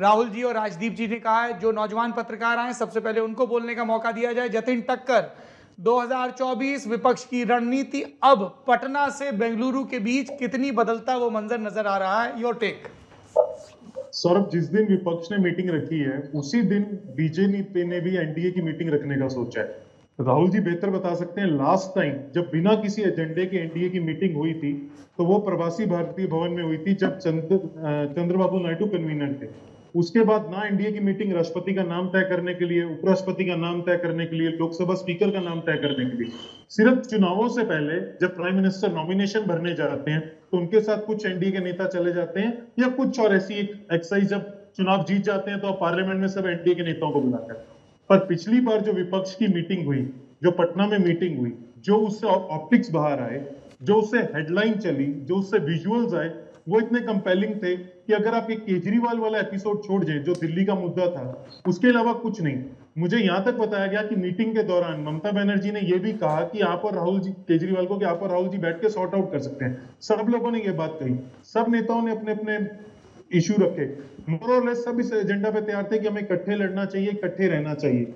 राहुल जी और राजदीप जी ने कहा है जो नौजवान पत्रकार आए सबसे पहले उनको बोलने का मौका दिया जाए. जतिन टक्कर, 2024 विपक्ष की रणनीति अब पटना से बेंगलुरु के बीच कितनी बदलता वो मंजर नजर आ रहा है. Your take. सौरभ, जिस दिन विपक्ष ने मीटिंग रखी है उसी दिन बीजेपी ने भी एनडीए की मीटिंग रखने का सोचा है. राहुल जी बेहतर बता सकते हैं, लास्ट टाइम जब बिना किसी एजेंडे के एनडीए की मीटिंग हुई थी तो वो प्रवासी भारतीय भवन में हुई थी जब चंद्रबाबू नायडू कन्वीनर थे. उसके बाद ना एनडीए की मीटिंग राष्ट्रपति का नाम तय करने के लिए, उपराष्ट्रपति का नाम तय करने के लिए, लोकसभा स्पीकर का नाम तय करने के लिए, सिर्फ चुनावों से पहले जब प्राइम मिनिस्टर नॉमिनेशन भरने जाते हैं तो उनके साथ कुछ एनडीए के नेता चले जाते हैं या कुछ और ऐसी एक्सरसाइज. जब चुनाव जीत जाते हैं तो पार्लियामेंट में सब एनडीए के नेताओं को बुलाते हैं. पर पिछली बार जो विपक्ष की मीटिंग हुई, जो पटना में मीटिंग हुई, जो उससे ऑप्टिक्स बाहर आए, जो उससे हेडलाइन चली, जो उससे विजुअल्स आए, वो इतने कंपेलिंग थे कि अगर आप एक केजरीवाल वाला एपिसोड छोड़ जाए जो दिल्ली का मुद्दा था, उसके अलावा कुछ नहीं. मुझे यहाँ तक बताया गया कि मीटिंग के दौरान ममता बनर्जी ने यह भी कहा कि आप और राहुल जी, केजरीवाल को, कि आप और राहुल जी बैठ के सॉर्ट आउट कर सकते हैं. सब लोगों ने यह बात कही, सब नेताओं ने अपने अपने इशू रखे. मोर और लेस सब इस एजेंडा पे तैयार थे कि हमें इकट्ठे लड़ना चाहिए, इकट्ठे रहना चाहिए.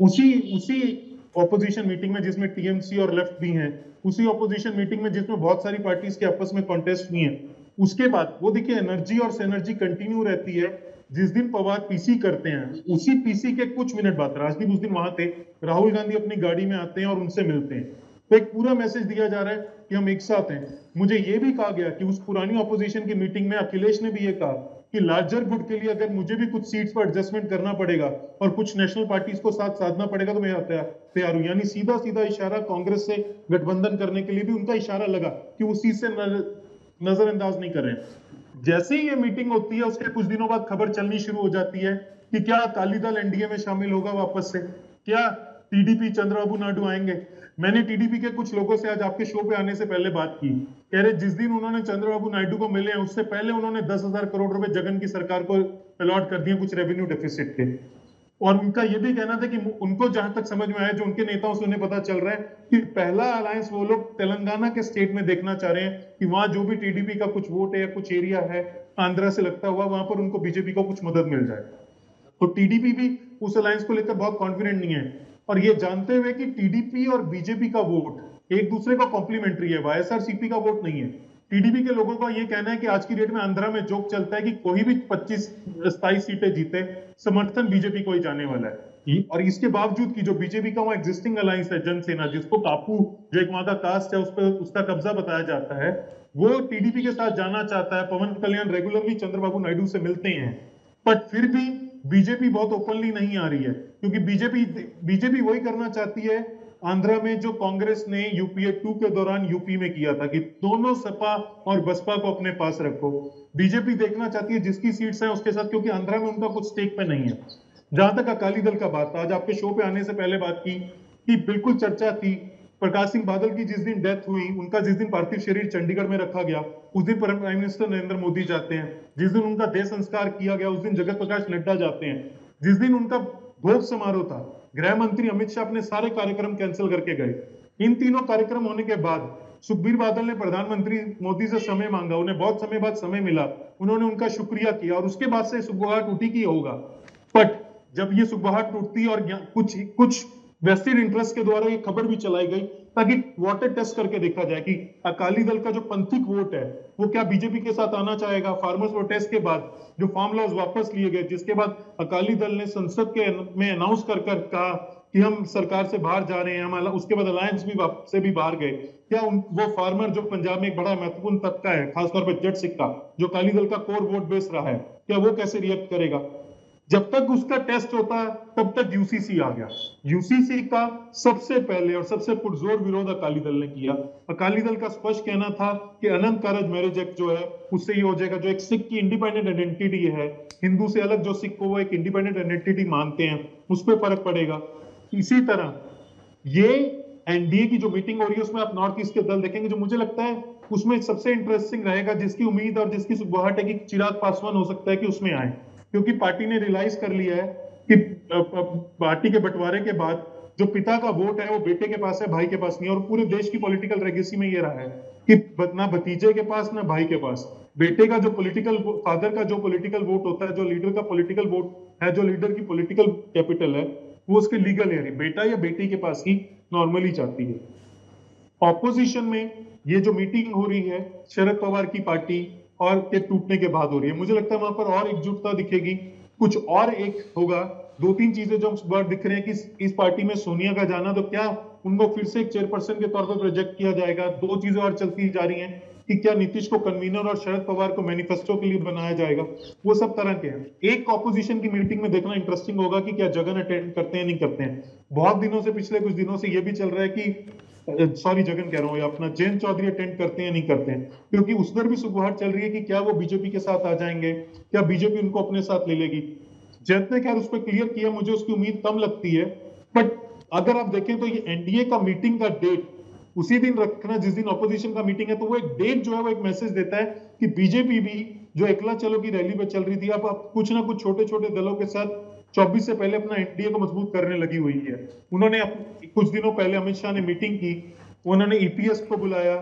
उसी ऑपोजिशन मीटिंग में जिसमें टीएमसी और लेफ्ट भी हैं, उसी ऑपोजिशन मीटिंग में जिसमें बहुत सारी पार्टीज के आपस में कॉन्टेस्ट भी हैं, उसके बाद वो देखिए एनर्जी और सेनर्जी कंटिन्यू रहती है. जिस दिन पवार पीसी करते हैं उसी पीसी के कुछ मिनट बाद राजदीप उस दिन वहां थे, राहुल गांधी अपनी गाड़ी में आते हैं और उनसे मिलते हैं. तो एक पूरा मैसेज दिया जा रहा है कि हम एक साथ हैं. मुझे ये भी कहा गया कि उस पुरानी ऑपोजिशन की मीटिंग में अखिलेश ने भी ये कहा कि लार्जर गुड के लिए अगर मुझे भी कुछ सीट्स पर एडजस्टमेंट करना पड़ेगा और कुछ नेशनल पार्टीज को साथ साधना पड़ेगा तो मैं तैयार हूँ. यानी सीधा सीधा इशारा कांग्रेस से गठबंधन करने के लिए भी उनका इशारा लगा कि वो सीट से नजरअंदाज नहीं कर रहे. जैसे ही ये मीटिंग होती है उसके कुछ दिनों बाद खबर चलनी शुरू हो जाती है कि क्या अकाली दल एनडीए में शामिल होगा वापस से, क्या टीडीपी चंद्रबाबू नायडू आएंगे. मैंने टीडीपी के कुछ लोगों से आज आपके शो पे आने से पहले बात की. कह रहे जिस दिन उन्होंने चंद्रबाबू नायडू को मिले हैं उससे पहले उन्होंने 10,000 करोड़ रुपए जगन की सरकार को अलॉट कर दिए कुछ रेवेन्यू डेफिसिट के. और उनका यह भी कहना था कि उनको जहां तक समझ में आया जो उनके नेताओं से उन्हें पता चल रहा है कि पहला अलायंस वो लोग तेलंगाना के स्टेट में देखना चाह रहे हैं कि वहां जो भी टीडीपी का कुछ वोट है, कुछ एरिया है आंध्रा से लगता हुआ, वहां पर उनको बीजेपी को कुछ मदद मिल जाए. तो टीडीपी भी उस अलायंस को लेकर बहुत कॉन्फिडेंट नहीं है. और ये जानते हुए कि टीडीपी और बीजेपी का वोट एक दूसरे का कॉम्प्लीमेंट्री है, वाईएसआरसीपी का वोट नहीं है. टीडीपी के लोगों का ये कहना है कि आज की डेट में आंध्रा में जोक चलता है कि कोई भी 25-27 सीटें जीते समर्थन बीजेपी को ही जाने वाला है. और इसके बावजूद कि जो बीजेपी का वहां एग्जिस्टिंग अलायंस है जनसेना, जिसको कापू जो एक वहां का कास्ट है उस पर उसका कब्जा बताया जाता है, वो टीडीपी के साथ जाना चाहता है. पवन कल्याण रेगुलरली चंद्रबाबू नायडू से मिलते हैं, बट फिर भी बीजेपी बहुत ओपनली नहीं आ रही है क्योंकि बीजेपी वही करना चाहती है आंध्रा में जो कांग्रेस ने यूपीए 2 के दौरान यूपी में किया था कि दोनों सपा और बसपा को अपने पास रखो. बीजेपी देखना चाहती है जिसकी सीट्स हैं उसके साथ, क्योंकि आंध्रा में उनका कुछ स्टेक पे नहीं है. जहां तक अकाली दल का बात, आज आपके शो पे आने से पहले बात की कि बिल्कुल चर्चा थी प्रकाश सिंह बादल की. जिस दिन डेथ हुई उनका, जिस दिन पार्थिव शरीर चंडीगढ़ में रखा गया उस दिन प्राइम मिनिस्टर नरेंद्र मोदी जाते हैं, जिस दिन उनका देह संस्कार किया गया उस दिन जगत प्रकाश नड्डा जाते हैं, जिस दिन उनका भोग समारोह था गृह मंत्री अमित शाह अपने सारे कार्यक्रम कैंसिल करके गए. इन तीनों कार्यक्रम होने के बाद सुखबीर बादल ने प्रधानमंत्री मोदी से समय मांगा, उन्हें बहुत समय बाद समय मिला, उन्होंने उनका शुक्रिया किया और उसके बाद से सुगबुगाहट उठी कि होगा. बट जब ये सुगबुगाहट टूटती और कुछ वेस्टेड इंटरेस्ट के द्वारा ये खबर भी चलाई गई ताकि वाटर टेस्ट करके देखा जाए कि अकाली दल का जो पंथिक वोट है वो क्या बीजेपी के साथ आना चाहेगा। फार्मर्स प्रोटेस्ट के बाद जो फार्म लॉज वापस लिए गए, जिसके बाद अकाली दल ने संसद के में अनाउंस कर कर कहा कि हम सरकार से बाहर जा रहे हैं, हम उसके बाद अलायंस भी से भी बाहर गए। क्या वो फार्मर जो पंजाब में एक बड़ा महत्वपूर्ण तबका है, खासतौर पर जट सिक्का जो अकाली दल का कोर वोट बेस रहा है, क्या वो कैसे रिएक्ट करेगा। जब तक उसका टेस्ट होता है तब तक यूसीसी आ गया। यूसीसी का सबसे पहले और सबसे पुरजोर विरोध अकाली दल ने किया। अकाली दल का स्पष्ट कहना था कि अनंत कारज मैरिज एक्ट जो है उससे ये हो जाएगा, जो एक सिख की इंडिपेंडेंट आइडेंटिटी है, हिंदू से अलग जो सिख को वो एक इंडिपेंडेंट आइडेंटिटी मानते हैं, उस पर फर्क पड़ेगा। इसी तरह ये एनडीए की जो मीटिंग हो रही है उसमें आप नॉर्थ ईस्ट के दल देखेंगे, जो मुझे लगता है उसमें सबसे इंटरेस्टिंग रहेगा, जिसकी उम्मीद और जिसकी सुगबुहाहट है कि चिराग पासवान हो सकता है कि उसमें आए, क्योंकि पार्टी ने रियलाइज कर लिया है कि पार्टी के बंटवारे के बाद जो पिता का वोट है वो बेटे के पास है, भाई के पास नहीं है। और पूरे देश की पॉलिटिकल लेगेसी में ये रहा है कि ना भतीजे के पास ना भाई के पास, बेटे का जो पॉलिटिकल, फादर का जो पॉलिटिकल वोट होता है, जो लीडर का पॉलिटिकल वोट है, जो लीडर की पॉलिटिकल कैपिटल है, वो उसके लीगल एरिया बेटा या बेटी के पास ही नॉर्मली जाती है। ऑपोजिशन में ये जो मीटिंग हो रही है शरद पवार की पार्टी और के टूटने के बाद हो रही है, मुझे लगता है वहां पर और एकजुटता दिखेगी, कुछ और एक होगा। दो तीन चीजें जो बार दिख रहे हैं कि इस पार्टी में सोनिया का जाना, तो क्या उनको फिर से एक चेयरपर्सन के तौर पर प्रोजेक्ट किया जाएगा। दो चीजें और चलती जा रही हैं कि क्या नीतीश को कन्वीनर और शरद पवार को मैनिफेस्टो के लिए बनाया जाएगा, वो सब तरह के हैं। एक ऑपोजिशन की मीटिंग में देखना इंटरेस्टिंग होगा कि क्या जगन अटेंड करते हैं नहीं करते हैं। बहुत दिनों से, पिछले कुछ दिनों से ये भी चल रहा है कि जगन कह रहा हूँ अपना, जयंत चौधरी अटेंड करते हैं नहीं करते हैं, क्योंकि उस पर भी सुगबुहाहट चल रही है कि क्या वो बीजेपी के साथ आ जाएंगे, क्या बीजेपी उनको अपने साथ ले लेगी। जयंत ने खैर उस पर क्लियर किया, मुझे उसकी उम्मीद कम लगती है। बट अगर आप देखें तो ये एनडीए का मीटिंग का डेट उसी दिन रखना जिस दिन ऑपोजिशन का मीटिंग है, तो वो एक डेट जो है वो एक मैसेज देता है कि बीजेपी भी जो एकला चलो की रैली पे चल रही थी, अब आप कुछ ना कुछ छोटे छोटे दलों के साथ 24 से पहले अपना एनडीए को मजबूत करने लगी हुई है। उन्होंने कुछ दिनों पहले अमित शाह ने मीटिंग की, उन्होंने ईपीएस को बुलाया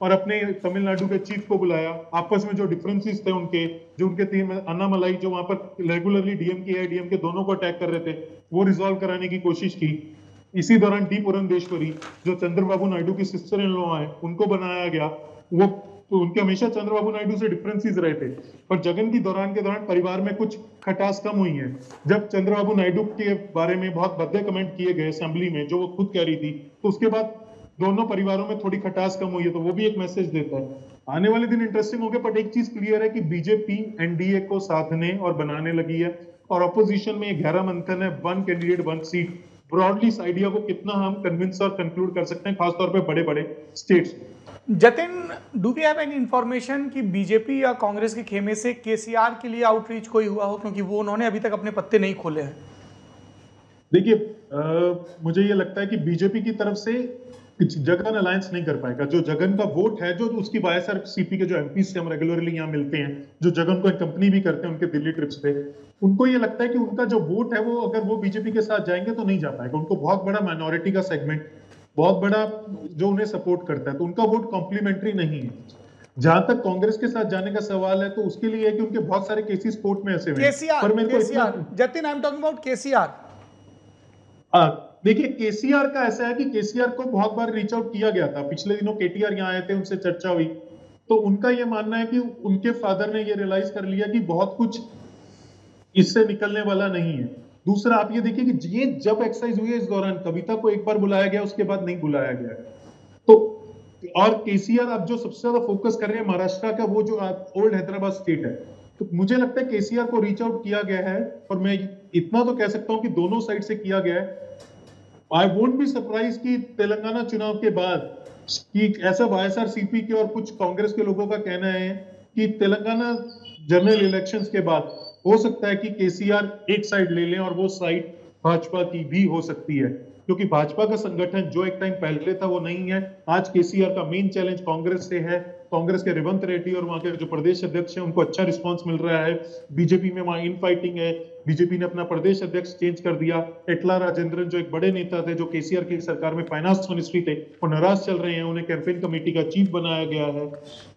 और अपने तमिलनाडु के चीफ को बुलाया। आपस में जो डिफरेंसेस थे उनके, जो उनके टीम अन्नामलाई जो वहां पर रेगुलरली डीएम के एडीएम के दोनों को अटैक कर रहे थे, वो रिजॉल्व कराने की कोशिश की। इसी दौरान डी पुरंदेश्वरी जो चंद्रबाबू नायडू की सिस्टर इन लॉ है, उनको बनाया गया। वो उनके हमेशा चंद्रबाबू नायडू से डिफरेंसेस रहे थे, पर जगन की दौरान परिवार में कुछ खटास कम हुई है। जब चंद्रबाबू नायडू के बारे में बहुत भद्दे कमेंट किए गए असेंबली में, जो वो खुद कह रही थी, तो उसके बाद दोनों परिवारों में थोड़ी खटास कम हुई है, तो वो भी एक मैसेज देता है। आने वाले दिन इंटरेस्टिंग हो गए, बट एक चीज क्लियर है कि बीजेपी एनडीए को साधने और बनाने लगी है, और अपोजिशन में एक गहरा मंथन है, one candidate one seat. Broadly इस आइडिया को कितना हम कन्विंस और कंक्लूड कर सकते हैं, खासतौर पे बड़े बड़े states. Jatin, do we have any information कि बीजेपी या कांग्रेस के खेमे से केसीआर के लिए आउटरीच कोई हुआ हो, क्योंकि वो उन्होंने अभी तक अपने पत्ते नहीं खोले हैं। देखिए, मुझे ये लगता है कि बीजेपी की तरफ से जगन अलायंस नहीं कर पाएगा। जो जगन का वोट है, जो उसकी वाईएसआरसीपी के जो एमपी से हम रेगुलरली यहाँ मिलते हैं, जो जगन को कंपनी भी करते हैं उनके दिल्ली ट्रिप्स पे, उनको ये लगता है कि उनका जो वोट है वो अगर वो बीजेपी के साथ जाएंगे तो नहीं जा पाएगा। उनको बहुत बड़ा माइनॉरिटी का सेगमेंट, बहुत बड़ा जो उन्हें सपोर्ट करता है, तो उनका वोट कॉम्प्लीमेंट्री नहीं है। जहां तक कांग्रेस के साथ जाने का सवाल है, तो उसके लिए है कि उनके बहुत सारे केसेस कोर्ट में ऐसे हुए। Jatin, I am talking about KCR. देखिए, केसीआर का ऐसा है कि केसीआर को बहुत बार रीच आउट किया गया था। पिछले दिनों केटीआर यहाँ आए थे, उनसे चर्चा हुई, तो उनका ये मानना है कि उनके फादर ने ये रियलाइज कर लिया कि बहुत कुछ इससे निकलने वाला नहीं है। दूसरा, आप ये देखिए कि ये जब एक्सरसाइज हुई है इस दौरान कविता को एक बार बुलाया गया, उसके बाद नहीं बुलाया गया। तो और केसीआर अब जो सबसे ज्यादा फोकस कर रहे हैं महाराष्ट्र का, वो जो ओल्ड हैदराबाद स्टेट है, तो मुझे लगता है केसीआर को रीच आउट किया गया है। और मैं इतना तो कह सकता हूँ कि दोनों साइड से किया गया है। I won't be surprised कि तेलंगाना चुनाव के बाद कि ऐसा वाईएसआरसीपी के और कुछ कांग्रेस के लोगों का कहना है कि तेलंगाना जनरल इलेक्शंस के बाद हो सकता है कि केसीआर एक साइड ले लें, और वो साइड भाजपा की भी हो सकती है, क्योंकि भाजपा का संगठन जो एक टाइम पहले था वो नहीं है। आज केसीआर का मेन चैलेंज कांग्रेस से है। कांग्रेस के रेवंत रेड्डी और वहां के जो प्रदेश अध्यक्ष हैं, उनको अच्छा रिस्पांस मिल रहा है। बीजेपी में वहां इनफाइटिंग है। बीजेपी ने अपना प्रदेश अध्यक्ष चेंज कर दिया। एटला राजेंद्रन जो एक बड़े नेता थे, जो केसीआर की सरकार में फाइनेंस मिनिस्ट्री थे, वो नाराज चल रहे हैं। उन्हें कैंपेन कमेटी का चीफ बनाया गया है,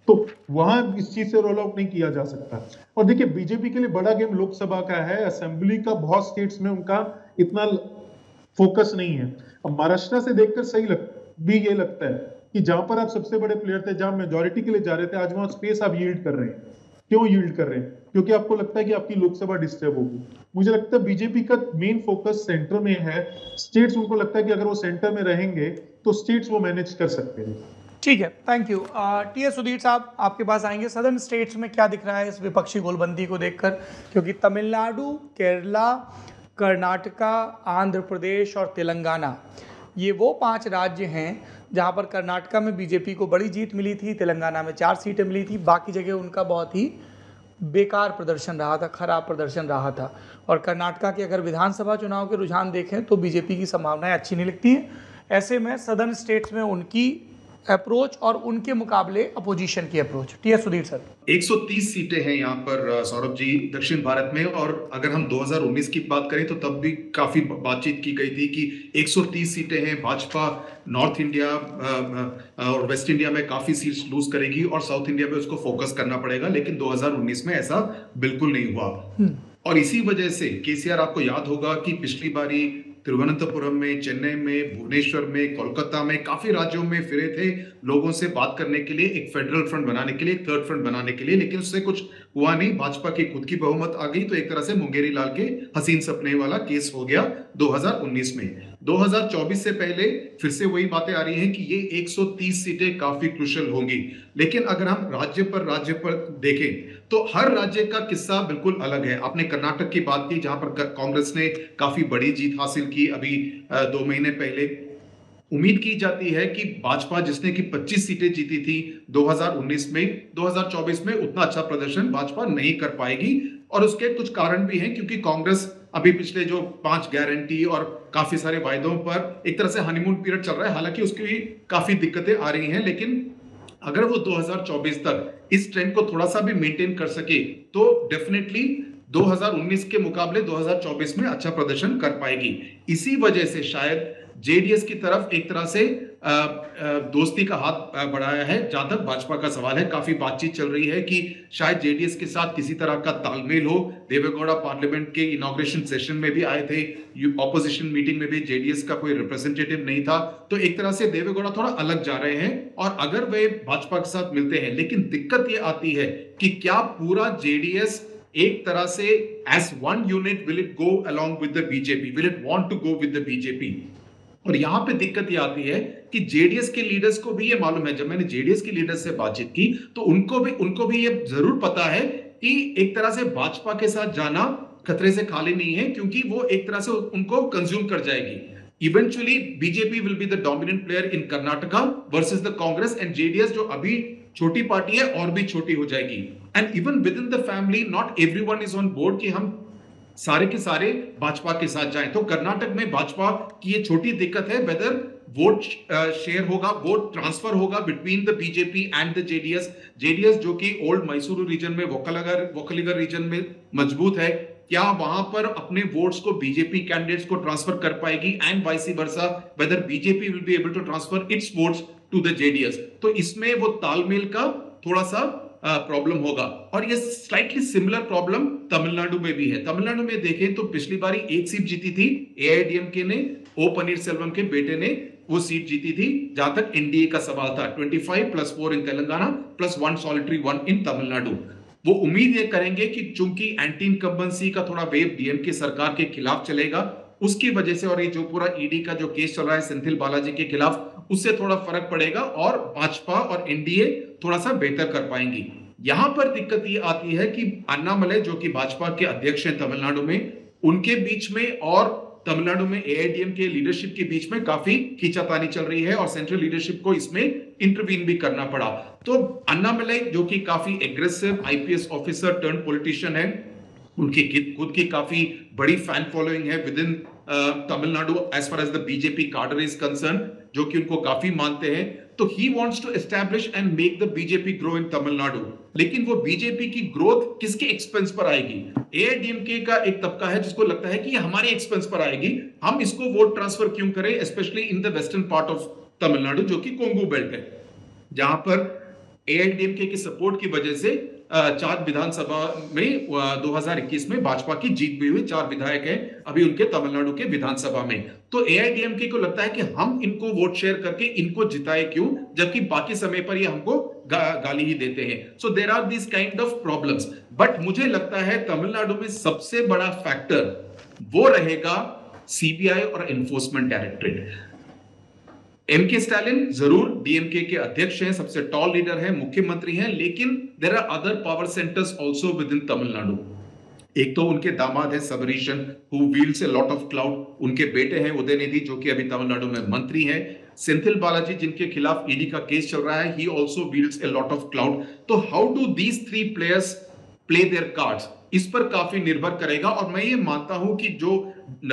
तो वहां इस चीज से रोल आउट नहीं किया जा सकता। और देखिए, बीजेपी के लिए बड़ा गेम लोकसभा का है, असेंबली का। बहुत स्टेट्स में उनका इतना फोकस नहीं है। अब महाराष्ट्र से देखकर सही भी ये लगता है कि जहां पर आप सबसे बड़े प्लेयर थे, जहां मेजोरिटी के लिए जा रहे थे, आज वहां स्पेस आप यील्ड कर रहे हैं। क्यों यील्ड कर रहे हैं? क्योंकि आपको लगता है कि आपकी लोकसभा डिस्टर्ब होगी। मुझे लगता है बीजेपी का मेन फोकस सेंटर में है। स्टेट्स उनको लगता है कि अगर वो सेंटर में रहेंगे तो स्टेट्स वो मैनेज कर सकते हैं। ठीक है, thank you. T S Sudhir साहब आपके पास आएंगे। सदर्न स्टेट्स में क्या दिख रहा है इस विपक्षी गोलबंदी को देखकर, क्योंकि तमिलनाडु, केरला, कर्नाटका, आंध्र प्रदेश और तेलंगाना, ये वो 5 राज्य हैं जहाँ पर कर्नाटका में बीजेपी को बड़ी जीत मिली थी, तेलंगाना में 4 सीटें मिली थी, बाकी जगह उनका बहुत ही बेकार प्रदर्शन रहा था, खराब प्रदर्शन रहा था। और कर्नाटका के अगर विधानसभा चुनाव के रुझान देखें तो बीजेपी की संभावनाएं अच्छी नहीं लगती हैं। ऐसे में सदर्न स्टेट्स में उनकी अप्रोच और उनके मुकाबले अपोजिशन की अप्रोच। टीएस सुधीर सर, 130 सीटें हैं यहाँ पर सौरभ जी दक्षिण भारत में, और अगर हम 2019 की बात करें तो तब भी काफी बातचीत की गई थी कि 130 सीटें हैं, भाजपा नॉर्थ इंडिया और वेस्ट इंडिया में काफी सीट लूज करेगी और साउथ इंडिया पे उसको फोकस करना पड़ेगा, लेकिन 2019 में ऐसा बिल्कुल नहीं हुआ। और इसी वजह से केसीआर, आपको याद होगा कि पिछली बारी तिरुवनंतपुरम में, चेन्नई में, भुवनेश्वर में, कोलकाता में, काफी राज्यों में फिरे थे लोगों से बात करने के लिए, एक फेडरल फ्रंट बनाने के लिए, एक थर्ड फ्रंट बनाने के लिए, लेकिन उससे कुछ हुआ नहीं। भाजपा की खुद की बहुमत आ गई, तो एक तरह से मुंगेरी लाल के हसीन सपने वाला केस हो गया 2019 में। 2024 से पहले फिर से वही बातें आ रही हैं कि ये 130 सीटें काफी क्रूशल होंगी, लेकिन अगर हम राज्य पर देखें तो हर राज्य का किस्सा बिल्कुल अलग है। आपने कर्नाटक की बात की जहां पर कांग्रेस ने काफी बड़ी जीत हासिल की अभी 2 महीने पहले। उम्मीद की जाती है कि भाजपा जिसने कि 25 सीटें जीती थी 2019 में, 2024 में उतना अच्छा प्रदर्शन भाजपा नहीं कर पाएगी, और उसके कुछ कारण भी हैं क्योंकि कांग्रेस अभी पिछले जो 5 गारंटी और काफी सारे वायदों पर एक तरह से हनीमून पीरियड चल रहा है। हालांकि उसकी काफी दिक्कतें आ रही हैं, लेकिन अगर वो 2024 तक इस ट्रेंड को थोड़ा सा भी मेंटेन कर सके तो डेफिनेटली 2019 के मुकाबले 2024 में अच्छा प्रदर्शन कर पाएगी। इसी वजह से शायद जेडीएस की तरफ एक तरह से दोस्ती का हाथ बढ़ाया है, जहां तक भाजपा का सवाल है। काफी बातचीत चल रही है कि शायद जेडीएस के साथ किसी तरह का तालमेल हो। देवेगौड़ा पार्लियामेंट के इनॉग्रेशन सेशन में भी आए थे, ऑपोजिशन मीटिंग में भी जेडीएस का कोई रिप्रेजेंटेटिव नहीं था, तो एक तरह से देवेगौड़ा थोड़ा अलग जा रहे हैं और अगर वे भाजपा के साथ मिलते हैं। लेकिन दिक्कत ये आती है कि क्या पूरा जेडीएस एक तरह से as one unit will it go along with the BJP, will it want to go with the BJP. और यहाँ पे दिक्कत ये आती है कि जेडीएस के लीडर्स को भी ये मालूम है, जब मैंने जेडीएस के लीडर्स से बातचीत की तो उनको भी ये जरूर पता है कि एक तरह से भाजपा के साथ जाना खतरे से खाली नहीं है, क्योंकि वो एक तरह से उनको कंज्यूम कर जाएगी। Eventually BJP will be the dominant player in Karnataka versus the Congress, and JDS जो अभी छोटी पार्टी है और भी छोटी हो जाएगी। And even within the family not everyone is on board कि हम सारे के सारे भाजपा के साथ जाएं। तो कर्नाटक में भाजपा की ये छोटी दिक्कत है, वेदर वोट शेयर होगा, वोट ट्रांसफर होगा between the BJP and the JDS. JDS जो कि ओल्ड मैसूरू रीजन में, वोकलिगर रीजन में मजबूत है, क्या वहां पर अपने वोट्स को बीजेपी कैंडिडेट्स को ट्रांसफर कर पाएगी, and vice versa whether BJP will be able to transfer its votes to the JDS. तो इसमें वो तालमेल का थोड़ा सा प्रॉब्लम होगा। और ये स्लाइटली सिमिलर प्रॉब्लम तमिलनाडु में भी है। तमिलनाडु में देखें तो पिछली बारी एक सीट जीती थी एआईडीएमके ने, ओ पनीरसेल्वम के बेटे ने वो सीट जीती थी, जहां तक एनडीए का सवाल था। 25+4 in Telangana +1 solitary 1 in Tamil Nadu. वो उम्मीद ये करेंगे कि चूंकि एंटी इनकम्बेंसी का थोड़ा वेव डीएमके सरकार के खिलाफ चलेगा उसकी वजह से, और ये जो पूरा ईडी का जो केस चल रहा है सेंथिल बालाजी के खिलाफ, उससे थोड़ा फर्क पड़ेगा और भाजपा और एनडीए थोड़ा सा बेहतर कर पाएंगी। यहां पर दिक्कत ये आती है कि अन्नामलई जो कि भाजपा के अध्यक्ष हैं तमिलनाडु में, उनके बीच में और तमिलनाडु में एआईडीएम के लीडरशिप के बीच में काफी खींचातानी चल रही है और सेंट्रल लीडरशिप को इसमें इंटरवीन भी करना पड़ा। तो अन्नामलई जो कि काफी aggressive IPS officer turn politician है, उनकी खुद की काफी बड़ी फैन फॉलोइंग है within Tamil Nadu as far as the BJP cadre is concern, जो कि उनको काफी मानते हैं। तो he wants to establish and make the BJP grow in Tamil Nadu, लेकिन वो बीजेपी की ग्रोथ किसके एक्सपेंस पर आएगी? एआईडीएमके का एक तबका है जिसको लगता है कि ये हमारे एक्सपेंस पर आएगी, हम इसको वोट ट्रांसफर क्यों करें, specially in the western part of Tamil Nadu जो कि कोंगू बेल्ट है, जहां पर एआईडीएमके के सपोर्ट की वजह से चार विधानसभा में 2021 में भाजपा की जीत भी हुई, 4 विधायक हैं अभी उनके तमिलनाडु के विधानसभा में। तो एआईडीएमके को लगता है कि हम इनको वोट शेयर करके इनको जिताए क्यों, जबकि बाकी समय पर ये हमको गाली ही देते हैं। So there are this kind of problems. But मुझे लगता है तमिलनाडु में सबसे बड़ा फैक्टर वो रहेगा सीबीआई और एनफोर्समेंट डायरेक्टरेट। एमके स्टालिन जरूर डीएमके के अध्यक्ष हैं, सबसे टॉल लीडर हैं, मुख्यमंत्री हैं, लेकिन there are other power centres also within Tamil Nadu. एक तो उनके दामाद है Sabareesan, who wields a lot of clout, उनके बेटे हैं उदयनिधि जो कि अभी तमिलनाडु में मंत्री हैं, सेंथिल बालाजी जिनके खिलाफ ईडी का केस चल रहा है, he also wields a lot of clout. तो how do these 3 players play their cards, इस पर काफी निर्भर करेगा। और मैं ये मानता हूं कि जो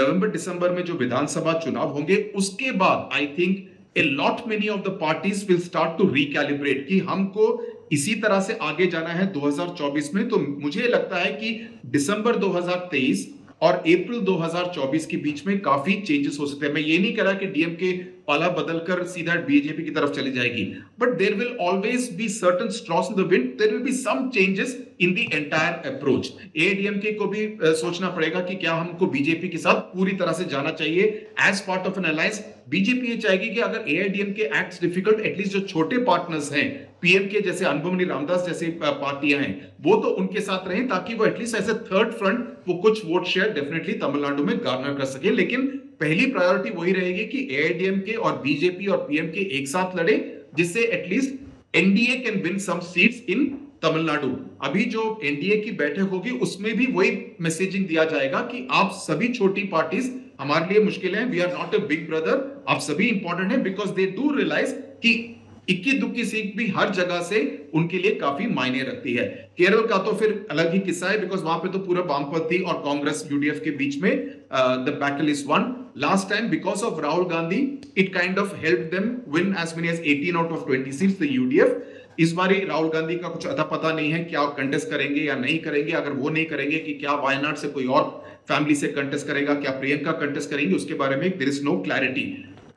नवंबर दिसंबर में जो विधानसभा चुनाव होंगे उसके बाद I think A lot many of the parties will start to recalibrate कि हमको इसी तरह से आगे जाना है 2024 में। तो मुझे लगता है कि दिसंबर 2023 और अप्रैल 2024 के बीच में काफी चेंजेस हो सकते हैं। मैं ये नहीं कह रहा कि डीएमके पाला बदलकर सीधा बीजेपी की तरफ चली जाएगी, but there will always be certain straws in the wind, there will be some changes in the entire approach. AIADMK को भी सोचना पड़ेगा कि क्या हमको बीजेपी के साथ पूरी तरह से जाना चाहिए as part of an alliance. BJP ये चाहेगी कि अगर एआईडीएमके एक्ट्स डिफिकल्ट, एटलीस्ट जो छोटे पार्टनर्स हैं पीएम के जैसे, अनबमनी रामदास जैसी पार्टियां हैं, वो तो उनके साथ रहें ताकि वो एटलीस्ट ऐसे थर्ड फ्रंट वो कुछ वोट शेयर डेफिनेटली तमिलनाडु में गार्नर कर सके। लेकिन पहली प्रायोरिटी वही रहेगी कि एआईडीएमके और बीजेपी और पीएमके एक साथ लड़े, जिससे at least NDA can win some seats in Tamil Nadu. अभी जो एनडीए की बैठक होगी उसमें भी वही मैसेजिंग दिया जाएगा कि आप सभी छोटी पार्टीज हमारे लिए मुश्किल है, we are not a big brother, आप सभी इंपॉर्टेंट है, बिकॉज दे डू रियलाइज कि इक्की दुक्की सीट भी हर जगह से उनके लिए काफी मायने रखती है। केरल का तो फिर अलग ही किस्सा है, बिकॉज वहां पे तो पूरा वामपंथी और कांग्रेस यूडीएफ के बीच में the battle is one. Last time because of Rahul Gandhi it kind of help them win as many as 18 out of 20 seats the UDF. इस बार राहुल गांधी का कुछ अता पता नहीं है क्या कंटेस्ट करेंगे या नहीं करेंगे। अगर वो नहीं करेंगे कि क्या वायनाड से कोई और फैमिली से कंटेस्ट करेगा, क्या प्रियंका कंटेस्ट करेंगी, उसके बारे में there is no clarity.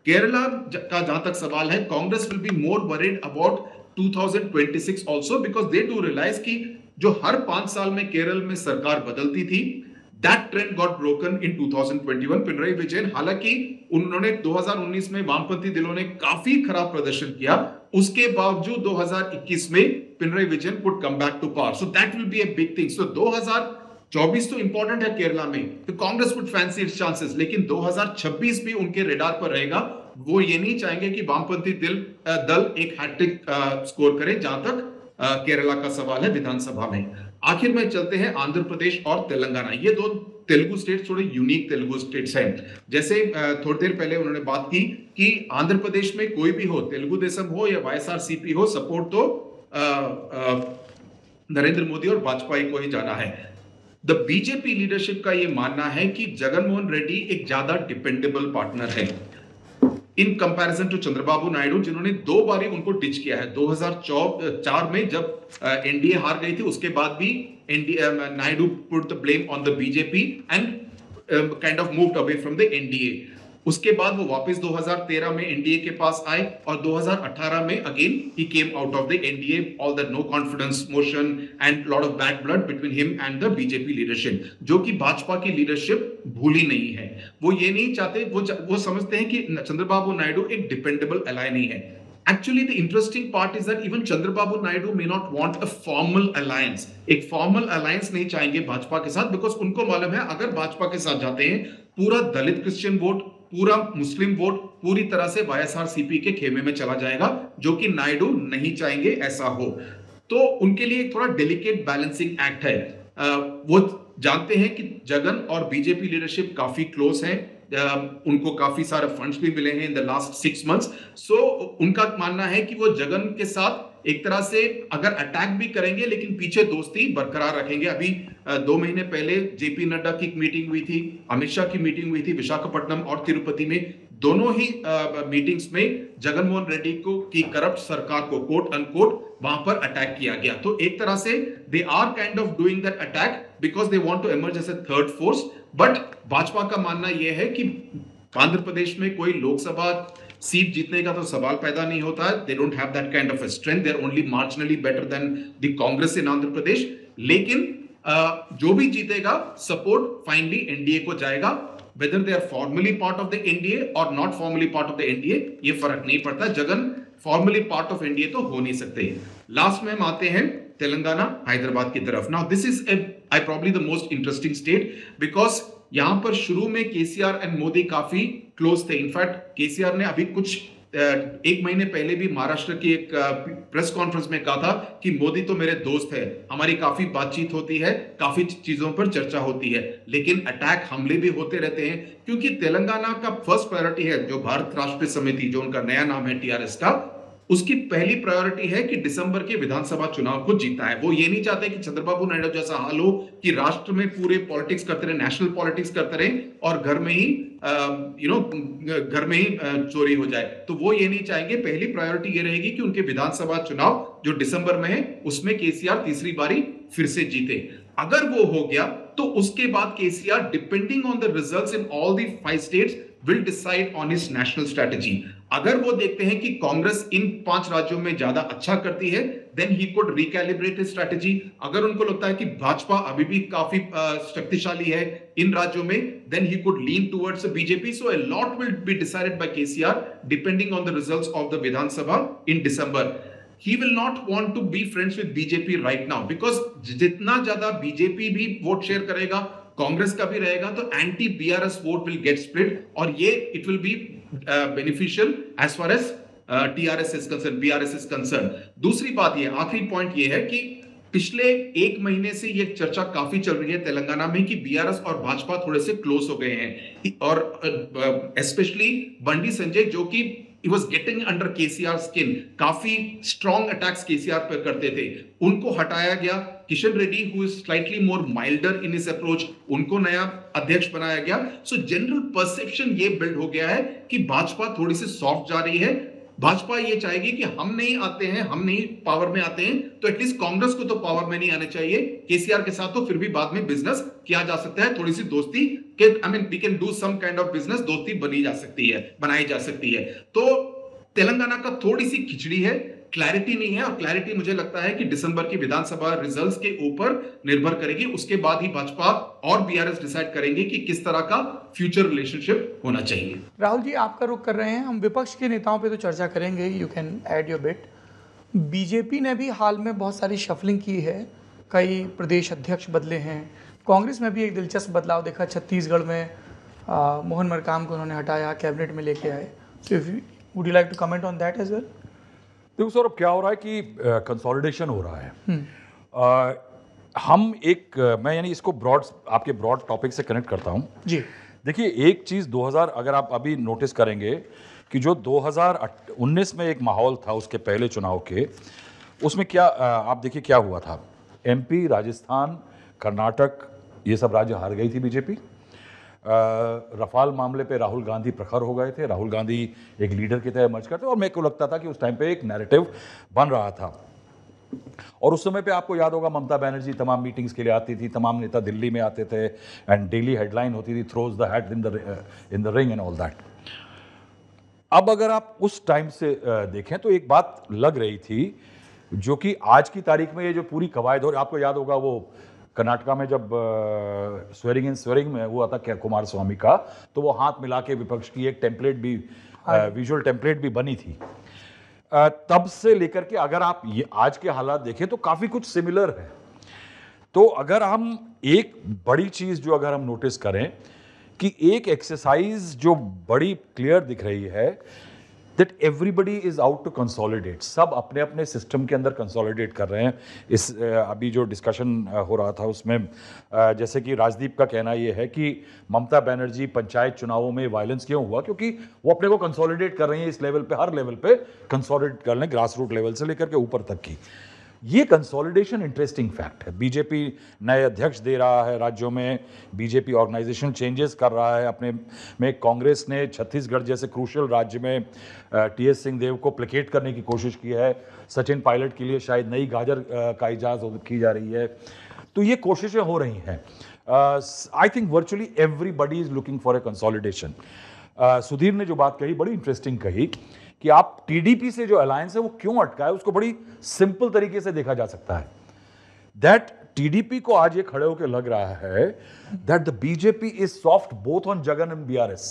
Kerala का जहां तक सवाल है, Congress will be more worried about 2026 also, because they do realise कि जो हर 5 साल में केरल में सरकार बदलती थी, that trend got broken in 2021 Pinarayi Vijayan. हालांकि उन्होंने 2019 में वामपंथी दलों ने काफी खराब प्रदर्शन किया, उसके बावजूद 2021 में Pinarayi Vijayan could come back to power, so that will be a big thing. So 2024 तो इंपॉर्टेंट है केरला में, तो Congress would fancy its chances, लेकिन 2026 भी उनके रेडार पर रहेगा। वो ये नहीं चाहेंगे कि वामपंथी दल एक हैट्रिक स्कोर करे, जहां तक केरला का सवाल है विधानसभा में। आखिर में चलते हैं आंध्र प्रदेश और तेलंगाना। ये दो तेलुगु स्टेट थोड़े यूनिक तेलुगु स्टेट्स हैं। जैसे थोड़ी देर पहले उन्होंने बात की कि आंध्र प्रदेश में कोई भी हो, तेलुगु देशम हो या वाईएसआरसीपी हो, सपोर्ट तो नरेंद्र मोदी और वाजपेयी को ही जाना है। द बीजेपी लीडरशिप का यह मानना है कि जगनमोहन रेड्डी एक ज्यादा डिपेंडेबल पार्टनर है in comparison to Chandrababu Naidu, जिन्होंने 2 बारी उनको टिच किया है। 2004 में जब एनडीए हार गई थी, उसके बाद भी NDA Naidu put the blame on the BJP and kind of moved away from the NDA. उसके बाद वो वापस 2013 में एनडीए के पास आए और 2018 में again he came out of the NDA, all the no confidence motion and lot of bad blood between him and the BJP leadership, जो कि भाजपा की लीडरशिप भूली नहीं है। वो ये नहीं चाहते, वो समझते हैं कि चंद्रबाबू नायडू एक डिपेंडेबल अलाय नहीं है। Actually, the interesting part is that even Chandrababu Naidu may not want a formal alliance. एक formal alliance नहीं चाहेंगे भाजपा के साथ, because उनको मालूम है अगर भाजपा के साथ जाते हैं, पूरा दलित क्रिश्चियन वोट, पूरा मुस्लिम वोट पूरी तरह से वाईएसआरसीपी के खेमे में चला जाएगा, जो कि नायडू नहीं चाहेंगे ऐसा हो। तो उनके लिए थोड़ा डेलिकेट बैलेंसिंग एक्ट है। वो जानते हैं कि जगन और बीजेपी लीडरशिप काफी क्लोज है, उनको काफी सारे फंड्स भी मिले हैं in the last 6 months। So उनका मानना है कि वो जगन के साथ एक तरह से अगर अटैक भी करेंगे लेकिन पीछे दोस्ती बरकरार रखेंगे। अभी 2 महीने पहले जेपी नड्डा की मीटिंग हुई थी, अमित शाह की मीटिंग हुई थी विशाखापट्टनम और तिरुपति में। दोनों ही मीटिंग्स में जगनमोहन रेड्डी को की करप्ट सरकार को कोट अनकोट वहां पर अटैक किया गया। तो एक तरह से they are kind of doing that attack because they want to emerge as a third force. But Bhajpa का मानना यह है कि आंध्र प्रदेश में कोई लोकसभा सीट जीतने का तो सवाल पैदा नहीं होता है, they don't have that kind of a strength, they're only marginally better than the Congress in Andhra Pradesh, लेकिन जो भी जीतेगा सपोर्ट फाइनली एनडीए को जाएगा, whether they are formally part of the NDA or not formally part of the NDA, ये फर्क नहीं पड़ता, Jagan formally part of NDA तो हो नहीं सकते। लास्ट में हम आते हैं तेलंगाना हैदराबाद की तरफ। Now this is I probably the most interesting state because यहां पर शुरू में केसीआर एंड मोदी काफी क्लोज थे। इनफैक्ट केसीआर ने अभी कुछ एक महीने पहले भी महाराष्ट्र की एक प्रेस कॉन्फ्रेंस में कहा था कि मोदी तो मेरे दोस्त है, हमारी काफी बातचीत होती है, काफी चीजों पर चर्चा होती है, लेकिन अटैक हमले भी होते रहते हैं क्योंकि तेलंगाना का फर्स्ट प्रायोरिटी है जो भारत राष्ट्रीय समिति जो उनका नया नाम है टीआरएस का, उसकी पहली प्रायोरिटी है कि दिसंबर के विधानसभा चुनाव को जीतना है। वो ये नहीं चाहते कि चंद्रबाबू नायडू जैसा हाल हो कि राष्ट्र में पूरे पॉलिटिक्स करते रहे, नेशनल पॉलिटिक्स करते रहे और घर में ही चोरी हो जाए। तो वो ये नहीं चाहेंगे, पहली प्रायोरिटी ये रहेगी कि उनके विधानसभा चुनाव जो दिसंबर में है उसमें केसीआर तीसरी बारी फिर से जीते। अगर वो हो गया तो उसके बाद KCR depending on the results in all the 5 states will decide on his national strategy. अगर वो देखते हैं कि कांग्रेस इन 5 राज्यों में ज्यादा अच्छा करती है then he could recalibrate his strategy. अगर उनको लगता है कि भाजपा अभी भी काफी शक्तिशाली है इन राज्यों में then he could lean towards BJP. So a lot will be decided by KCR depending on the results of the Vidhan Sabha in December. He will not want to be friends with BJP right now because जितना ज्यादा BJP भी vote share करेगा कांग्रेस का भी रहेगा तो anti BRS vote will get split और ये it will be beneficial as far as TRS is concern, BRS is concern. दूसरी बात ये आखिरी पॉइंट ये है कि पिछले एक महीने से ये चर्चा काफी चल रही है तेलंगाना में कि बीआरएस और भाजपा थोड़े से क्लोज हो गए हैं और स्पेशली बंडी संजय जो कि He was getting under KCR skin, काफी strong attacks KCR पर करते थे, उनको हटाया गया। Kishan Reddy who is slightly more milder in his approach, उनको नया अध्यक्ष बनाया गया। So general perception ये build हो गया है कि भाजपा थोड़ी सी soft जा रही है। भाजपा ये चाहेगी कि हम नहीं आते हैं, हम नहीं पावर में आते हैं तो एटलीस्ट कांग्रेस को तो पावर में नहीं आने चाहिए, केसीआर के साथ तो फिर भी बाद में बिजनेस किया जा सकता है, थोड़ी सी दोस्ती के I mean we can do some kind of business, दोस्ती बनी जा सकती है, बनाई जा सकती है। तो तेलंगाना का थोड़ी सी खिचड़ी है, क्लैरिटी नहीं है और क्लैरिटी मुझे लगता है कि दिसंबर की विधानसभा रिजल्ट्स के ऊपर निर्भर करेगी, उसके बाद ही भाजपा और बीआरएस डिसाइड करेंगे कि किस तरह का फ्यूचर रिलेशनशिप होना चाहिए। राहुल जी आपका रुख कर रहे हैं, हम विपक्ष के नेताओं पे तो चर्चा करेंगे, you can add your bit. BJP ने भी हाल में बहुत सारी शफलिंग की है, कई प्रदेश अध्यक्ष बदले हैं, कांग्रेस में भी एक दिलचस्प बदलाव देखा, छत्तीसगढ़ में मोहन मरकाम को उन्होंने हटाया, कैबिनेट में लेके आए। So if would you like to comment on that as well. देखो सर अब क्या हो रहा है कि कंसोलिडेशन हो रहा है। हम एक मैं यानी इसको ब्रॉड आपके ब्रॉड टॉपिक से कनेक्ट करता हूं जी। देखिए एक चीज़ 2000 अगर आप अभी नोटिस करेंगे कि जो 2019 में एक माहौल था उसके पहले चुनाव के उसमें क्या आप देखिए क्या हुआ था। एमपी, राजस्थान, कर्नाटक ये सब राज्य हार गई थी बीजेपी। रफाल मामले पे राहुल गांधी प्रखर हो गए थे, राहुल गांधी एक लीडर की तरह मर्ज करते और मेरे को लगता था कि उस टाइम पे एक नैरेटिव बन रहा था और उस समय पे आपको याद होगा ममता बनर्जी तमाम मीटिंग्स के लिए आती थी, तमाम नेता दिल्ली में आते थे एंड डेली हेडलाइन होती थी throws the hat in the ring and all that. अब अगर आप उस टाइम से देखें तो एक बात लग रही थी जो कि आज की तारीख में ये जो पूरी कवायद हो, आपको याद होगा वो कर्नाटका में जब स्वेरिंग इन स्वेरिंग में हुआ था क्या कुमार स्वामी का, तो वो हाथ मिला के विपक्ष की एक टेम्पलेट भी विजुअल टेम्पलेट भी बनी थी। तब से लेकर के अगर आप ये आज के हालात देखें तो काफ़ी कुछ सिमिलर है। तो अगर हम एक बड़ी चीज़ जो अगर हम नोटिस करें कि एक एक्सरसाइज जो बड़ी क्लियर दिख रही है that everybody is out to consolidate, सब अपने अपने सिस्टम के अंदर कंसोलिडेट कर रहे हैं। इस अभी जो डिस्कशन हो रहा था उसमें जैसे कि राजदीप का कहना ये है कि ममता बनर्जी पंचायत चुनावों में वायलेंस क्यों हुआ, क्योंकि वो अपने को कंसोलिडेट कर रही हैं इस लेवल पे, हर लेवल पे कंसोलिडेट कर रहे हैं, ग्रास रूट लेवल से लेकर के ऊपर तक की। ये कंसोलिडेशन इंटरेस्टिंग फैक्ट है। बीजेपी नए अध्यक्ष दे रहा है राज्यों में, बीजेपी ऑर्गेनाइजेशन चेंजेस कर रहा है अपने में, कांग्रेस ने छत्तीसगढ़ जैसे क्रूशियल राज्य में टीएस सिंहदेव को प्लेकेट करने की कोशिश की है, सचिन पायलट के लिए शायद नई गाजर का इजाज की जा रही है। तो ये कोशिशें हो रही हैं। I think virtually everybody is looking for a consolidation. Sudhir ने जो बात कही बड़ी इंटरेस्टिंग कही कि आप टीडीपी से जो अलायंस है वो क्यों अटका है, उसको बड़ी सिंपल तरीके से देखा जा सकता है। दैट टीडीपी को आज ये खड़े होकर लग रहा है that the BJP is soft both on Jagan and BRS.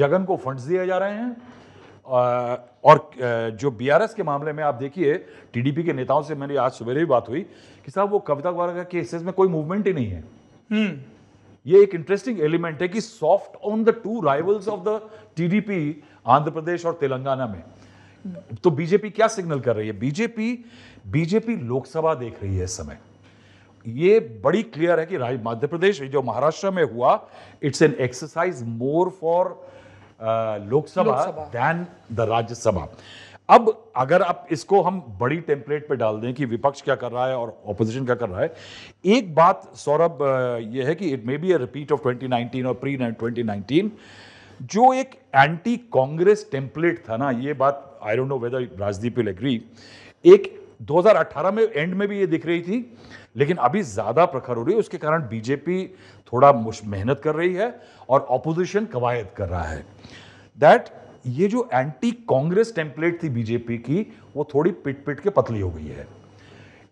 Jagan को फंड्स दिए जा रहे हैं और जो बीआरएस के मामले में आप देखिए, टीडीपी के नेताओं से मेरी आज सुबह भी बात हुई कि साहब वो कविता वगैरह के केसेस में कोई मूवमेंट ही नहीं है। ये एक इंटरेस्टिंग एलिमेंट है कि soft on the two rivals of the TDP Andhra Pradesh और तेलंगाना में। तो बीजेपी क्या सिग्नल कर रही है? बीजेपी लोकसभा देख रही है इस समय। ये बड़ी क्लियर है कि मध्य प्रदेश जो महाराष्ट्र में हुआ, it's an exercise more for Lok Sabha than the Rajya Sabha. अब अगर आप इसको हम बड़ी टेम्पलेट पे डाल दें कि विपक्ष क्या कर रहा है और ऑपोजिशन क्या कर रहा है, एक बात सौरभ ये है कि it may be a repeat of 2019 और प्री 2019 जो एक एंटी कांग्रेस टेम्पलेट था ना, ये बात I don't know whether Rajdeep will agree. एक 2018 में एंड में भी ये दिख रही थी, लेकिन अभी ज्यादा प्रखर हो रही है, उसके कारण बीजेपी थोड़ा मेहनत कर रही है और ऑपोजिशन कवायद कर रहा है। दैट ये जो एंटी कांग्रेस टेम्पलेट थी बीजेपी की, वो थोड़ी पिट पिट के पतली हो गई है।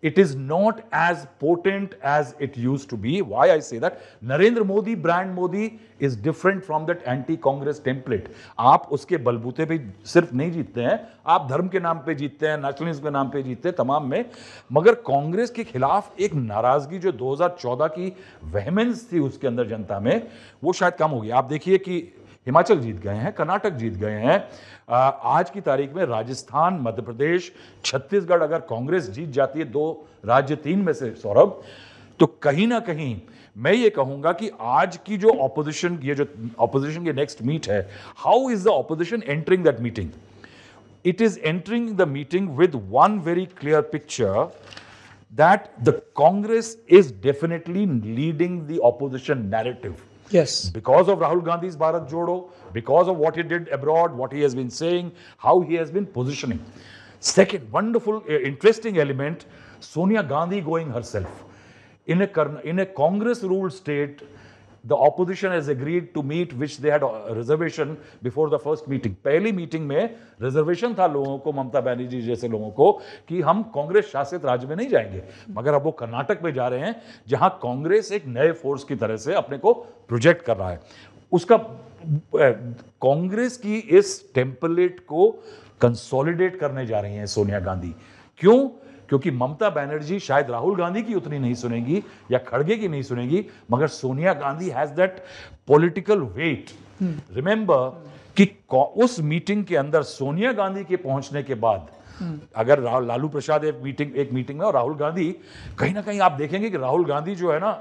It is not as potent as it use to be. Why I say that Narendra Modi brand Modi is different from that anti Congress template. आप उसके बलबूते पे सिर्फ नहीं जीतते हैं, आप धर्म के नाम पे जीतते हैं, नेशनलिज्म के नाम पे जीतते हैं तमाम में, मगर कांग्रेस के खिलाफ एक नाराजगी जो 2014 की वेहमेंस थी उसके अंदर जनता में, वो शायद कम हो गया। आप देखिए कि हिमाचल जीत गए हैं, कर्नाटक जीत गए हैं, आज की तारीख में राजस्थान, मध्य प्रदेश, छत्तीसगढ़ अगर कांग्रेस जीत जाती है, 2 राज्य 3 में से सौरभ, तो कहीं ना कहीं मैं ये कहूंगा कि आज की जो ऑपोजिशन, ये जो ऑपोजिशन के नेक्स्ट मीट है, how is the opposition entering that meeting? It is entering the meeting with one very clear picture that the Congress is definitely leading the opposition narrative. Yes, because of Rahul Gandhi's Bharat Jodo, because of what he did abroad, what he has been saying, how he has been positioning. Second, wonderful, interesting element, Sonia Gandhi going herself. In a Congress-ruled state, the opposition has agreed to meet which they had a reservation before the first meeting. पहली meeting में reservation था लोगों को, ममता बनर्जी जैसे लोगों को, कि हम कांग्रेस शासित राज्य में नहीं जाएंगे, मगर अब वो कर्नाटक में जा रहे हैं जहां कांग्रेस एक नए फोर्स की तरह से अपने को प्रोजेक्ट कर रहा है। उसका कांग्रेस की इस टेम्पलेट को कंसोलिडेट करने जा रही हैं सोनिया गांधी। क्यों? क्योंकि ममता बनर्जी शायद राहुल गांधी की उतनी नहीं सुनेगी या खड़गे की नहीं सुनेगी, मगर Sonia Gandhi has that political weight. Remember कि उस मीटिंग के अंदर सोनिया गांधी के पहुंचने के बाद अगर लालू प्रसाद एक मीटिंग में और राहुल गांधी, कहीं ना कहीं आप देखेंगे कि राहुल गांधी जो है ना,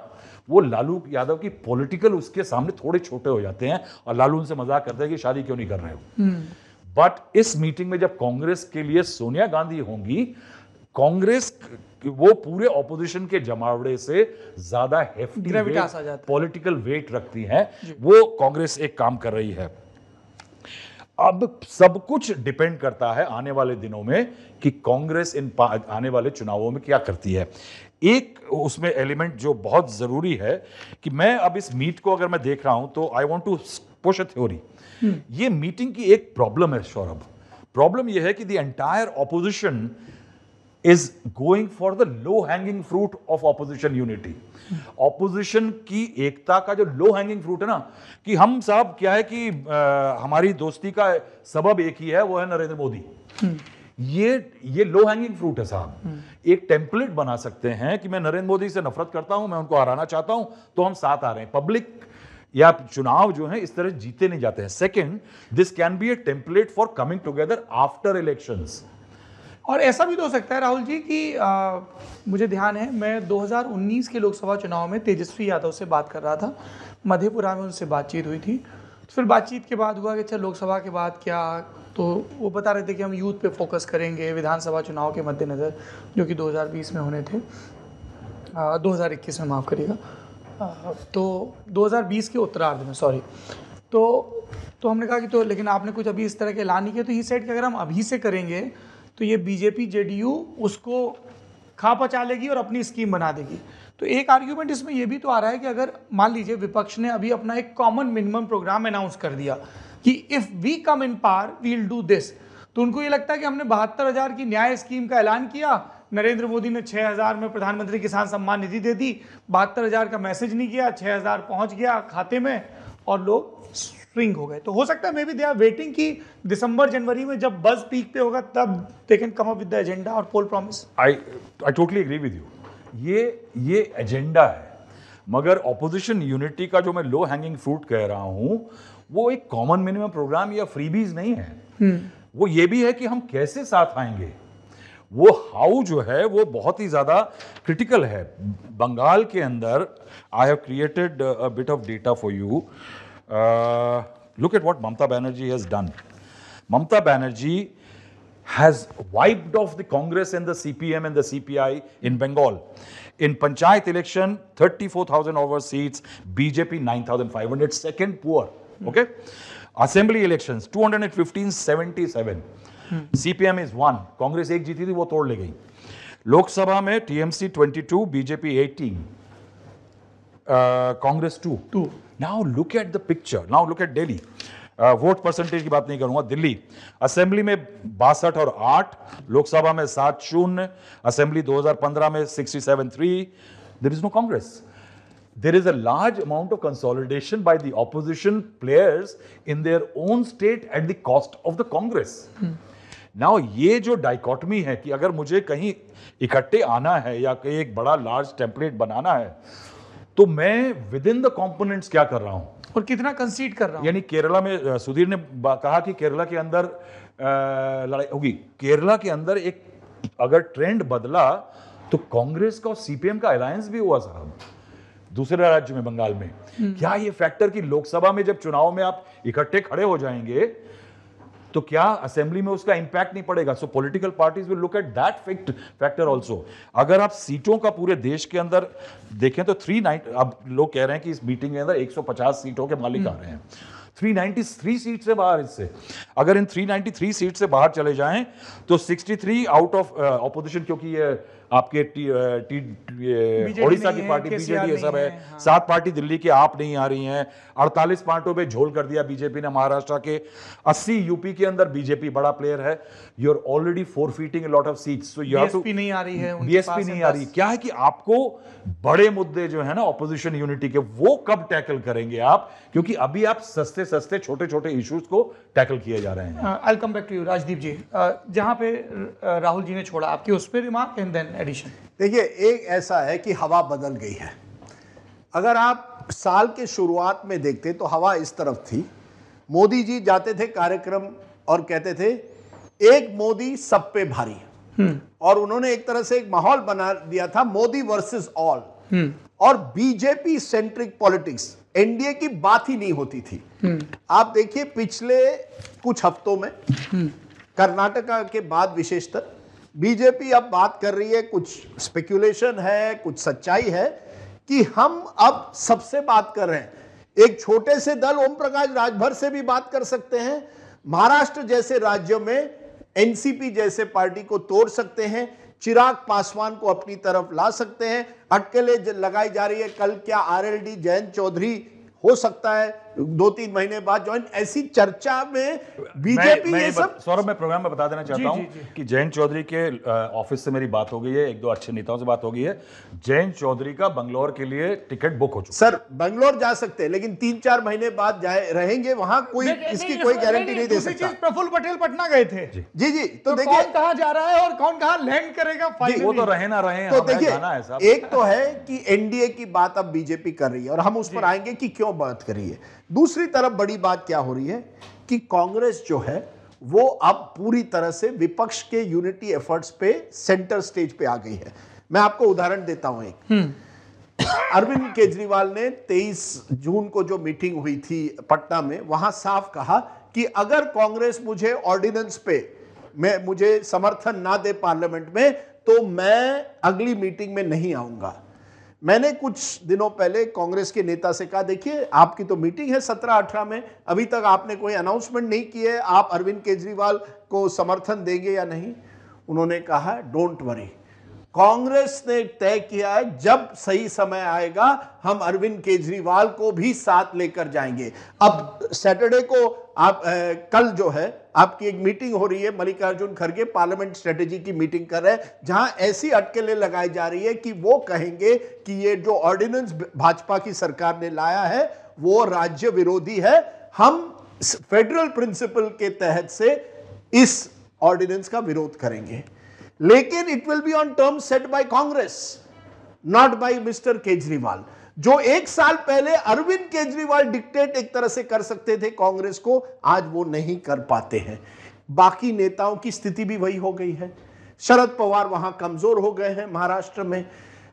वो लालू यादव की पॉलिटिकल उसके सामने थोड़े छोटे हो जाते हैं और लालू उनसे मजाक करते हैं कि शादी क्यों नहीं कर रहे हो। बट इस मीटिंग में जब कांग्रेस के लिए सोनिया गांधी होंगी, कांग्रेस वो पूरे ऑपोजिशन के जमावड़े से ज्यादा हेफ्टी पॉलिटिकल वेट रखती है, वो कांग्रेस एक काम कर रही है। अब सब कुछ डिपेंड करता है आने वाले दिनों में कि कांग्रेस इन आने वाले चुनावों में क्या करती है। एक उसमें एलिमेंट जो बहुत जरूरी है कि मैं अब इस मीट को अगर मैं देख रहा हूं तो I want to push a theory. ये मीटिंग की एक प्रॉब्लम है सौरभ, प्रॉब्लम यह है कि the entire opposition is going for the low hanging fruit of opposition unity. Opposition की एकता का जो low hanging fruit है ना, कि हम साहब क्या है कि हमारी दोस्ती का सबब एक ही है, वो है नरेंद्र मोदी। ये low hanging fruit है साहब। एक टेम्पलेट बना सकते हैं कि मैं नरेंद्र मोदी से नफरत करता हूं, मैं उनको हराना चाहता हूं, तो हम साथ आ रहे हैं। पब्लिक या चुनाव जो है इस तरह जीते नहीं जाते हैं। Second, this can be a template for coming together after elections. और ऐसा भी तो हो सकता है राहुल जी कि मुझे ध्यान है, मैं 2019 के लोकसभा चुनाव में तेजस्वी यादव से बात कर रहा था, मधेपुरा में उनसे बातचीत हुई थी। तो फिर बातचीत के बाद हुआ कि अच्छा लोकसभा के बाद क्या, तो वो बता रहे थे कि हम यूथ पे फोकस करेंगे विधानसभा चुनाव के मद्देनज़र, जो कि 2020 में होने थे, 2021 में, माफ़ करिएगा, तो 2020 के उत्तरार्ध में, सॉरी। तो हमने कहा कि तो लेकिन आपने कुछ अभी इस तरह के ऐलान नहीं किया, तो ये सेट कि अगर हम अभी से करेंगे तो ये बीजेपी जेडीयू उसको खा पचा लेगी और अपनी स्कीम बना देगी। तो एक आर्ग्यूमेंट इसमें ये भी तो आ रहा है कि अगर मान लीजिए विपक्ष ने अभी अपना एक कॉमन मिनिमम प्रोग्राम अनाउंस कर दिया कि if we come in power we will do this. तो उनको ये लगता है कि हमने 72,000 की न्याय स्कीम का ऐलान किया, नरेंद्र मोदी ने 6,000 में प्रधानमंत्री किसान सम्मान निधि दे दी, 72,000 का मैसेज नहीं किया, 6,000 पहुंच गया खाते में और लोग स्विंग हो गए। तो हो सकता है maybe they are waiting कि दिसंबर जनवरी में जब बज पीक पे होगा तब they can come up with the agenda और poll promise. I totally agree with you, ये एजेंडा है, मगर ऑपोजिशन यूनिटी का जो मैं लो हैंगिंग फ्रूट कह रहा हूँ वो एक कॉमन मिनिमम प्रोग्राम या फ्रीबीज नहीं है। वो ये भी है कि हम कैसे साथ आएंगे। वो हाउ जो है वो बहुत ही ज़्यादा क्रिटिकल है। बंगाल के अंदर I have created a bit of data for you, look at what Mamata Banerjee has done. Mamata Banerjee has wiped off the Congress and the CPM and the CPI in Bengal. In panchayat election, 34,000 over seats, BJP 9,500, second poor. Okay, assembly elections 215-77, CPM is 1, Congress एक जीती थी वो तोड़ ले गई। लोक सभा में TMC 22, BJP 18, Congress 2. Now look at the picture. Now look at Delhi. Vote percentage की बात नहीं करूंगा। दिल्ली असेंबली में 62 और 8, लोकसभा में 7-0, असेंबली 2015 में 67-3। There is no Congress, there is a large amount of consolidation by the opposition players in their own state at the cost of the Congress. Now ये जो डाइकोटमी है कि अगर मुझे कहीं इकट्ठे आना है या कहीं एक बड़ा लार्ज टेम्पलेट बनाना है तो मैं विद इन द कॉम्पोनेंट्स क्या कर रहा हूं और कितना कंसीड कर रहा हूं। यानी केरला में सुधीर ने कहा कि केरला के अंदर लड़ाई होगी। केरला के अंदर एक अगर ट्रेंड बदला तो कांग्रेस का और CPM का अलायंस भी हुआ साहब दूसरे राज्य में, बंगाल में। क्या ये फैक्टर कि लोकसभा में जब चुनाव में आप इकट्ठे खड़े हो जाएंगे तो क्या असेंबली में उसका इंपैक्ट नहीं पड़ेगा? So political parties will look at that factor also. अगर आप सीटों का पूरे देश के अंदर देखें तो 390, अब लोग कह रहे हैं कि इस मीटिंग के अंदर 150 सीटों के मालिक आ रहे हैं, 393 सीट से बाहर। इससे अगर इन 393 सीट से बाहर चले जाएं तो 63 आउट ऑफ ऑपोजिशन, क्योंकि ये आपके ओडिशा की पार्टी बीजेडी ये सब है, 7 पार्टी दिल्ली के आप नहीं आ रही हैं, 48 पार्टों पे झोल कर दिया बीजेपी ने, महाराष्ट्र के 80, यूपी के अंदर बीजेपी बड़ा प्लेयर है। You are already forfeiting a lot of seats, so you have to, BSP नहीं आ रही है, बीएसपी नहीं आ रही। क्या है कि आपको बड़े मुद्दे जो है ना ऑपोजिशन यूनिटी के वो कब टैकल करेंगे आप, क्योंकि अभी आप सस्ते सस्ते छोटे छोटे इश्यूज को टैकल किए जा रहे हैं। I will come back to you Rajdeep ji, जहां पे राहुल जी ने छोड़ा आपके उस पे रिमार्क एंड देन एडिशन। देखिए एक ऐसा है कि हवा बदल गई है। अगर आप साल के शुरुआत में देखते तो हवा इस तरफ थी, मोदी जी जाते थे कार्यक्रम और कहते थे एक मोदी सब पे भारी, और उन्होंने एक तरह से एक माहौल बना दिया था मोदी वर्सेस ऑल, और बीजेपी सेंट्रिक पॉलिटिक्स, एनडीए की बात ही नहीं होती थी। आप देखिए पिछले कुछ हफ्तों में कर्नाटका के बाद विशेषतर बीजेपी अब बात कर रही है, कुछ स्पेकुलेशन है कुछ सच्चाई है कि हम अब सबसे बात कर रहे हैं। एक छोटे से दल ओम प्रकाश राजभर से भी बात कर सकते हैं, महाराष्ट्र जैसे राज्यों में एनसीपी जैसे पार्टी को तोड़ सकते हैं, चिराग पासवान को अपनी तरफ ला सकते हैं, अटकलें लगाई जा रही है कल क्या RLD जयंत चौधरी हो सकता है 2-3 महीने बाद ज्वाइन, ऐसी चर्चा में बीजेपी ये सब। सौरभ मैं प्रोग्राम में बता देना चाहता हूं कि जयंत चौधरी के ऑफिस से मेरी बात हो गई है, 1-2 अच्छे नेताओं से बात हो गई है। जयंत चौधरी का बंगलोर के लिए टिकट बुक हो चुका। सर बंगलोर जा सकते हैं लेकिन 3-4 महीने बाद जाए रहेंगे वहां, कोई इसकी कोई गारंटी नहीं दे सकता। प्रफुल्ल पटेल पटना गए थे जी जी, तो देखिए कहाँ जा रहा है और कौन कहाँ लैंड करेगा, वो तो रहे ना रहे। तो देखिए एक तो है कि एनडीए की बात अब बीजेपी कर रही है और हम उस पर आएंगे कि क्यों बात कर रही है। दूसरी तरफ बड़ी बात क्या हो रही है कि कांग्रेस जो है वो अब पूरी तरह से विपक्ष के यूनिटी एफर्ट्स पे सेंटर स्टेज पे आ गई है। मैं आपको उदाहरण देता हूं एक, अरविंद केजरीवाल ने 23 जून को जो मीटिंग हुई थी पटना में, वहां साफ कहा कि अगर कांग्रेस मुझे ऑर्डिनेंस पे मुझे समर्थन ना दे पार्लियामेंट में तो मैं अगली मीटिंग में नहीं आऊंगा। मैंने कुछ दिनों पहले कांग्रेस के नेता से कहा देखिए आपकी तो मीटिंग है 17-18 में, अभी तक आपने कोई अनाउंसमेंट नहीं की है, आप अरविंद केजरीवाल को समर्थन देंगे या नहीं? उन्होंने कहा डोंट वरी, कांग्रेस ने तय किया है जब सही समय आएगा हम अरविंद केजरीवाल को भी साथ लेकर जाएंगे। अब सैटरडे को कल जो है आपकी एक मीटिंग हो रही है, मल्लिकार्जुन खड़गे पार्लियामेंट स्ट्रेटेजी की मीटिंग कर रहे हैं, जहां ऐसी अटकलें लगाई जा रही है कि वो कहेंगे कि ये जो ऑर्डिनेंस भाजपा की सरकार ने लाया है वो राज्य विरोधी है, हम फेडरल प्रिंसिपल के तहत से इस ऑर्डिनेंस का विरोध करेंगे, लेकिन it will be on term set by Congress not by mister Kejriwal. जो एक साल पहले अरविंद केजरीवाल डिक्टेट एक तरह से कर सकते थे कांग्रेस को, आज वो नहीं कर पाते हैं। बाकी नेताओं की स्थिति भी वही हो गई है, शरद पवार वहां कमजोर हो गए हैं महाराष्ट्र में,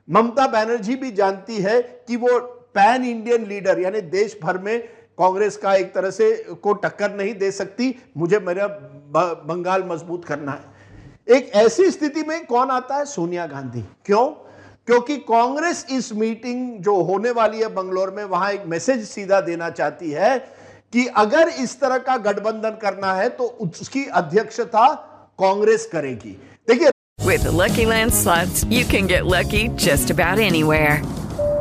ममता बनर्जी भी जानती है कि वो पैन इंडियन लीडर यानी देश भर में कांग्रेस का एक तरह से को टक्कर नहीं दे सकती, मुझे मेरा बंगाल मजबूत करना है। एक ऐसी स्थिति में कौन आता है? सोनिया गांधी। क्यों? क्योंकि कांग्रेस इस मीटिंग जो होने वाली है बंगलोर में वहां एक मैसेज सीधा देना चाहती है कि अगर इस तरह का गठबंधन करना है तो उसकी अध्यक्षता कांग्रेस करेगी। देखिए With the Lucky Land Slots, you can get lucky just about anywhere.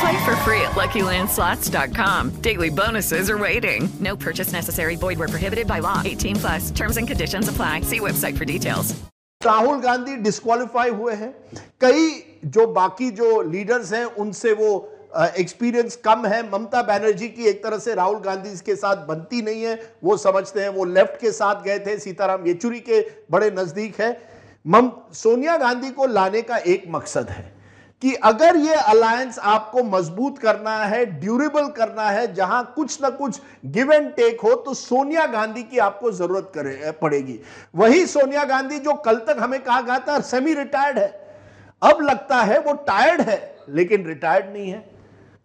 Play for free at LuckyLandSlots.com. Daily bonuses are waiting. No purchase necessary. Void where prohibited by law. 18+. Terms and conditions apply. See website for details. Rahul Gandhi disqualify हुए हैं। कई जो बाकी जो leaders हैं उनसे वो experience कम है। ममता बनर्जी की एक तरह से राहुल गांधी के साथ बनती नहीं है, वो समझते हैं वो लेफ्ट के साथ गए थे, सीताराम येचुरी के बड़े नजदीक है। सोनिया गांधी को लाने का एक मकसद है कि अगर ये अलायंस आपको मजबूत करना है, ड्यूरेबल करना है, जहां कुछ ना कुछ गिव एंड टेक हो, तो सोनिया गांधी की आपको जरूरत पड़ेगी। वही सोनिया गांधी जो कल तक हमें कहा गया था सेमी रिटायर्ड है, अब लगता है वो टायर्ड है लेकिन रिटायर्ड नहीं है।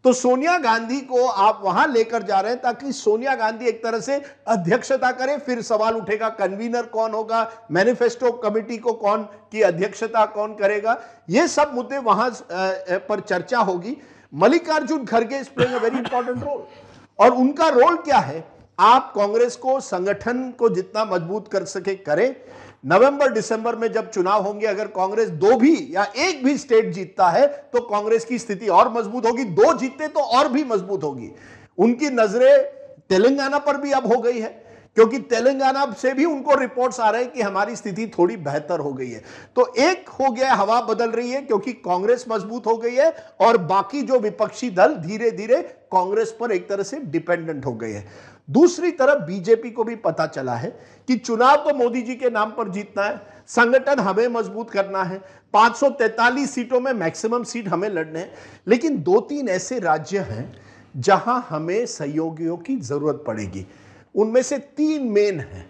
तो सोनिया गांधी को आप वहां लेकर जा रहे हैं ताकि सोनिया गांधी एक तरह से अध्यक्षता करें। फिर सवाल उठेगा कन्वीनर कौन होगा, मैनिफेस्टो कमेटी को कौन की अध्यक्षता कौन करेगा, ये सब मुद्दे वहां पर चर्चा होगी। मल्लिकार्जुन खड़गे is playing a very important role, और उनका रोल क्या है? आप कांग्रेस को संगठन को जितना मजबूत कर सके करें। नवंबर दिसंबर में जब चुनाव होंगे, अगर कांग्रेस 2 भी या 1 भी स्टेट जीतता है तो कांग्रेस की स्थिति और मजबूत होगी, 2 जीते तो और भी मजबूत होगी। उनकी नजरें तेलंगाना पर भी अब हो गई है, क्योंकि तेलंगाना से भी उनको रिपोर्ट्स आ रहे हैं कि हमारी स्थिति थोड़ी बेहतर हो गई है। तो एक हो गया, हवा बदल रही है क्योंकि कांग्रेस मजबूत हो गई है और बाकी जो विपक्षी दल धीरे धीरे कांग्रेस पर एक तरह से डिपेंडेंट हो गए हैं। दूसरी तरफ बीजेपी को भी पता चला है कि चुनाव तो मोदी जी के नाम पर जीतना है, संगठन हमें मजबूत करना है, 543 सीटों में मैक्सिमम सीट हमें लड़ने हैं, लेकिन 2-3 ऐसे राज्य हैं जहां हमें सहयोगियों की जरूरत पड़ेगी। उनमें से 3 मेन हैं,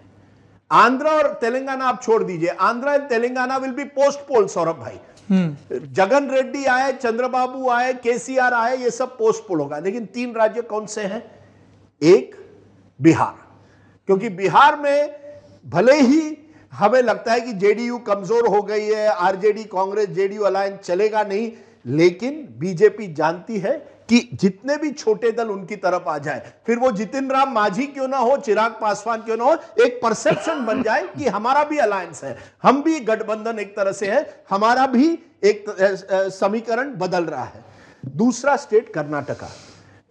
आंध्रा और तेलंगाना आप छोड़ दीजिए, Andhra and Telangana will be post poll. Saurabh भाई, जगन रेड्डी आए, चंद्रबाबू आए, केसीआर आए, ये सब पोस्ट पोल होगा। लेकिन 3 राज्य कौन से हैं? एक बिहार, क्योंकि बिहार में भले ही हमें लगता है कि जेडीयू कमजोर हो गई है, आरजेडी कांग्रेस जेडीयू अलायंस चलेगा नहीं, लेकिन बीजेपी जानती है कि जितने भी छोटे दल उनकी तरफ आ जाए, फिर वो जितिन राम मांझी क्यों ना हो, चिराग पासवान क्यों ना हो, एक परसेप्शन बन जाए कि हमारा भी अलायंस है, हम भी गठबंधन एक तरह से है, हमारा भी एक समीकरण बदल रहा है। दूसरा स्टेट कर्नाटका,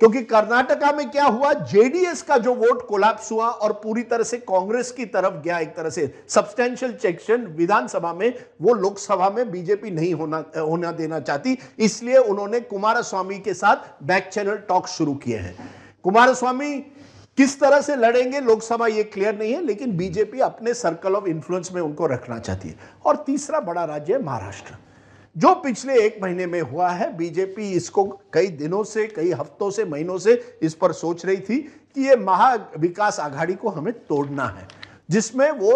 क्योंकि कर्नाटका में क्या हुआ, जेडीएस का जो वोट कोलैप्स हुआ और पूरी तरह से कांग्रेस की तरफ गया, एक तरह से सब्सटेंशियल सेक्शन विधानसभा में, वो लोकसभा में बीजेपी नहीं होना देना चाहती, इसलिए उन्होंने कुमारस्वामी के साथ बैक चैनल टॉक शुरू किए हैं। कुमारस्वामी किस तरह से लड़ेंगे लोकसभा ये क्लियर नहीं है, लेकिन बीजेपी अपने सर्कल ऑफ इन्फ्लुएंस में उनको रखना चाहती है। और तीसरा बड़ा राज्य है महाराष्ट्र, जो पिछले एक महीने में हुआ है, बीजेपी इसको कई दिनों से, कई हफ्तों से, महीनों से इस पर सोच रही थी कि ये महाविकास आघाड़ी को हमें तोड़ना है, जिसमें वो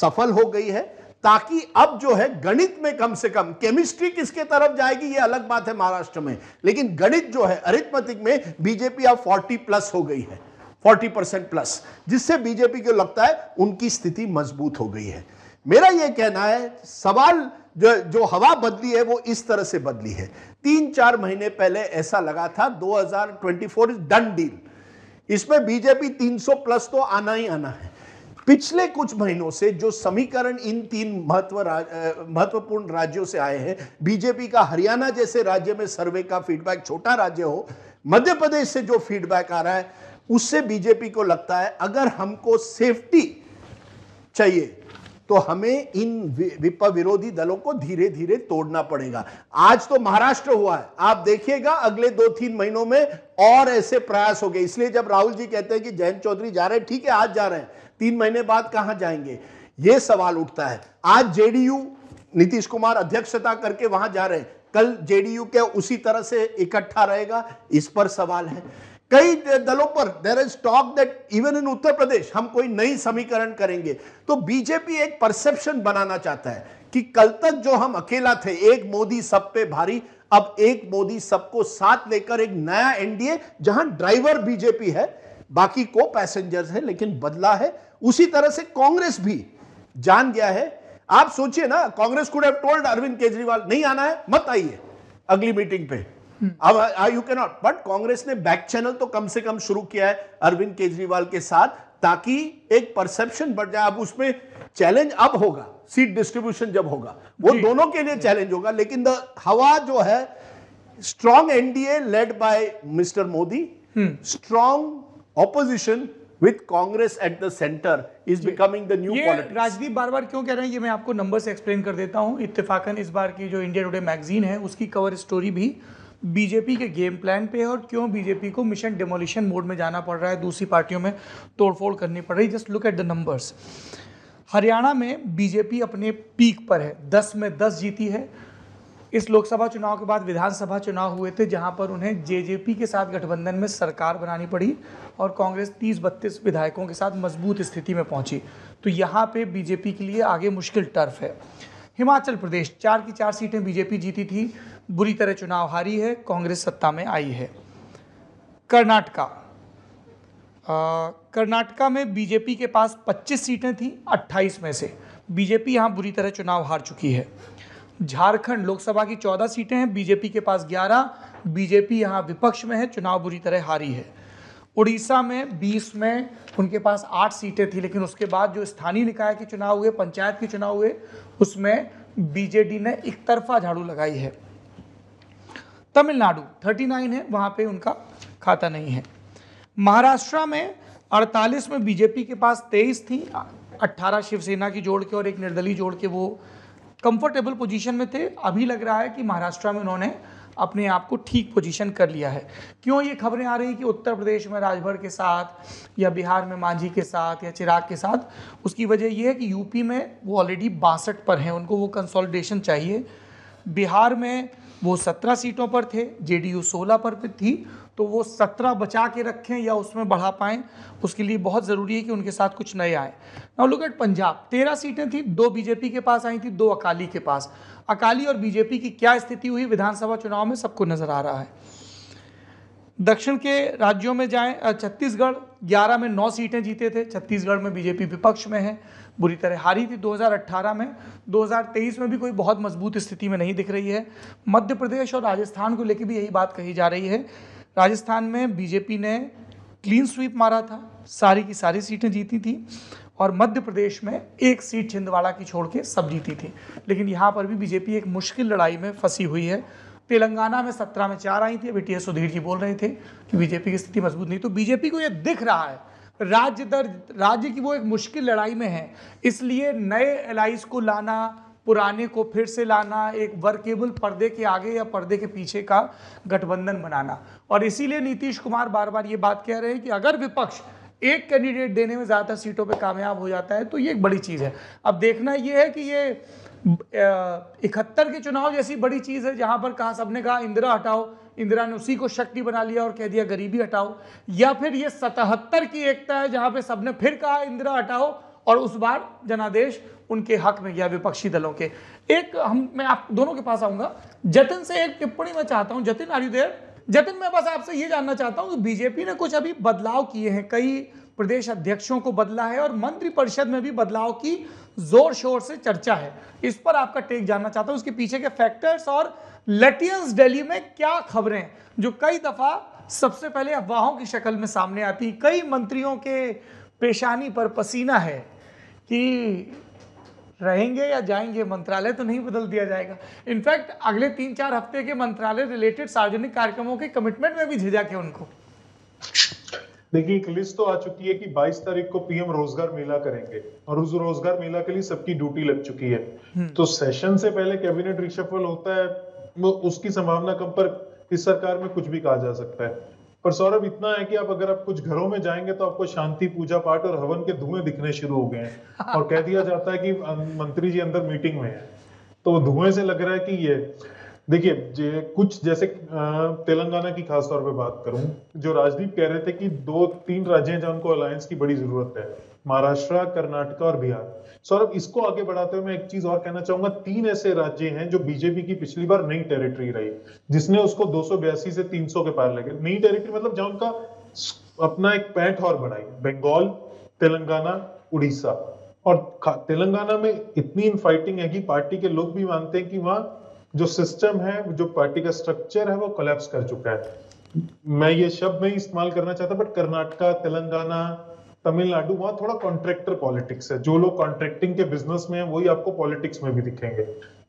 सफल हो गई है, ताकि अब जो है गणित में कम से कम, केमिस्ट्री किसके तरफ जाएगी ये अलग बात है महाराष्ट्र में, लेकिन गणित जो है अरिथमेटिक में बीजेपी अब 40+ हो गई है, 40%+, जिससे बीजेपी को लगता है उनकी स्थिति मजबूत हो गई है। मेरा यह कहना है सवाल जो हवा बदली है वो इस तरह से बदली है। 3-4 महीने पहले ऐसा लगा था 2024 इज डन डील, इसमें बीजेपी 300+ तो आना ही आना है। पिछले कुछ महीनों से जो समीकरण इन तीन महत्वपूर्ण राज्यों से आए हैं, बीजेपी का हरियाणा जैसे राज्य में सर्वे का फीडबैक, छोटा राज्य हो, मध्य प्रदेश से जो फीडबैक आ रहा है, उससे बीजेपी को लगता है अगर हमको सेफ्टी चाहिए तो हमें इन विरोधी दलों को धीरे धीरे तोड़ना पड़ेगा। आज तो महाराष्ट्र हुआ है, आप देखिएगा अगले 2-3 महीनों में और ऐसे प्रयास हो गए। इसलिए जब राहुल जी कहते हैं कि जयंत चौधरी जा रहे हैं, ठीक है आज जा रहे हैं, 3 महीने बाद कहां जाएंगे ये सवाल उठता है। आज जेडीयू नीतीश कुमार अध्यक्षता करके वहां जा रहे हैं, कल जेडीयू के उसी तरह से इकट्ठा रहेगा, इस पर सवाल है। कई दलों पर there is talk that even in Uttar Pradesh हम कोई नई समीकरण करेंगे। तो बीजेपी एक परसेप्शन बनाना चाहता है कि कल तक जो हम अकेला थे, एक मोदी सब पे भारी, अब एक मोदी सबको साथ लेकर एक नया एनडीए, जहां ड्राइवर बीजेपी है, बाकी को पैसेंजर्स है, लेकिन बदला है। उसी तरह से कांग्रेस भी जान गया है। आप सोचिए ना, Congress could have told Arvind Kejriwal नहीं आना है, मत आइए अगली मीटिंग पे, अब you can not, but Congress ने बैक चैनल तो कम से कम शुरू किया है अरविंद केजरीवाल के साथ, ताकि एक परसेप्शन बढ़ जाए। अब उसमें चैलेंज अब होगा सीट डिस्ट्रीब्यूशन, जब होगा वो दोनों के लिए चैलेंज होगा, लेकिन हवा जो है strong NDA led by mister Modi, strong opposition with Congress at the centre is becoming the new politics. Rajdeep बार बार क्यों कह रहे हैं ये मैं आपको नंबर से एक्सप्लेन कर देता हूं। इत्तेफाकन इस बार की जो इंडिया टुडे मैगजीन है उसकी कवर स्टोरी भी बीजेपी के गेम प्लान पे है और क्यों बीजेपी को मिशन डिमोलिशन मोड में जाना पड़ रहा है, दूसरी पार्टियों में तोड़फोड़ करनी पड़ रही है। Just look at the numbers. Haryana में बीजेपी अपने पीक पर है, 10 में 10 जीती है। इस लोकसभा चुनाव के बाद विधानसभा चुनाव हुए थे जहां पर उन्हें जेजेपी के साथ गठबंधन में सरकार बनानी पड़ी और कांग्रेस 30-32 विधायकों के साथ मजबूत स्थिति में पहुंची। तो यहां पे बीजेपी के लिए आगे मुश्किल टर्फ है। हिमाचल प्रदेश 4 की 4 सीटें बीजेपी जीती थी, बुरी तरह चुनाव हारी है, कांग्रेस सत्ता में आई है। कर्नाटका में बीजेपी के पास 25 सीटें थीं, 28 में से बीजेपी यहाँ बुरी तरह चुनाव हार चुकी है। झारखंड लोकसभा की 14 सीटें हैं, बीजेपी के पास 11, बीजेपी यहाँ विपक्ष में है, चुनाव बुरी तरह हारी है। उड़ीसा में 20 में उनके पास 8 सीटें थी, लेकिन उसके बाद जो स्थानीय निकाय के चुनाव हुए, पंचायत के चुनाव हुए, उसमें बीजेडी ने एक तरफा झाड़ू लगाई है। तमिलनाडु 39 है, वहाँ पे उनका खाता नहीं है। महाराष्ट्र में 48 में बीजेपी के पास 23 थी, 18 शिवसेना की जोड़ के और एक निर्दलीय जोड़ के वो कंफर्टेबल पोजीशन में थे। अभी लग रहा है कि महाराष्ट्र में उन्होंने अपने आप को ठीक पोजीशन कर लिया है। क्यों ये खबरें आ रही कि उत्तर प्रदेश में राजभर के साथ या बिहार में मांझी के साथ या चिराग के साथ, उसकी वजह ये है कि यूपी में वो ऑलरेडी 62 पर हैं, उनको वो कंसोलिडेशन चाहिए। बिहार में वो 17 सीटों पर थे, जेडीयू 16 पर थी, तो वो 17 बचा के रखें या उसमें बढ़ा पाएं, उसके लिए बहुत ज़रूरी है कि उनके साथ कुछ नए आए। नाउ लुक एट पंजाब, 13 सीटें थी, 2 बीजेपी के पास आई थी, 2 अकाली के पास। अकाली और बीजेपी की क्या स्थिति हुई विधानसभा चुनाव में सबको नज़र आ रहा है। दक्षिण के राज्यों में जाएँ, छत्तीसगढ़ 11 में 9 सीटें जीते थे, छत्तीसगढ़ में बीजेपी विपक्ष में है, बुरी तरह हारी थी 2018 में। 2023 में भी कोई बहुत मजबूत स्थिति में नहीं दिख रही है। मध्य प्रदेश और राजस्थान को लेकर भी यही बात कही जा रही है। राजस्थान में बीजेपी ने क्लीन स्वीप मारा था, सारी की सारी सीटें जीती थी, और मध्य प्रदेश में 1 सीट छिंदवाड़ा की छोड़ के सब जीती थी, लेकिन यहाँ पर भी बीजेपी एक मुश्किल लड़ाई में फंसी हुई है। तेलंगाना में 17 में 4 आई थी, अभी टी एस सुधीर जी बोल रहे थे कि बीजेपी की स्थिति मजबूत नहीं। तो बीजेपी को ये दिख रहा है राज्य दर राज्य की वो एक मुश्किल लड़ाई में है, इसलिए नए एलाइज को लाना, पुराने को फिर से लाना, एक वर्केबल पर्दे के आगे या पर्दे के पीछे का गठबंधन बनाना। और इसीलिए नीतीश कुमार बार बार ये बात कह रहे हैं कि अगर विपक्ष एक कैंडिडेट देने में ज़्यादातर सीटों पे कामयाब हो जाता है, तो ये एक बड़ी चीज़ है। अब देखना ये है कि ये 71 के चुनाव जैसी बड़ी चीज़ है जहाँ पर कहा सबने कहा इंदिरा हटाओ, इंदिरा ने उसी को शक्ति बना लिया और कह दिया गरीबी हटाओ, या फिर ये 77 की एकता है जहाँ पे सबने फिर कहा इंदिरा हटाओ और उस बार जनादेश उनके हक में गया विपक्षी दलों के। एक मैं आप दोनों के पास आऊँगा। जतिन से एक टिप्पणी मैं चाहता हूँ। Jatin are you there? Jatin, मैं बस आपसे ये जानना चाहता हूँ कि बीजेपी ने कुछ अभी बदलाव किए हैं, कई प्रदेश अध्यक्षों को बदला है और मंत्रिपरिषद में भी बदलाव की जोर शोर से चर्चा है, इस पर आपका टेक जानना चाहता हूँ, उसके पीछे के फैक्टर्स और लेटेस्ट दिल्ली में क्या खबरें जो कई दफ़ा सबसे पहले अफवाहों की शक्ल में सामने आती। कई मंत्रियों के पेशानी पर पसीना है कि रहेंगे या जाएंगे, मंत्रालय तो नहीं बदल दिया जाएगा। इनफैक्ट अगले 3-4 हफ्ते के मंत्रालय रिलेटेड सार्वजनिक कार्यक्रमों के कमिटमेंट में भी झिझक है उनको। देखिए, एक लिस्ट तो आ चुकी है कि 22 तारीख को पीएम रोजगार मेला करेंगे और उस रोजगार मेला के लिए सबकी ड्यूटी लग चुकी है, तो सेशन से पहले कैबिनेट रिशफल होता है, उसकी संभावना कम पर इस सरकार में कुछ भी कहा जा सकता है। पर सौरभ, इतना है कि आप अगर आप कुछ घरों में जाएंगे तो आपको शांति, पूजा पाठ और हवन के धुएं दिखने शुरू हो गए हैं और कह दिया जाता है कि मंत्री जी अंदर मीटिंग में है, तो धुएं से लग रहा है कि ये देखिए कुछ जैसे तेलंगाना की खास तौर पे बात करूं, जो राजदीप कह रहे थे कि 2-3 राज्य हैं जहां उनको अलायंस की बड़ी जरूरत है, महाराष्ट्र, कर्नाटक और बिहार। सौरभ, इसको आगे बढ़ाते हुए मैं एक चीज और कहना चाहूंगा, 3 ऐसे राज्य हैं जो बीजेपी की पिछली बार नई टेरिटरी रही जिसने उसको 282 से 300 के पार लगे। नई टेरिटरी मतलब जहां उनका अपना एक पैठ और बढ़ाई, बंगाल, तेलंगाना, उड़ीसा। और तेलंगाना में इतनी इनफाइटिंग है कि पार्टी के लोग भी मानते हैं कि वहाँ जो सिस्टम है, जो पार्टी का स्ट्रक्चर है, वो कोलैप्स कर चुका है। मैं ये शब्द में इस्तेमाल करना चाहता, बट कर्नाटका, तेलंगाना, तमिलनाडु, वहां थोड़ा कॉन्ट्रैक्टर पॉलिटिक्स है, जो लोग कॉन्ट्रैक्टिंग के बिजनेस में है वही आपको पॉलिटिक्स में भी दिखेंगे।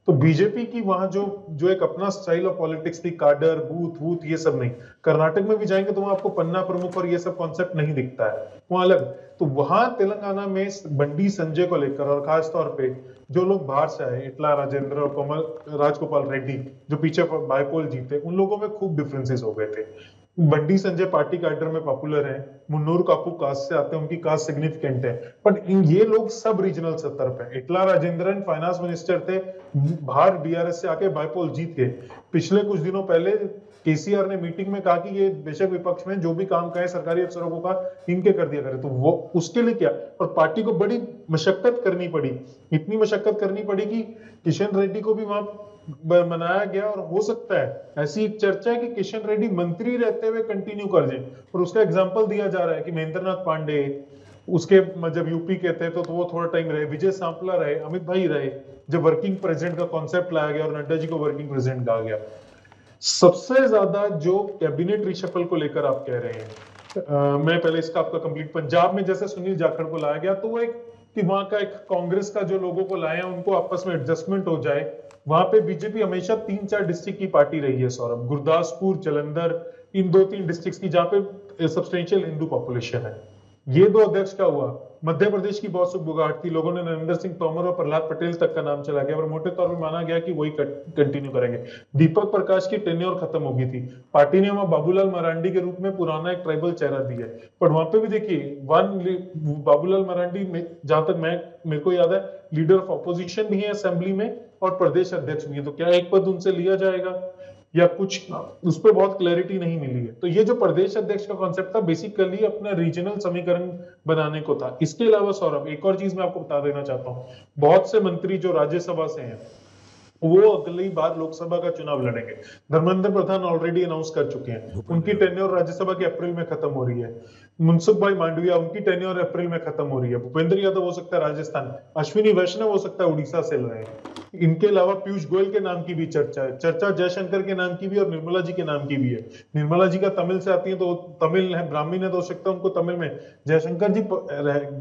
तो बीजेपी की वहां जो एक अपना स्टाइल ऑफ पॉलिटिक्स थी, काडर, बूथ ये सब नहीं। कर्नाटक में भी जाएंगे तो वहां आपको पन्ना प्रमुख और ये सब कॉन्सेप्ट नहीं दिखता है, वहां अलग। तो वहां तेलंगाना में बंडी संजय को लेकर और खासतौर पे जो लोग बाहर से आए, इटला राजेंद्र और कमल राजगोपाल रेड्डी जो पीछे बायपोल जीते, उन लोगों में खूब डिफरेंसेस हो गए थे। बंडी संजय पार्टी कैडर में पॉपुलर हैं, मुन्नूर कापू कास्ट से आते हैं, उनकी कास्ट सिग्निफिकेंट है, बट ये लोग सब रीजनल स्तर पे। इटला राजेंद्रन फाइनेंस मिनिस्टर थे, बाहर बीआरएस से आके बायपोल जीत गए। पिछले कुछ दिनों पहले केसीआर ने मीटिंग में कहा कि ये बेशक विपक्ष में जो भी काम करें सरकारी अफसरों को कहा इनके कर दिया करें, तो वो उसके लिए क्या। और पार्टी को बड़ी मशक्कत करनी पड़ी, इतनी मशक्कत करनी पड़ी कि किशन रेड्डी को भी वहां मनाया गया और हो सकता है ऐसी एक चर्चा है कि किशन रेड्डी मंत्री रहते हुए कंटिन्यू कर दें। और उसका एग्जाम्पल दिया जा रहा है कि महेंद्रनाथ पांडे उसके जब यूपी के थे तो वो थोड़ा टाइम रहे, विजय सांपला रहे, अमित भाई रहे, जब वर्किंग प्रेसिडेंट का कॉन्सेप्ट लाया गया और नड्डा जी को वर्किंग प्रेसिडेंट कहा गया। सबसे ज्यादा जो कैबिनेट रिशफल को लेकर आप कह रहे हैं, मैं पहले इसका आपका कंप्लीट, पंजाब में जैसे सुनील जाखड़ को लाया गया तो वो एक कि वहां का एक कांग्रेस का जो लोगों को लाए उनको आपस में एडजस्टमेंट हो जाए, वहां पे बीजेपी हमेशा 3-4 डिस्ट्रिक्ट की पार्टी रही है सौरभ, गुरदासपुर, जलंधर, इन 2-3 डिस्ट्रिक्ट की जहाँ पे सब्सटेंशियल हिंदू पॉपुलेशन है। ये 2 अध्यक्ष का हुआ। मध्य प्रदेश की बहुत सुख बुगाहट थी, लोगों ने नरेंद्र सिंह तोमर और प्रहलाद पटेल तक का नाम चला गया और मोटे तौर पर माना गया कि वही कंटिन्यू करेंगे। दीपक प्रकाश की टेन्योर खत्म हो गई थी, पार्टी ने वहां बाबूलाल मरांडी के रूप में पुराना एक ट्राइबल चेहरा दिया है, पर वहां पे भी देखिए बाबूलाल मरांडी जहां तक मेरे को याद है लीडर ऑफ ऑपोजिशन भी है असेंबली में और प्रदेश अध्यक्ष भी है, तो क्या एक पद उनसे लिया जाएगा या कुछ, उस पर बहुत क्लैरिटी नहीं मिली है। तो ये जो प्रदेश अध्यक्ष का कॉन्सेप्ट था बेसिकली अपना रीजनल समीकरण बनाने को था। इसके अलावा सौरभ एक और चीज मैं आपको बता देना चाहता हूँ, बहुत से मंत्री जो राज्यसभा से हैं वो अगली बार लोकसभा का चुनाव लड़ेंगे। धर्मेंद्र प्रधान ऑलरेडी अनाउंस कर चुके हैं, उनकी टेन्योर राज्यसभा के अप्रैल में खत्म हो रही है। मनसुख भाई मांडविया, उनकी टेन्योर अप्रैल में खत्म हो रही है। भूपेंद्र यादव हो सकता है राजस्थान, अश्विनी वैष्णव हो सकता है उड़ीसा से लड़े। इनके अलावा पीयूष गोयल के नाम की भी चर्चा है, चर्चा जयशंकर के नाम की भी और निर्मला जी के नाम की भी है। निर्मला जी का तमिल से आती है तो तमिल है, ब्राह्मण है तो हो सकता है उनको तमिल में, जयशंकर जी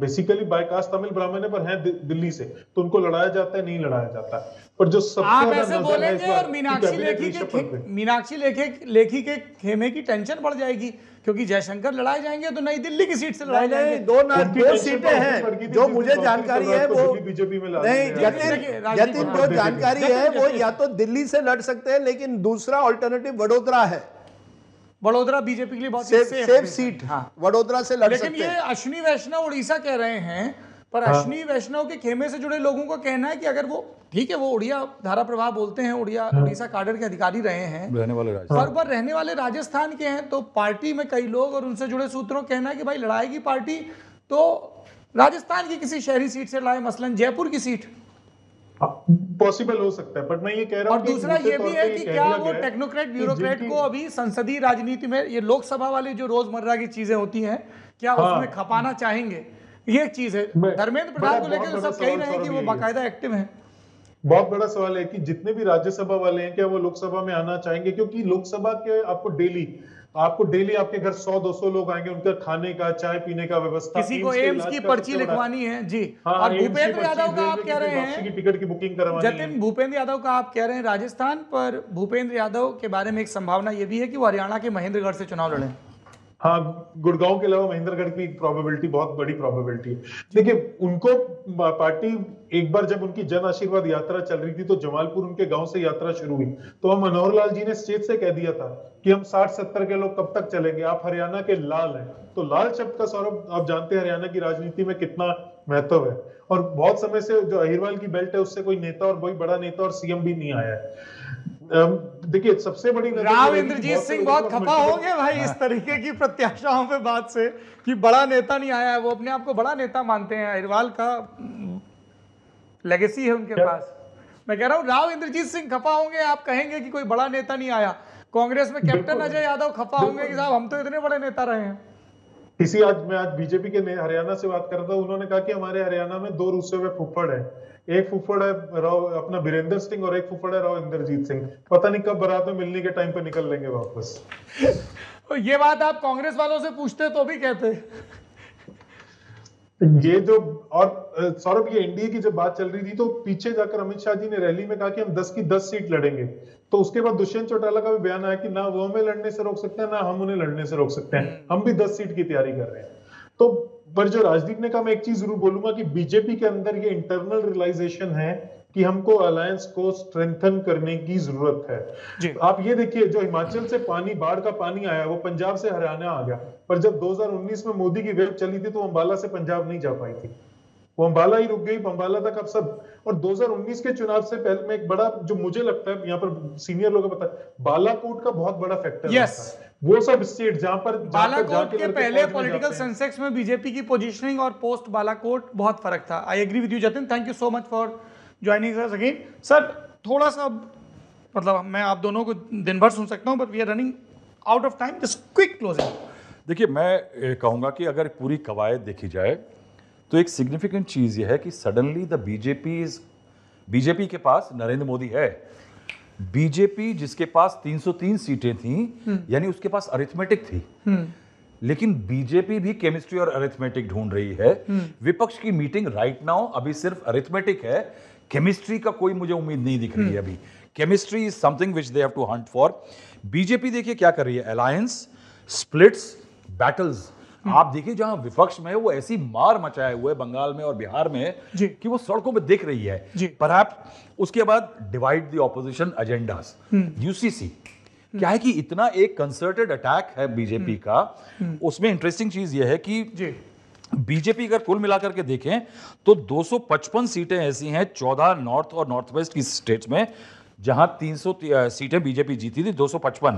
बेसिकली बायकास्ट तमिल ब्राह्मण है पर है दिल्ली से, तो उनको लड़ाया जाता है, नहीं लड़ाया जाता। पर जो सबसे मीनाक्षी लेखी के खेमे की टेंशन बढ़ जाएगी क्योंकि जयशंकर लड़ाए जाएंगे तो नई दिल्ली की सीट से लड़ाए जाएंगे। 2 सीटें हैं जो मुझे जानकारी है वो बीजेपी में जतिन, जो जानकारी है वो या तो दिल्ली से लड़ सकते हैं, लेकिन दूसरा ऑल्टरनेटिव वडोदरा है। वडोदरा बीजेपी के लिए बहुत सेफ सीट, हाँ वडोदरा से लड़ सकते हैं। लेकिन ये अश्विनी वैष्णव उड़ीसा कह रहे हैं, पर अश्विनी वैष्णव के खेमे से जुड़े लोगों को कहना है कि अगर वो ठीक है वो उड़िया धारा प्रवाह बोलते हैं, उड़िया उड़ीसा काडर के अधिकारी रहे हैं, पर रहने वाले राजस्थान के हैं, तो पार्टी में कई लोग और उनसे जुड़े सूत्रों कहना है कि भाई लड़ाएगी पार्टी तो राजस्थान की किसी शहरी सीट से लाए, मसलन जयपुर की सीट, पॉसिबल हो सकता है। बट मैं ये कह रहा हूं, और दूसरा ये भी है कि क्या वो टेक्नोक्रेट ब्यूरोक्रेट को अभी संसदीय राजनीति में ये लोकसभा वाले जो रोजमर्रा की चीजें होती हैं क्या उसमें खपाना चाहेंगे, ये एक चीज है। धर्मेंद्र प्रधान को लेकर सब कह रहे हैं कि वो बाकायदा एक्टिव है। बहुत बड़ा सवाल है कि जितने भी राज्यसभा वाले हैं क्या वो लोकसभा में आना चाहेंगे, क्योंकि लोकसभा के आपको डेली आपके घर 100-200 लोग आएंगे, उनका खाने का चाय पीने का व्यवस्था, किसी को एम्स की पर्ची लिखवानी है जी। और भूपेंद्र यादव का आप कह रहे हैं टिकट की बुकिंग करवानी है, जतिन भूपेंद्र यादव का आप कह रहे हैं राजस्थान, पर भूपेंद्र यादव के बारे में एक संभावना ये भी है कि वो हरियाणा के महेंद्रगढ़ से चुनाव लड़े। हाँ, गुड़गांव के अलावा महेंद्रगढ़ की प्रोबेबिलिटी बहुत बड़ी प्रोबेबिलिटी है। देखिए उनको पार्टी एक बार जब उनकी जन आशीर्वाद यात्रा चल रही थी तो जमालपुर उनके गांव से यात्रा शुरू हुई, तो हम मनोहर लाल जी ने स्टेज से कह दिया था कि हम 60-70 के लोग कब तक चलेंगे, आप हरियाणा के लाल हैं। तो लाल शब्द का सौरभ आप जानते हैं हरियाणा की राजनीति में कितना महत्व है, और बहुत समय से जो अहिरवाल की बेल्ट है उससे कोई नेता और कोई बड़ा नेता और सीएम भी नहीं आया है। देखिए सबसे बड़ी राव इंद्रजीत सिंह बहुत खफा होंगे भाई इस तरीके की प्रत्याशाओं पे बात से कि बड़ा नेता नहीं आया है, वो अपने आप को बड़ा नेता मानते हैं, अहिरवाल का लेगेसी है उनके पास। मैं कह रहा हूँ राव इंद्रजीत सिंह खफा होंगे, आप कहेंगे कि कोई बड़ा नेता नहीं आया। कांग्रेस में कैप्टन अजय यादव खफा होंगे कि साहब हम तो इतने बड़े नेता रहे हैं। इसी आज मैं बीजेपी के हरियाणा से बात कर रहा था, उन्होंने कहा कि हमारे हरियाणा में दो रूसे हुए फुफड़ है, एक फुफड़ है अपना बीरेंद्र सिंह और एक फुफड़ है राव इंद्रजीत सिंह, पता नहीं कब बारात में मिलने के टाइम पे निकल लेंगे वापस। ये बात आप कांग्रेस वालों से पूछते तो भी कहते ये जो। और सौरभ ये एनडीए की जब बात चल रही थी तो पीछे जाकर अमित शाह जी ने रैली में कहा कि हम 10 की 10 सीट लड़ेंगे, तो उसके बाद दुष्यंत चौटाला का भी बयान आया कि ना वो हमें लड़ने से रोक सकते हैं ना हम उन्हें लड़ने से रोक सकते हैं, हम भी 10 सीट की तैयारी कर रहे हैं। तो पर जो राजदीप ने कहा, मैं एक चीज जरूर बोलूंगा कि बीजेपी के अंदर ये इंटरनल रियलाइजेशन है कि हमको अलायंस को स्ट्रेंथन करने की जरूरत है। आप ये देखिए जो हिमाचल से पानी बाढ़ का पानी आया वो पंजाब से हरियाणा आ गया, पर जब 2019 में मोदी की वेव चली थी तो अम्बाला से पंजाब नहीं जा पाई थी, वो अम्बाला ही रुक गई, अम्बाला तक अब सब। और 2019 के चुनाव से पहले में एक बड़ा जो मुझे लगता है यहाँ पर सीनियर लोगों को पता है बालाकोट का बहुत बड़ा फैक्टर yes. है वो सब स्टेट जहाँ पर बालाकोट के पहले पॉलिटिकल सेंसेक्स में बीजेपी की पोजीशनिंग और पोस्ट बालाकोट बहुत फर्क था। I agree with you Jatin, thank you so much for joining us again. Sir थोड़ा सा मतलब मैं आप दोनों को दिन भर सुन सकता हूँ but we are running out of time, just quick closing. देखिए मैं कहूँगा कि अगर पूरी कवायद देखी जाए तो एक सिग्निफिकेंट चीज़ ये है कि सडनली बीजेपी के पास नरेंद्र मोदी है। बीजेपी जिसके पास 303 सीटें थीं यानी उसके पास अरिथमेटिक थी, लेकिन बीजेपी भी केमिस्ट्री और अरिथमेटिक ढूंढ रही है। विपक्ष की मीटिंग राइट नाउ अभी सिर्फ अरिथमेटिक है, केमिस्ट्री का कोई मुझे उम्मीद नहीं दिख रही है अभी। Chemistry is something which they have to hunt for. BJP देखिए क्या कर रही है, अलायंस, स्प्लिट्स, बैटल्स। आप देखिए जहां विपक्ष में वो ऐसी मार मचाए हुए बंगाल में और बिहार में कि वो सड़कों पे दिख रही है। परहैप उसके बाद divide the opposition agendas, UCC. क्या है कि इतना एक कंसर्टेड अटैक है बीजेपी का। उसमें इंटरेस्टिंग चीज ये है कि बीजेपी अगर कुल मिलाकर के देखें तो 255 सीटें ऐसी हैं 14 नॉर्थ और नॉर्थ वेस्ट की स्टेट्स में जहां 300 सीटें बीजेपी जीती थी 255,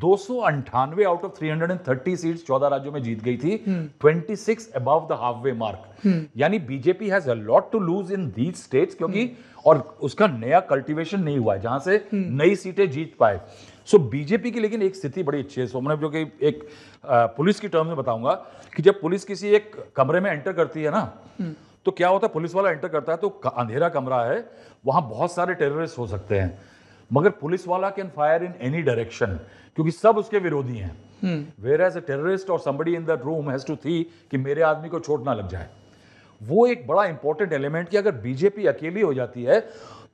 298 आउट ऑफ 330 सीट्स 14 राज्यों में जीत गई थी, 26 अबव द हाफवे मार्क। यानी BJP has a lot to lose in these states, क्योंकि और उसका नया कल्टीवेशन नहीं हुआ है जहां से नई सीटें जीत पाए। सो बीजेपी की लेकिन एक स्थिति बड़ी अच्छी है। सोमनाथ जो कि एक पुलिस की टर्म में बताऊंगा कि जब पुलिस किसी एक कमरे में एंटर करती है ना तो क्या होता है, पुलिस वाला एंटर करता है तो अंधेरा कमरा है, वहां बहुत सारे टेररिस्ट हो सकते हैं, मगर पुलिस वाला can fire in any direction क्योंकि सब उसके विरोधी हैं। वेयर एज अ टेररिस्ट और somebody in that room has to थी कि मेरे आदमी को चोट ना लग जाए। वो एक बड़ा इंपॉर्टेंट एलिमेंट कि अगर बीजेपी अकेली हो जाती है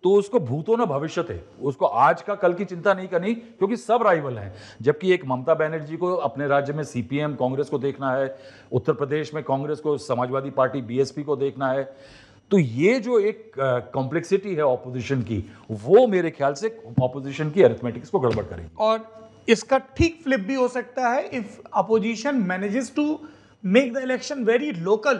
तो उसको भूतो न भविष्यते, उसको आज का कल की चिंता नहीं करनी क्योंकि सब राइवल हैं। जबकि एक ममता बनर्जी को अपने राज्य में सीपीएम कांग्रेस को देखना है, उत्तर प्रदेश में कांग्रेस को, समाजवादी पार्टी बीएसपी को देखना है। तो ये जो एक कॉम्प्लेक्सिटी है ऑपोजिशन की, वो मेरे ख्याल से ऑपोजिशन की अरिथमेटिक्स को गड़बड़ करेगी। और इसका ठीक फ्लिप भी हो सकता है if opposition manages to make the election very local,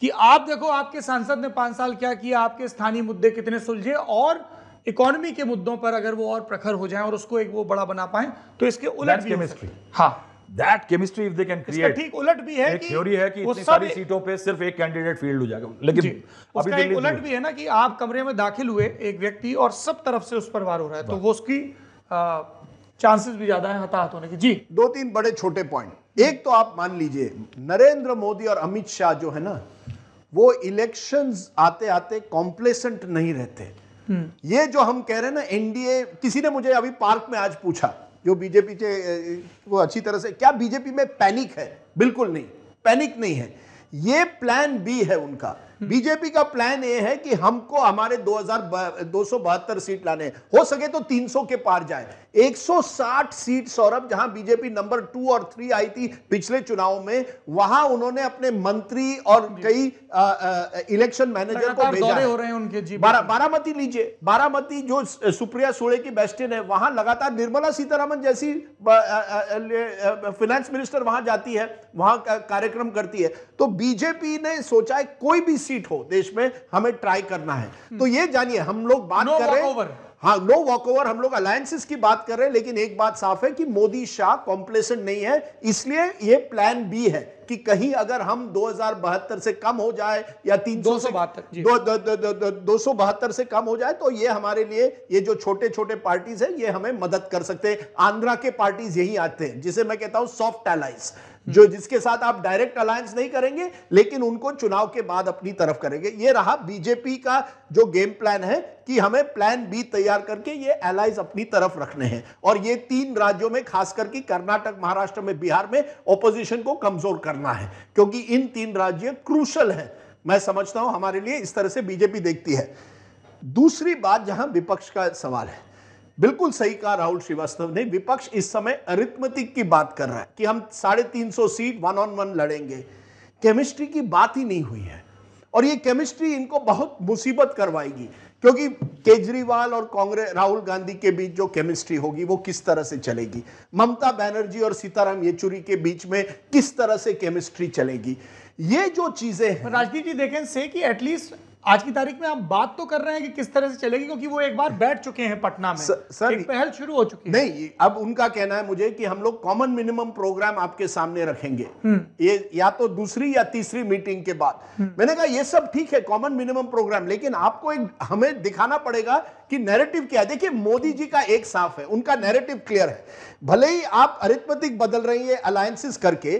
कि आप देखो आपके सांसद ने 5 साल क्या किया, आपके स्थानीय मुद्दे कितने सुलझे, और इकोनॉमी के मुद्दों पर अगर वो और प्रखर हो जाएं और उसको एक वो बड़ा बना पाएं, तो इसके उलट भी केमिस्ट्री, हाँ that chemistry if they can create, ठीक उलट भी है कि थ्योरी है कि इतनी सारी सीटों पे सिर्फ एक कैंडिडेट फील्ड हो जाएगा, लेकिन अभी एक उलट भी है ना कि आप कमरे में दाखिल हुए एक व्यक्ति और सब तरफ से उस पर वार हो रहा है, तो वो उसकी चांसेस भी ज्यादा है हताहत होने की। जी 2-3 बड़े छोटे पॉइंट। एक तो आप मान लीजिए नरेंद्र मोदी और अमित शाह जो है ना वो इलेक्शंस आते आते कॉम्प्लेसेंट नहीं रहते। ये जो हम कह रहे हैं ना एनडीए, किसी ने मुझे अभी पार्क में आज पूछा जो बीजेपी के वो अच्छी तरह से, क्या बीजेपी में पैनिक है? बिल्कुल नहीं, पैनिक नहीं है। ये प्लान बी है उनका। बीजेपी का प्लान ए है कि हमको हमारे 2,272 सीट लाने, हो सके तो 300 के पार जाए। 160 सीट सौरभ जहां बीजेपी नंबर 2 और 3 आई थी पिछले चुनाव में, वहां उन्होंने अपने मंत्री और कई इलेक्शन मैनेजर को भेजा है। हो रहे हैं उनके जी बारामती लीजिए, बारामती जो सुप्रिया सुले की बेस्टिन है, वहां लगातार निर्मला सीतारमन जैसी फाइनेंस मिनिस्टर वहां जाती है, वहां कार्यक्रम करती है। तो बीजेपी ने सोचा है कोई भी सीट हो देश में हमें ट्राई करना है। तो ये जानिए हम लोग बात कर रहे हैं, हाँ नो वॉकओवर, हम लोग अलायंसेस की बात कर रहे हैं, लेकिन एक बात साफ है कि मोदी शाह कॉम्प्लेसेंट नहीं है, इसलिए ये प्लान बी है कि कहीं अगर हम 2,072 से कम हो जाए या 272 से कम हो जाए तो ये हमारे लिए, ये जो छोटे छोटे पार्टीज है ये हमें मदद कर सकते हैं। आंध्रा के पार्टीज यही आते हैं, जिसे मैं कहता हूं सॉफ्ट अलायंस, जो जिसके साथ आप डायरेक्ट अलायंस नहीं करेंगे लेकिन उनको चुनाव के बाद अपनी तरफ करेंगे। ये रहा बीजेपी का जो गेम प्लान है कि हमें प्लान बी तैयार करके ये एलाइज अपनी तरफ रखने हैं, और ये 3 राज्यों में खास करके कर्नाटक, महाराष्ट्र में, बिहार में ओपोजिशन को कमजोर करना है, क्योंकि इन 3 राज्य क्रूशल हैं मैं समझता हूं हमारे लिए, इस तरह से बीजेपी देखती है। दूसरी बात जहां विपक्ष का सवाल है, बिल्कुल सही कहा राहुल श्रीवास्तव ने, विपक्ष इस समय अरिथमेटिक की बात कर रहा है कि हम 350 सीट 1-on-1 लड़ेंगे, केमिस्ट्री की बात ही नहीं हुई है, और ये केमिस्ट्री इनको बहुत मुसीबत करवाएगी, क्योंकि केजरीवाल और कांग्रेस, राहुल गांधी के बीच जो केमिस्ट्री होगी वो किस तरह से चलेगी, ममता बनर्जी और सीताराम येचुरी के बीच में किस तरह से केमिस्ट्री चलेगी, ये जो चीजें हैं। राजदीप जी देखें से कि एटलीस्ट आज की तारीख में आप बात तो कर रहे हैं कि किस तरह से चलेगी, क्योंकि वो एक बार बैठ चुके हैं पटना में, एक पहल शुरू हो चुकी है। नहीं, अब उनका कहना है मुझे कि हम लोग कॉमन मिनिमम प्रोग्राम आपके सामने रखेंगे, ये या तो दूसरी या तीसरी मीटिंग के बाद। मैंने कहा ये सब ठीक है कॉमन मिनिमम प्रोग्राम, लेकिन आपको एक हमें दिखाना पड़ेगा कि नैरेटिव क्या है। देखिए मोदी जी का एक साफ है, उनका नैरेटिव क्लियर है, भले ही आप अरिथमेटिक बदल रही है अलायंसेस करके।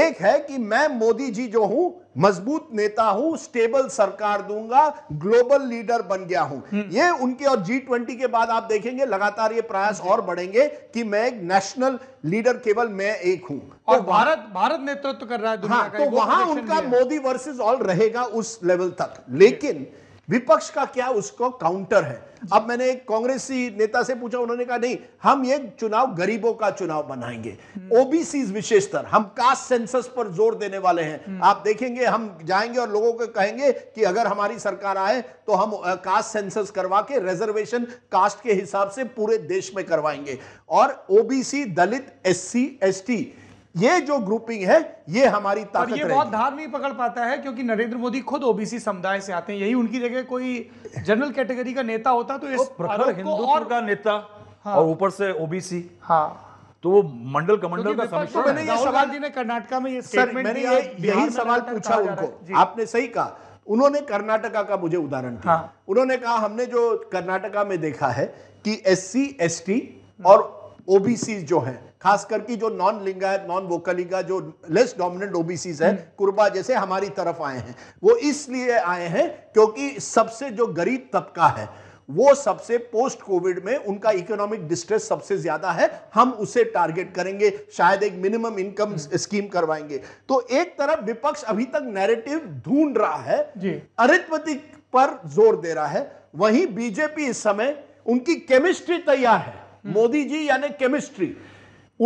एक है कि मैं मोदी जी जो हूं मजबूत नेता हूं, स्टेबल सरकार दूंगा, ग्लोबल लीडर बन गया हूं, ये उनके, और G20 के बाद आप देखेंगे लगातार ये प्रयास और बढ़ेंगे कि मैं एक नेशनल लीडर, केवल मैं एक हूं, और तो भारत नेतृत्व तो कर रहा है दुनिया का, तो वहां उनका मोदी वर्सेस ऑल रहेगा उस लेवल तक। लेकिन विपक्ष का क्या उसको काउंटर है? अब मैंने एक कांग्रेसी नेता से पूछा, उन्होंने कहा नहीं हम ये चुनाव गरीबों का चुनाव बनाएंगे, ओबीसी विशेषतर, हम कास्ट सेंसस पर जोर देने वाले हैं। आप देखेंगे हम जाएंगे और लोगों को कहेंगे कि अगर हमारी सरकार आए तो हम कास्ट सेंसस करवा के रिजर्वेशन कास्ट के हिसाब से पूरे देश में करवाएंगे, और ओबीसी, दलित, SC, ST ये जो ग्रुपिंग है ये हमारी ताकत रहेगी। और ये बहुत धार नहीं पकड़ पाता है, क्योंकि नरेंद्र मोदी खुद ओबीसी समुदाय से आते हैं, यही उनकी जगह कोई जनरल कैटेगरी का नेता होता तो इस प्रखर हिंदुत्व का नेता, हाँ। और ऊपर से ओबीसी, हाँ तो वो मंडल कमंडल का समीकरण। मैंने ये सवाल जी ने कर्नाटका में ये स्टेटमेंट, मैंने यही सवाल पूछा उनको, आपने सही कहा, उन्होंने कर्नाटका का मुझे उदाहरण दिया, उन्होंने कहा हमने जो कर्नाटका में देखा है कि SC, ST और ओबीसी जो है, खास करके जो नॉन लिंगायत, नॉन वोकलिंगा, जो लेस डोमिनेंट ओबीसी है, कुर्बा जैसे, हमारी तरफ आए हैं। वो इसलिए आए हैं क्योंकि सबसे जो गरीब तबका है वो सबसे पोस्ट कोविड में उनका इकोनॉमिक डिस्ट्रेस सबसे ज्यादा है, हम उसे टारगेट करेंगे, शायद एक मिनिमम इनकम स्कीम करवाएंगे। तो एक तरफ विपक्ष अभी तक नैरेटिव ढूंढ रहा है, अरिथमेटिक पर जोर दे रहा है, वहीं बीजेपी इस समय उनकी केमिस्ट्री तैयार है, मोदी जी यानी केमिस्ट्री,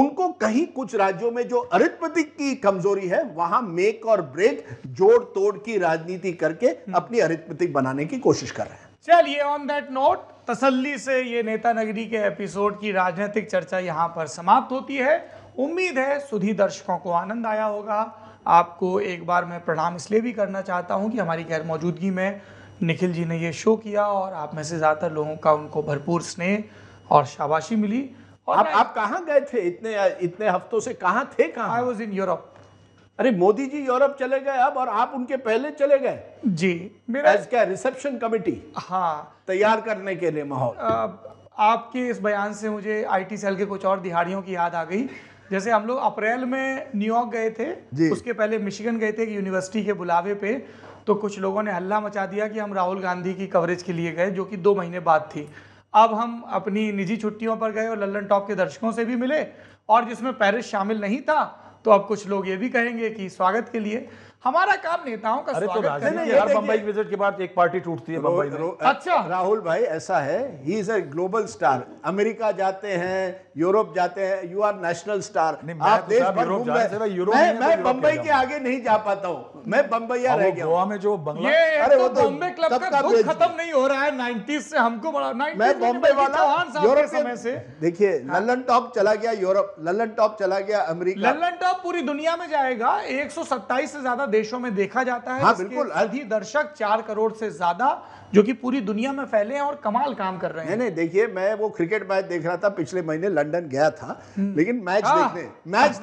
उनको कहीं कुछ राज्यों में जो अरिथमेटिक की कमजोरी है वहां मेक और ब्रेक, जोड़ तोड़ की राजनीति करके अपनी अरिथमेटिक बनाने की कोशिश कर रहे हैं। चलिए ऑन दैट नोट तसल्ली से ये नेता नगरी के एपिसोड की राजनीतिक चर्चा यहाँ पर समाप्त होती है। उम्मीद है सुधी दर्शकों को आनंद आया होगा। आपको एक बार मैं प्रणाम इसलिए भी करना चाहता हूँ कि हमारी गैर मौजूदगी में निखिल जी ने ये शो किया और आप में से ज़्यादातर लोगों का उनको भरपूर स्नेह और शाबाशी मिली। और आप कहाँ गए थे इतने हफ्तों से? कहाँ थे? कहाँ? I was in Europe. अरे मोदी जी यूरोप चले गए अब, और आप उनके पहले चले गए जी। मेरा एज क्या रिसेप्शन कमिटी हाँ तैयार करने के लिए माहौल। आपके इस बयान से मुझे आईटी सेल के कुछ और दिहाड़ियों की याद आ गई। जैसे हम लोग अप्रैल में न्यूयॉर्क गए थे, उसके पहले मिशिगन गए थे एक यूनिवर्सिटी के बुलावे पे, तो कुछ लोगों ने हल्ला मचा दिया कि हम राहुल गांधी की कवरेज के लिए गए जो कि 2 महीने बाद थी। अब हम अपनी निजी छुट्टियों पर गए और लल्लन टॉप के दर्शकों से भी मिले, और जिसमें पेरिस शामिल नहीं था। तो अब कुछ लोग ये भी कहेंगे कि स्वागत के लिए हमारा काम नेताओं का स्वागत करना है। यार बंबई विजिट के बाद एक पार्टी टूटती है बंबई में। अच्छा राहुल भाई ऐसा है, he is a global star. America जाते हैं, यूरोप जाते हैं, यू आर नेशनल स्टार। आप देश भर घूम रहे हैं। मैं बंबई के आगे नहीं जा पाता हूँ, मैं बंबईया रह गया। गोवा में जो बंगला, अरे वो बॉम्बे क्लब का दुख खत्म नहीं हो रहा है 90s से हमको। मैं बॉम्बे वाला यूरोप समय से देखिए, लल्लन टॉप चला गया यूरोप, लल्लन टॉप चला गया अमेरिका, लल्लन टॉप पूरी दुनिया में जाएगा। 127 से ज्यादा देशों में देखा जाता है। हाँ, बिल्कुल। अधिक दर्शक 4 करोड़ से ज्यादा जो कि पूरी दुनिया में फैले हैं और कमाल काम कर रहे हैं। नहीं देखिए, मैं वो क्रिकेट मैच देख रहा था, पिछले महीने लंदन गया था, लेकिन मैच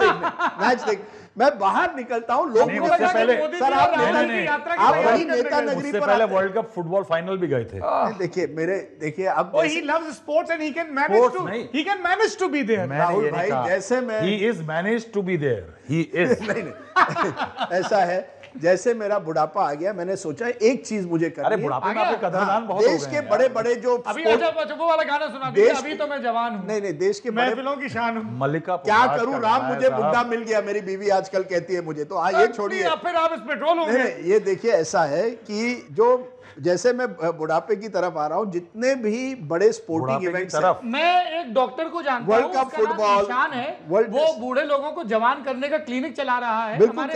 देखने मैं बाहर निकलता हूँ। लोग मुझसे पहले सर आप वही नेता नगरी पर पहले वर्ल्ड कप फुटबॉल फाइनल भी गए थे। देखिए मेरे देखिए अब he loves sports and he can manage to be there. Rahul भाई जैसे मैं he is manage to be there he is ऐसा है जैसे मेरा बुढ़ापा आ गया, मैंने सोचा एक चीज मुझे करनी है। बुढ़ापे में आपके कदरदान बहुत हो गए हैं। देश के बड़े-बड़े जो अभी वो वाला गाना सुना दीजिए, अभी तो मैं जवान हूँ। नहीं, देश के महफिलों की शान हूँ। मल्लिका क्या करूँ राम, मुझे बुढ़ा मिल गया। मेरी बीवी आजकल कहती है मुझे तो ये छोड़िए, फिर आप इस पेट्रोल होंगे। ये देखिए ऐसा है कि जो जैसे मैं बुढ़ापे की तरफ आ रहा हूँ, जितने भी बड़े स्पोर्टिंग इवेंट्स हैं, मैं एक डॉक्टर को जानता हूं, वर्ल्ड कप फुटबॉल है, वो बूढ़े लोगों को जवान करने का क्लिनिक चला रहा है। हमारे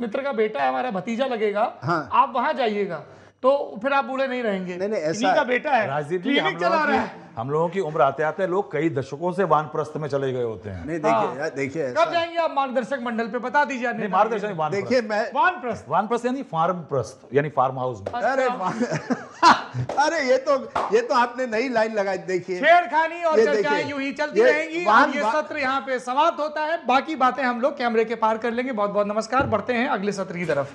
मित्र का बेटा है, हमारा भतीजा लगेगा। हाँ। आप वहां जाइएगा तो फिर आप बूढ़े नहीं रहेंगे। नहीं, ऐसा का बेटा है क्लिनिक चला रहा है। हम लोगों की उम्र आते आते लोग कई दशकों से वानप्रस्थ में चले गए होते हैं। नहीं देखिए देखिए कब जाएंगे आप मार्गदर्शक मंडल पे, बता दीजिए। नहीं मार्गदर्शक देखिए मैं वानप्रस्थ यानी फार्मप्रस्थ, यानी फार्म हाउस में। अरे ये तो आपने नई लाइन लगाई। देखिए छेड़खानी और चर्चाएं यूं ही चलती रहेंगी। ये सत्र यहाँ पे समाप्त होता है, बाकी बातें हम लोग कैमरे के पार कर लेंगे। बहुत बहुत नमस्कार। बढ़ते हैं अगले सत्र की तरफ।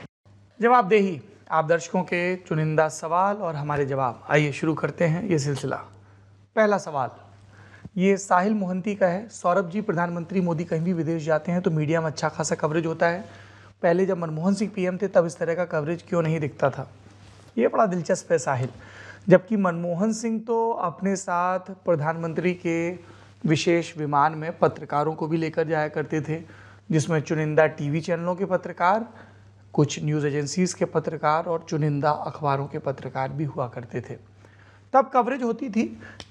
जवाबदेही, आप दर्शकों के चुनिंदा सवाल और हमारे जवाब। आइए शुरू करते हैं ये सिलसिला। पहला सवाल ये साहिल मोहंती का है। सौरभ जी, प्रधानमंत्री मोदी कहीं भी विदेश जाते हैं तो मीडिया में अच्छा खासा कवरेज होता है। पहले जब मनमोहन सिंह पीएम थे तब इस तरह का कवरेज क्यों नहीं दिखता था? ये बड़ा दिलचस्प है साहिल। जबकि मनमोहन सिंह तो अपने साथ प्रधानमंत्री के विशेष विमान में पत्रकारों को भी लेकर जाया करते थे, जिसमें चुनिंदा टीवी चैनलों के पत्रकार, कुछ न्यूज़ एजेंसीज़ के पत्रकार और चुनिंदा अखबारों के पत्रकार भी हुआ करते थे। तब कवरेज होती थी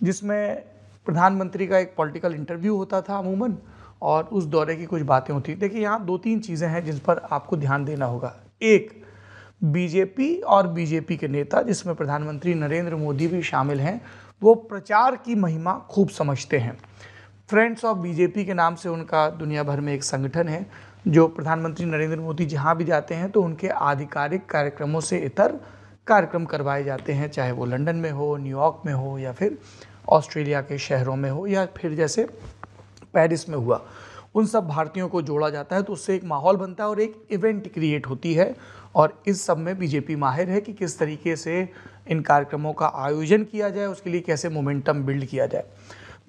जिसमें प्रधानमंत्री का एक पॉलिटिकल इंटरव्यू होता था अमूमन, और उस दौरे की कुछ बातें होती। देखिए यहाँ 2-3 चीज़ें हैं जिन पर आपको ध्यान देना होगा। एक, बीजेपी और बीजेपी के नेता जिसमें प्रधानमंत्री नरेंद्र मोदी भी शामिल हैं, वो प्रचार की महिमा खूब समझते हैं। फ्रेंड्स ऑफ बीजेपी के नाम से उनका दुनिया भर में एक संगठन है जो प्रधानमंत्री नरेंद्र मोदी जहाँ भी जाते हैं तो उनके आधिकारिक कार्यक्रमों से इतर कार्यक्रम करवाए जाते हैं, चाहे वो लंदन में हो, न्यूयॉर्क में हो, या फिर ऑस्ट्रेलिया के शहरों में हो, या फिर जैसे पेरिस में हुआ। उन सब भारतीयों को जोड़ा जाता है तो उससे एक माहौल बनता है और एक इवेंट क्रिएट होती है। और इस सब में बीजेपी माहिर है कि किस तरीके से इन कार्यक्रमों का आयोजन किया जाए, उसके लिए कैसे मोमेंटम बिल्ड किया जाए।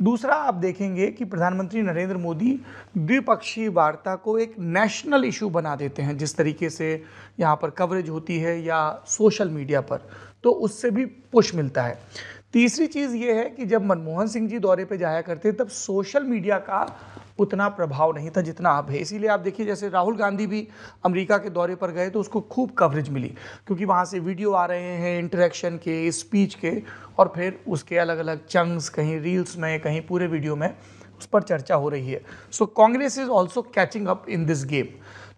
दूसरा, आप देखेंगे कि प्रधानमंत्री नरेंद्र मोदी द्विपक्षीय वार्ता को एक नेशनल इशू बना देते हैं। जिस तरीके से यहाँ पर कवरेज होती है या सोशल मीडिया पर, तो उससे भी पुश मिलता है। तीसरी चीज़ ये है कि जब मनमोहन सिंह जी दौरे पे जाया करते तब सोशल मीडिया का उतना प्रभाव नहीं था जितना अब है। इसीलिए आप देखिए जैसे राहुल गांधी भी अमेरिका के दौरे पर गए तो उसको खूब कवरेज मिली, क्योंकि वहाँ से वीडियो आ रहे हैं इंटरेक्शन के, स्पीच के, और फिर उसके अलग अलग चंक्स कहीं रील्स में, कहीं पूरे वीडियो में उस पर चर्चा हो रही है। So Congress is also catching up in this game.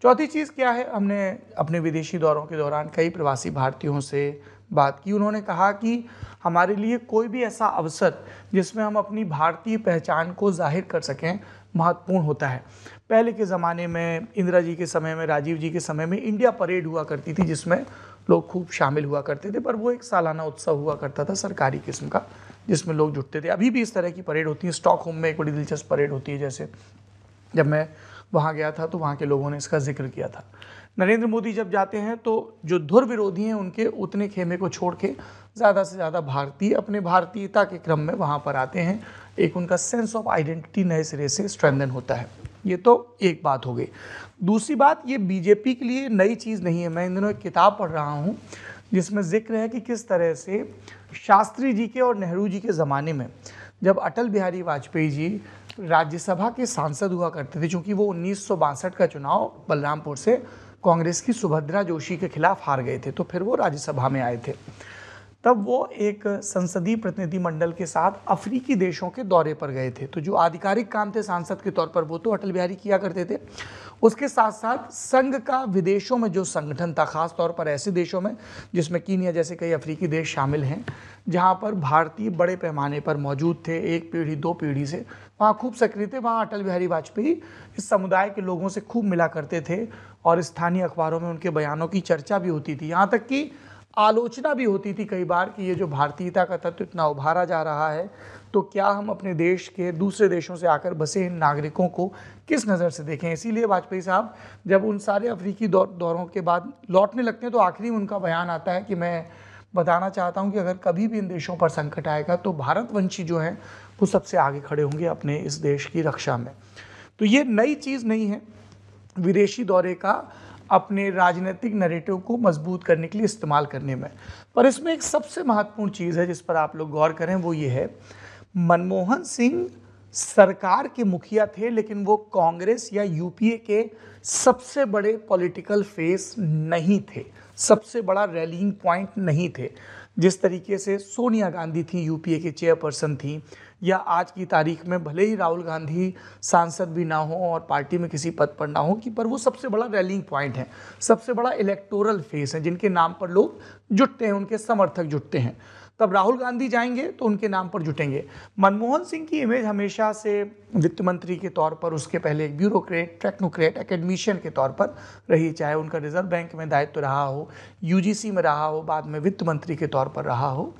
चौथी चीज़ क्या है, हमने अपने विदेशी दौरों के दौरान कई प्रवासी भारतीयों से, बात की। उन्होंने कहा कि हमारे लिए कोई भी ऐसा अवसर जिसमें हम अपनी भारतीय पहचान को जाहिर कर सकें महत्वपूर्ण होता है। पहले के ज़माने में, इंदिरा जी के समय में, राजीव जी के समय में इंडिया परेड हुआ करती थी जिसमें लोग खूब शामिल हुआ करते थे, पर वो एक सालाना उत्सव हुआ करता था सरकारी किस्म का जिसमें लोग जुटते थे। अभी भी इस तरह की परेड होती है। स्टॉकहोम में एक बड़ी दिलचस्प परेड होती है, जैसे जब मैं वहाँ गया था तो वहाँ के लोगों ने इसका जिक्र किया था। नरेंद्र मोदी जब जाते हैं तो जो धुर विरोधी हैं उनके उतने खेमे को छोड़ के ज़्यादा से ज़्यादा भारतीय अपने भारतीयता के क्रम में वहाँ पर आते हैं। एक उनका सेंस ऑफ आइडेंटिटी नए सिरे से स्ट्रेंथन होता है। ये तो एक बात हो गई। दूसरी बात, ये बीजेपी के लिए नई चीज़ नहीं है। मैं इन दिनों एक किताब पढ़ रहा हूँ जिसमें जिक्र है कि किस तरह से शास्त्री जी के और नेहरू जी के ज़माने में जब अटल बिहारी वाजपेयी जी राज्यसभा के सांसद हुआ करते थे, चूँकि वो 1962 का चुनाव बलरामपुर से कांग्रेस की सुभद्रा जोशी के खिलाफ हार गए थे, तो फिर वो राज्यसभा में आए थे। तब वो एक संसदीय प्रतिनिधिमंडल के साथ अफ्रीकी देशों के दौरे पर गए थे। तो जो आधिकारिक काम थे सांसद के तौर पर वो तो अटल बिहारी किया करते थे, उसके साथ साथ संघ का विदेशों में जो संगठन था, ख़ास तौर पर ऐसे देशों में जिसमें कीनिया जैसे कई अफ्रीकी देश शामिल हैं, जहाँ पर भारतीय बड़े पैमाने पर मौजूद थे, एक पीढ़ी दो पीढ़ी से वहाँ खूब सक्रिय थे। वहाँ अटल बिहारी वाजपेयी इस समुदाय के लोगों से खूब मिला करते थे और स्थानीय अखबारों में उनके बयानों की चर्चा भी होती थी, यहाँ तक कि आलोचना भी होती थी कई बार कि ये जो भारतीयता का तत्व इतना उभारा जा रहा है तो क्या हम अपने देश के दूसरे देशों से आकर बसे इन नागरिकों को किस नज़र से देखें। इसीलिए वाजपेयी साहब जब उन सारे अफ्रीकी दौरों के बाद लौटने लगते हैं तो आखिरी में उनका बयान आता है कि मैं बताना चाहता हूं कि अगर कभी भी इन देशों पर संकट आएगा तो भारतवंशी जो हैं वो सबसे आगे खड़े होंगे अपने इस देश की रक्षा में। तो ये नई चीज़ नहीं है। विदेशी दौरे का अपने राजनीतिक नैरेटिव को मजबूत करने के लिए इस्तेमाल करने में। पर इसमें एक सबसे महत्वपूर्ण चीज़ है जिस पर आप लोग गौर करें, वो ये है, मनमोहन सिंह सरकार के मुखिया थे लेकिन वो कांग्रेस या यूपीए के सबसे बड़े पॉलिटिकल फेस नहीं थे, सबसे बड़ा रैलिंग पॉइंट नहीं थे। जिस तरीके से सोनिया गांधी थी, यूपीए के चेयरपर्सन थी, या आज की तारीख में भले ही राहुल गांधी सांसद भी ना हो और पार्टी में किसी पद पर ना हो कि, पर वो सबसे बड़ा रैलिंग पॉइंट है, सबसे बड़ा इलेक्टोरल फेस है जिनके नाम पर लोग जुटते हैं, उनके समर्थक जुटते हैं। तब राहुल गांधी जाएंगे तो उनके नाम पर जुटेंगे। मनमोहन सिंह की इमेज हमेशा से वित्त मंत्री के तौर पर, उसके पहले एक ब्यूरोक्रेट, टेक्नोक्रेट, एकेडमिशियन के तौर पर रही, चाहे उनका रिजर्व बैंक में दायित्व रहा हो, यूजीसी में रहा हो, बाद में वित्त मंत्री के तौर पर रहा हो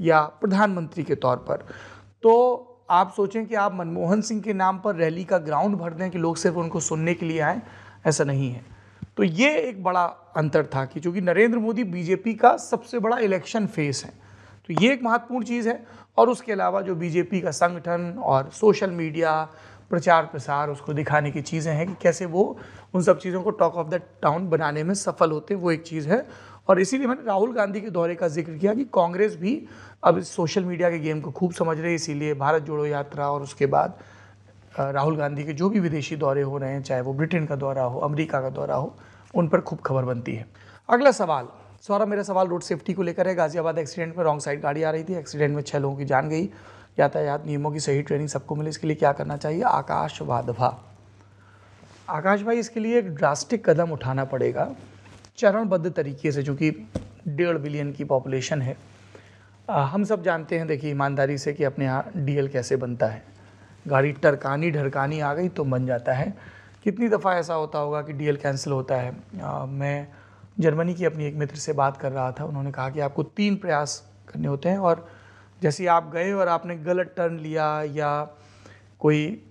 या प्रधानमंत्री के तौर पर। तो आप सोचें कि आप मनमोहन सिंह के नाम पर रैली का ग्राउंड भर दें कि लोग सिर्फ उनको सुनने के लिए आएँ, ऐसा नहीं है। तो ये एक बड़ा अंतर था कि चूँकि नरेंद्र मोदी बीजेपी का सबसे बड़ा इलेक्शन फेस है, तो ये एक महत्वपूर्ण चीज़ है। और उसके अलावा जो बीजेपी का संगठन और सोशल मीडिया प्रचार प्रसार, उसको दिखाने की चीज़ें हैं कि कैसे वो उन सब चीज़ों को टॉक ऑफ द टाउन बनाने में सफल होते, वो एक चीज़ है। और इसीलिए मैंने राहुल गांधी के दौरे का जिक्र किया कि कांग्रेस भी अब इस सोशल मीडिया के गेम को खूब समझ रही है। इसीलिए भारत जोड़ो यात्रा और उसके बाद राहुल गांधी के जो भी विदेशी दौरे हो रहे हैं, चाहे वो ब्रिटेन का दौरा हो, अमेरिका का दौरा हो, उन पर खूब खबर बनती है। अगला सवाल, सौरभ, मेरा सवाल रोड सेफ्टी को लेकर है। गाजियाबाद एक्सीडेंट में रॉन्ग साइड गाड़ी आ रही थी, एक्सीडेंट में 6 लोगों की जान गई। यातायात नियमों की सही ट्रेनिंग सबको मिले, इसके लिए क्या करना चाहिए? आकाश वाधवा। आकाश भाई, इसके लिए एक ड्रास्टिक कदम उठाना पड़ेगा चरणबद्ध तरीके से, चूँकि 1.5 बिलियन की पॉपुलेशन है। हम सब जानते हैं, देखिए ईमानदारी से, कि अपने यहाँ डीएल कैसे बनता है। गाड़ी टरकानी ढरकानी आ गई तो बन जाता है। कितनी दफ़ा ऐसा होता होगा कि डीएल कैंसिल होता है। मैं जर्मनी की अपनी एक मित्र से बात कर रहा था, उन्होंने कहा कि आपको 3 प्रयास करने होते हैं, और जैसे आप गए और आपने गलत टर्न लिया, या कोई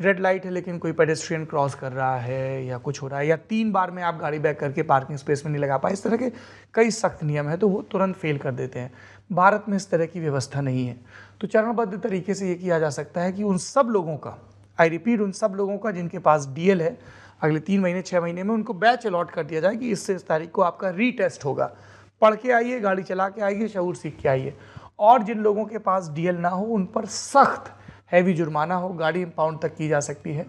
रेड लाइट है लेकिन कोई पेडेस्ट्रियन क्रॉस कर रहा है, या कुछ हो रहा है, या 3 बार में आप गाड़ी बैक करके पार्किंग स्पेस में नहीं लगा पाए, इस तरह के कई सख्त नियम हैं, तो वो तुरंत फेल कर देते हैं। भारत में इस तरह की व्यवस्था नहीं है। तो चरणबद्ध तरीके से ये किया जा सकता है कि उन सब लोगों का, आई रिपीट, उन सब लोगों का जिनके पास डीएल है, अगले 3 महीने 6 महीने में उनको बैच अलॉट कर दिया जाए कि इससे इस तारीख को आपका रीटेस्ट होगा, पढ़ के आइए, गाड़ी चला के आइए, शऊर सीख के आइए। और जिन लोगों के पास डीएल ना हो उन पर सख्त हैवी जुर्माना हो, गाड़ी इंपाउंड तक की जा सकती है।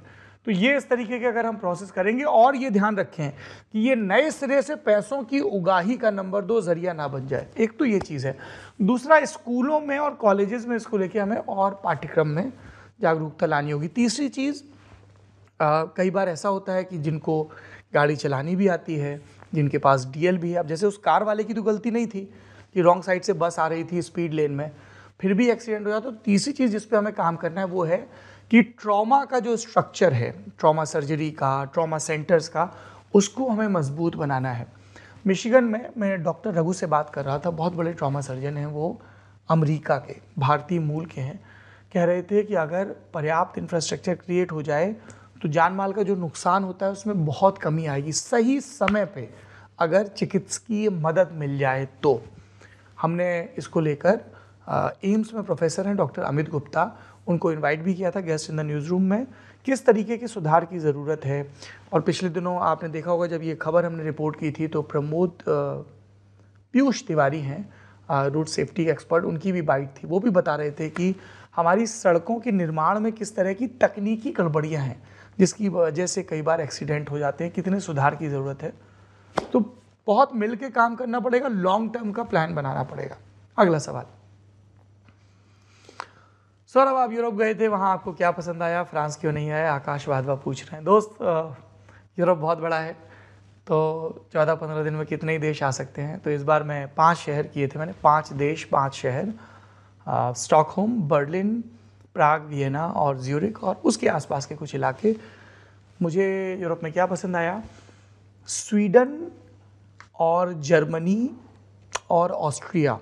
तो ये इस तरीके के अगर हम प्रोसेस करेंगे, और ये ध्यान रखें कि ये नए सिरे से पैसों की उगाही का नंबर 2 जरिया ना बन जाए। एक तो ये चीज़ है। दूसरा, स्कूलों में और कॉलेजेस में इसको लेके हमें और पाठ्यक्रम में जागरूकता लानी होगी। तीसरी चीज़, कई बार ऐसा होता है कि जिनको गाड़ी चलानी भी आती है, जिनके पास डीएल भी है, अब जैसे उस कार वाले की तो गलती नहीं थी कि रॉन्ग साइड से बस आ रही थी स्पीड लेन में, फिर भी एक्सीडेंट हो जाता है। तो तीसरी चीज़ जिस पे हमें काम करना है वो है कि ट्रॉमा का जो स्ट्रक्चर है, ट्रॉमा सर्जरी का, ट्रॉमा सेंटर्स का, उसको हमें मजबूत बनाना है। मिशिगन में मैं डॉक्टर रघु से बात कर रहा था, बहुत बड़े ट्रॉमा सर्जन हैं, वो अमेरिका के भारतीय मूल के हैं। कह रहे थे कि अगर पर्याप्त इंफ्रास्ट्रक्चर क्रिएट हो जाए तो जान माल का जो नुकसान होता है उसमें बहुत कमी आएगी, सही समय पे अगर चिकित्सकीय मदद मिल जाए तो। हमने इसको लेकर एम्स में प्रोफेसर हैं डॉक्टर अमित गुप्ता, उनको इनवाइट भी किया था guest in the news room में, किस तरीके के सुधार की ज़रूरत है। और पिछले दिनों आपने देखा होगा जब ये खबर हमने रिपोर्ट की थी तो प्रमोद पीयूष तिवारी हैं, रोड सेफ्टी एक्सपर्ट, उनकी भी बाइट थी, वो भी बता रहे थे कि हमारी सड़कों के निर्माण में किस तरह की तकनीकी गड़बड़ियाँ हैं जिसकी वजह से कई बार एक्सीडेंट हो जाते हैं, कितने सुधार की ज़रूरत है। तो बहुत मिल के काम करना पड़ेगा, लॉन्ग टर्म का प्लान बनाना पड़ेगा। अगला सवाल, सर अब आप यूरोप गए थे, वहाँ आपको क्या पसंद आया, फ्रांस क्यों नहीं आया? आकाश वाधवा पूछ रहे हैं। दोस्त, यूरोप बहुत बड़ा है तो 14-15 दिन में कितने ही देश आ सकते हैं। तो इस बार मैं 5 शहर किए थे, मैंने 5 देश 5 शहर, स्टॉकहोम, बर्लिन, प्राग, वियना और ज्यूरिख और उसके आसपास के कुछ इलाके। मुझे यूरोप में क्या पसंद आया, स्वीडन और जर्मनी और ऑस्ट्रिया,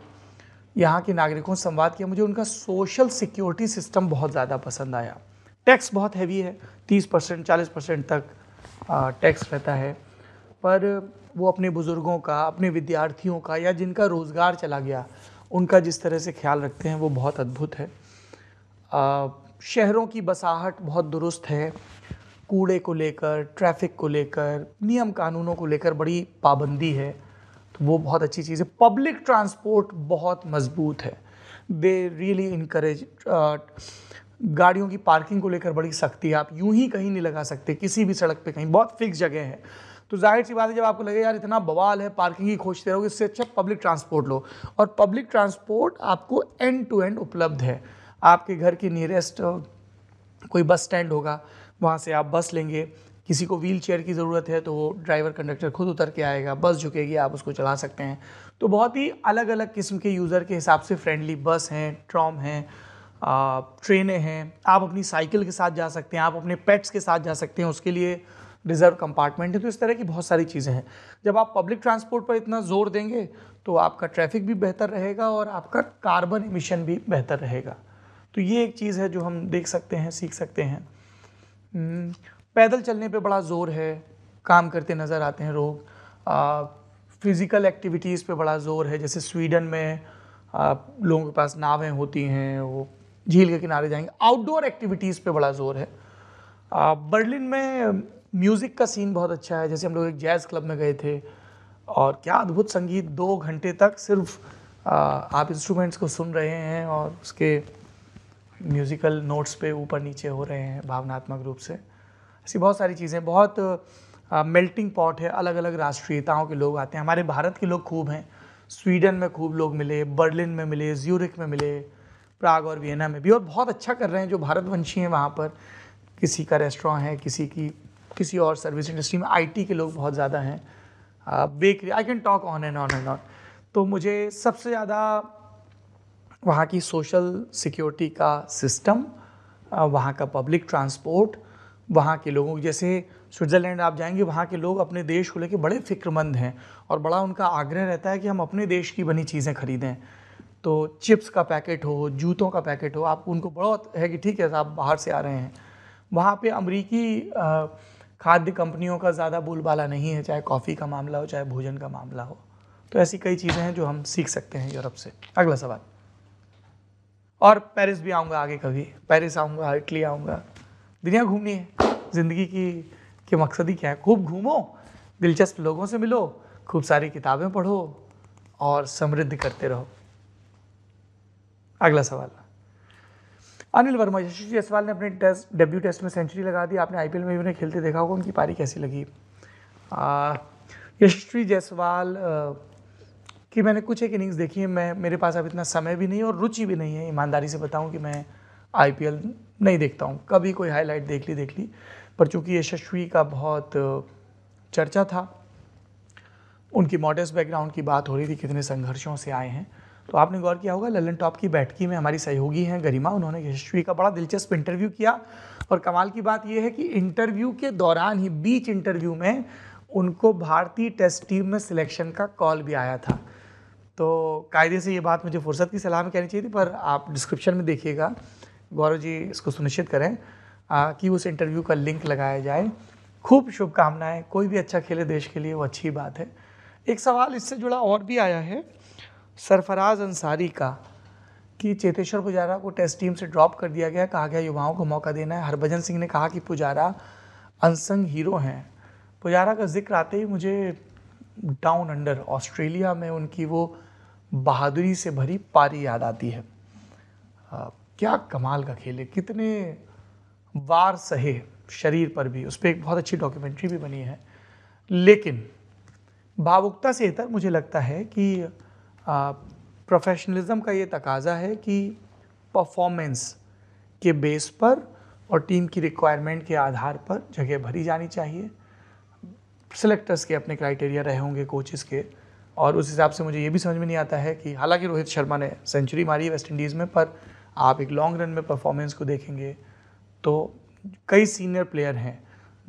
यहाँ के नागरिकों से संवाद किया, मुझे उनका सोशल सिक्योरिटी सिस्टम बहुत ज़्यादा पसंद आया। टैक्स बहुत हैवी है, 30% 40% तक टैक्स रहता है, पर वो अपने बुज़ुर्गों का, अपने विद्यार्थियों का या जिनका रोज़गार चला गया उनका जिस तरह से ख्याल रखते हैं वो बहुत अद्भुत है। शहरों की बसाहट बहुत दुरुस्त है, कूड़े को लेकर, ट्रैफिक को लेकर, नियम कानूनों को लेकर बड़ी पाबंदी है, तो वो बहुत अच्छी चीज़ है। पब्लिक ट्रांसपोर्ट बहुत मजबूत है, दे रियली इनकरेज। गाड़ियों की पार्किंग को लेकर बड़ी सख्ती है, आप यूं ही कहीं नहीं लगा सकते किसी भी सड़क पे कहीं, बहुत फिक्स जगह है। तो जाहिर सी बात है जब आपको लगे यार इतना बवाल है, पार्किंग ही खोजते रहोगे, इससे अच्छा पब्लिक ट्रांसपोर्ट लो। और पब्लिक ट्रांसपोर्ट आपको एंड टू एंड उपलब्ध है, आपके घर के नियरेस्ट कोई बस स्टैंड होगा, वहाँ से आप बस लेंगे। किसी को व्हील चेयर की ज़रूरत है तो वो ड्राइवर कंडक्टर खुद उतर के आएगा, बस झुकेगी, आप उसको चला सकते हैं। तो बहुत ही अलग अलग किस्म के यूज़र के हिसाब से फ्रेंडली बस हैं, ट्रॉम हैं, ट्रेनें हैं। आप अपनी साइकिल के साथ जा सकते हैं, आप अपने पेट्स के साथ जा सकते हैं, उसके लिए रिजर्व कंपार्टमेंट है। तो इस तरह की बहुत सारी चीज़ें हैं। जब आप पब्लिक ट्रांसपोर्ट पर इतना ज़ोर देंगे तो आपका ट्रैफिक भी बेहतर रहेगा और आपका कार्बन एमिशन भी बेहतर रहेगा। तो ये एक चीज़ है जो हम देख सकते हैं, सीख सकते हैं। पैदल चलने पे बड़ा ज़ोर है, काम करते नज़र आते हैं लोग। फिज़िकल एक्टिविटीज़ पे बड़ा ज़ोर है, जैसे स्वीडन में लोगों के पास नावें होती हैं, वो झील के किनारे जाएंगे। आउटडोर एक्टिविटीज़ पे बड़ा ज़ोर है। बर्लिन में म्यूज़िक का सीन बहुत अच्छा है, जैसे हम लोग एक जैज़ क्लब में गए थे और क्या अद्भुत संगीत, 2 घंटे तक सिर्फ आप इंस्ट्रूमेंट्स को सुन रहे हैं और उसके म्यूज़िकल नोट्स पे ऊपर नीचे हो रहे हैं भावनात्मक रूप से। ऐसी बहुत सारी चीज़ें, बहुत मेल्टिंग पॉट है, अलग अलग राष्ट्रीयताओं के लोग आते हैं। हमारे भारत के लोग खूब हैं, स्वीडन में खूब लोग मिले, बर्लिन में मिले, ज्यूरिख में मिले, प्राग और वियना में भी, और बहुत अच्छा कर रहे हैं जो भारतवंशी हैं वहाँ पर। किसी का रेस्टोरेंट है, किसी की किसी और सर्विस इंडस्ट्री में, IT के लोग बहुत ज़्यादा हैं, bakery, I can talk on and on and on. तो मुझे सबसे ज़्यादा वहाँ की सोशल सिक्योरिटी का सिस्टम, वहाँ का पब्लिक ट्रांसपोर्ट, वहाँ के लोगों, जैसे स्विट्ज़रलैंड आप जाएंगे वहाँ के लोग अपने देश को लेकर बड़े फ़िक्रमंद हैं और बड़ा उनका आग्रह रहता है कि हम अपने देश की बनी चीज़ें खरीदें। तो चिप्स का पैकेट हो, जूतों का पैकेट हो, आप उनको बहुत है कि ठीक है आप बाहर से आ रहे हैं। वहाँ पे अमरीकी खाद्य कंपनियों का ज़्यादा बोलबाला नहीं है, चाहे कॉफ़ी का मामला हो, चाहे भोजन का मामला हो। तो ऐसी कई चीज़ें हैं जो हम सीख सकते हैं यूरोप से। अगला सवाल, और पेरिस भी आऊँगा आगे कभी, पेरिस आऊँगा, इटली आऊँगा, दुनिया घूमनी है। ज़िंदगी के मकसद ही क्या है, खूब घूमो, दिलचस्प लोगों से मिलो, खूब सारी किताबें पढ़ो और समृद्ध करते रहो। अगला सवाल, अनिल वर्मा, यशस्वी जायसवाल ने अपने डेब्यू टेस्ट में सेंचुरी लगा दी, आपने IPL में भी उन्हें खेलते देखा होगा, उनकी पारी कैसी लगी? यशस्वी जायसवाल कि मैंने कुछ एक इनिंग्स देखी है, मेरे पास अब इतना समय भी नहीं और रुचि भी नहीं है, ईमानदारी से बताऊं कि मैं IPL नहीं देखता हूं, कभी कोई हाईलाइट देख ली। पर चूँकि यशस्वी का बहुत चर्चा था उनकी मॉडर्स्ट बैकग्राउंड की बात हो रही थी, कितने संघर्षों से आए हैं। तो आपने गौर किया होगा ललन टॉप की बैठकी में हमारी सहयोगी हैं गरिमा, उन्होंने हिस्ट्री का बड़ा दिलचस्प इंटरव्यू किया और कमाल की बात यह है कि इंटरव्यू के दौरान ही बीच इंटरव्यू में उनको भारतीय टेस्ट टीम में सिलेक्शन का कॉल भी आया था। तो कायदे से ये बात मुझे फुर्सत की सलाह में कहनी चाहिए थी, पर आप डिस्क्रिप्शन में देखिएगा, गौरव जी इसको सुनिश्चित करें कि उस इंटरव्यू का लिंक लगाया जाए। खूब शुभकामनाएँ, कोई भी अच्छा खेले देश के लिए वो अच्छी बात है। एक सवाल इससे जुड़ा और भी आया है सरफराज अंसारी का कि चेतेश्वर पुजारा को टेस्ट टीम से ड्रॉप कर दिया गया, कहा गया युवाओं को मौका देना है। हरभजन सिंह ने कहा कि पुजारा अनसंग हीरो हैं। पुजारा का जिक्र आते ही मुझे डाउन अंडर ऑस्ट्रेलिया में उनकी वो बहादुरी से भरी पारी याद आती है। क्या कमाल का खेले, कितने वार सहे शरीर पर भी, उस पर एक बहुत अच्छी डॉक्यूमेंट्री भी बनी है। लेकिन भावुकता से इतर मुझे लगता है कि प्रोफेशनलिज्म का ये तकाजा है कि परफॉर्मेंस के बेस पर और टीम की रिक्वायरमेंट के आधार पर जगह भरी जानी चाहिए। सिलेक्टर्स के अपने क्राइटेरिया रहे होंगे कोचेस के, और उस हिसाब से मुझे ये भी समझ में नहीं आता है कि हालांकि रोहित शर्मा ने सेंचुरी मारी वेस्ट इंडीज़ में, पर आप एक लॉन्ग रन में परफॉर्मेंस को देखेंगे तो कई सीनियर प्लेयर हैं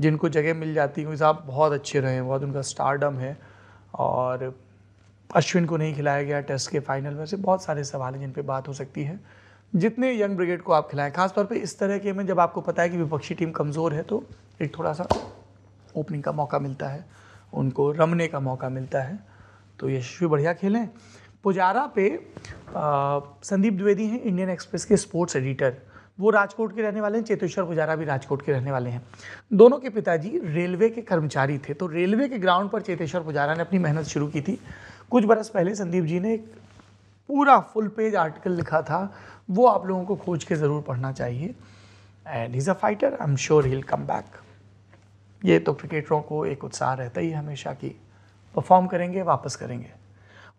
जिनको जगह मिल जाती है क्योंकि साहब बहुत अच्छे रहे हैं, बहुत उनका स्टारडम है। और अश्विन को नहीं खिलाया गया टेस्ट के फाइनल में, से बहुत सारे सवाल हैं जिन पे बात हो सकती है। जितने यंग ब्रिगेड को आप खिलाएं, खासतौर पे इस तरह के में जब आपको पता है कि विपक्षी टीम कमज़ोर है तो एक थोड़ा सा ओपनिंग का मौका मिलता है, उनको रमने का मौका मिलता है। तो यशस्वी बढ़िया खेलें। पुजारा पे संदीप द्विवेदी हैं इंडियन एक्सप्रेस के स्पोर्ट्स एडिटर, वो राजकोट के रहने वाले हैं। चेतेश्वर पुजारा भी राजकोट के रहने वाले हैं। दोनों के पिताजी रेलवे के कर्मचारी थे, तो रेलवे के ग्राउंड पर चेतेश्वर पुजारा ने अपनी मेहनत शुरू की थी। कुछ बरस पहले संदीप जी ने एक पूरा फुल पेज आर्टिकल लिखा था, वो आप लोगों को खोज के ज़रूर पढ़ना चाहिए। And he is a fighter, I am sure he will come back. ये तो क्रिकेटरों को एक उत्साह रहता ही हमेशा कि परफॉर्म करेंगे, वापस करेंगे।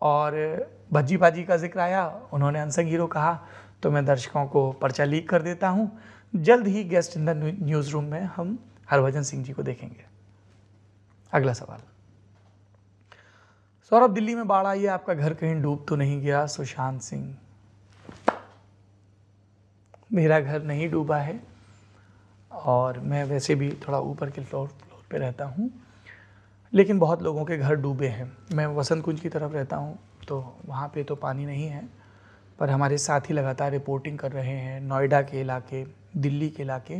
और भज्जी बाजी का जिक्र आया, उन्होंने अनसंग हीरो कहा, तो मैं दर्शकों को पर्चा लीक कर देता हूँ, जल्द ही guest in the news room में हम हरभजन सिंह जी को देखेंगे। अगला सवाल, सौरभ दिल्ली में बाढ़ आई है, आपका घर कहीं डूब तो नहीं गया? सुशांत सिंह, मेरा घर नहीं डूबा है और मैं वैसे भी थोड़ा ऊपर के फ्लोर पे रहता हूँ, लेकिन बहुत लोगों के घर डूबे हैं। मैं वसंत कुंज की तरफ रहता हूँ तो वहाँ पे तो पानी नहीं है, पर हमारे साथी लगातार रिपोर्टिंग कर रहे हैं। नोएडा के इलाके, दिल्ली के इलाके,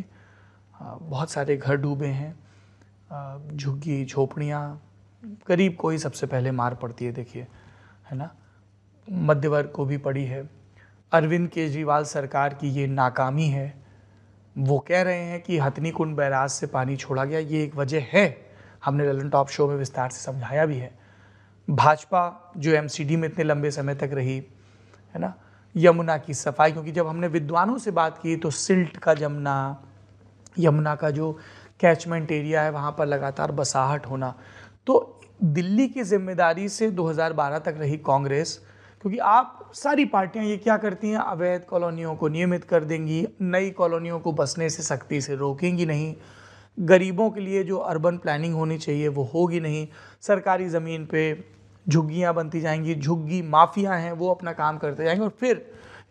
बहुत सारे घर डूबे हैं। झुग्गी झोपड़ियाँ, गरीब को ही सबसे पहले मार पड़ती है, देखिए है ना, मध्य वर्ग को भी पड़ी है। अरविंद केजरीवाल सरकार की ये नाकामी है, वो कह रहे हैं कि हथनीकुंड बैराज से पानी छोड़ा गया, ये एक वजह है। हमने ललन टॉप शो में विस्तार से समझाया भी है। भाजपा जो एमसीडी में इतने लंबे समय तक रही है ना, यमुना की सफाई, क्योंकि जब हमने विद्वानों से बात की तो सिल्ट का जमना, यमुना का जो कैचमेंट एरिया है वहाँ पर लगातार बसाहट होना, तो दिल्ली की जिम्मेदारी से 2012 तक रही कांग्रेस, क्योंकि आप सारी पार्टियां ये क्या करती हैं, अवैध कॉलोनियों को नियमित कर देंगी, नई कॉलोनियों को बसने से सख्ती से रोकेंगी नहीं, गरीबों के लिए जो अर्बन प्लानिंग होनी चाहिए वो होगी नहीं, सरकारी ज़मीन पे झुग्गियां बनती जाएंगी, झुग्गी माफिया हैं वो अपना काम करते जाएंगे, और फिर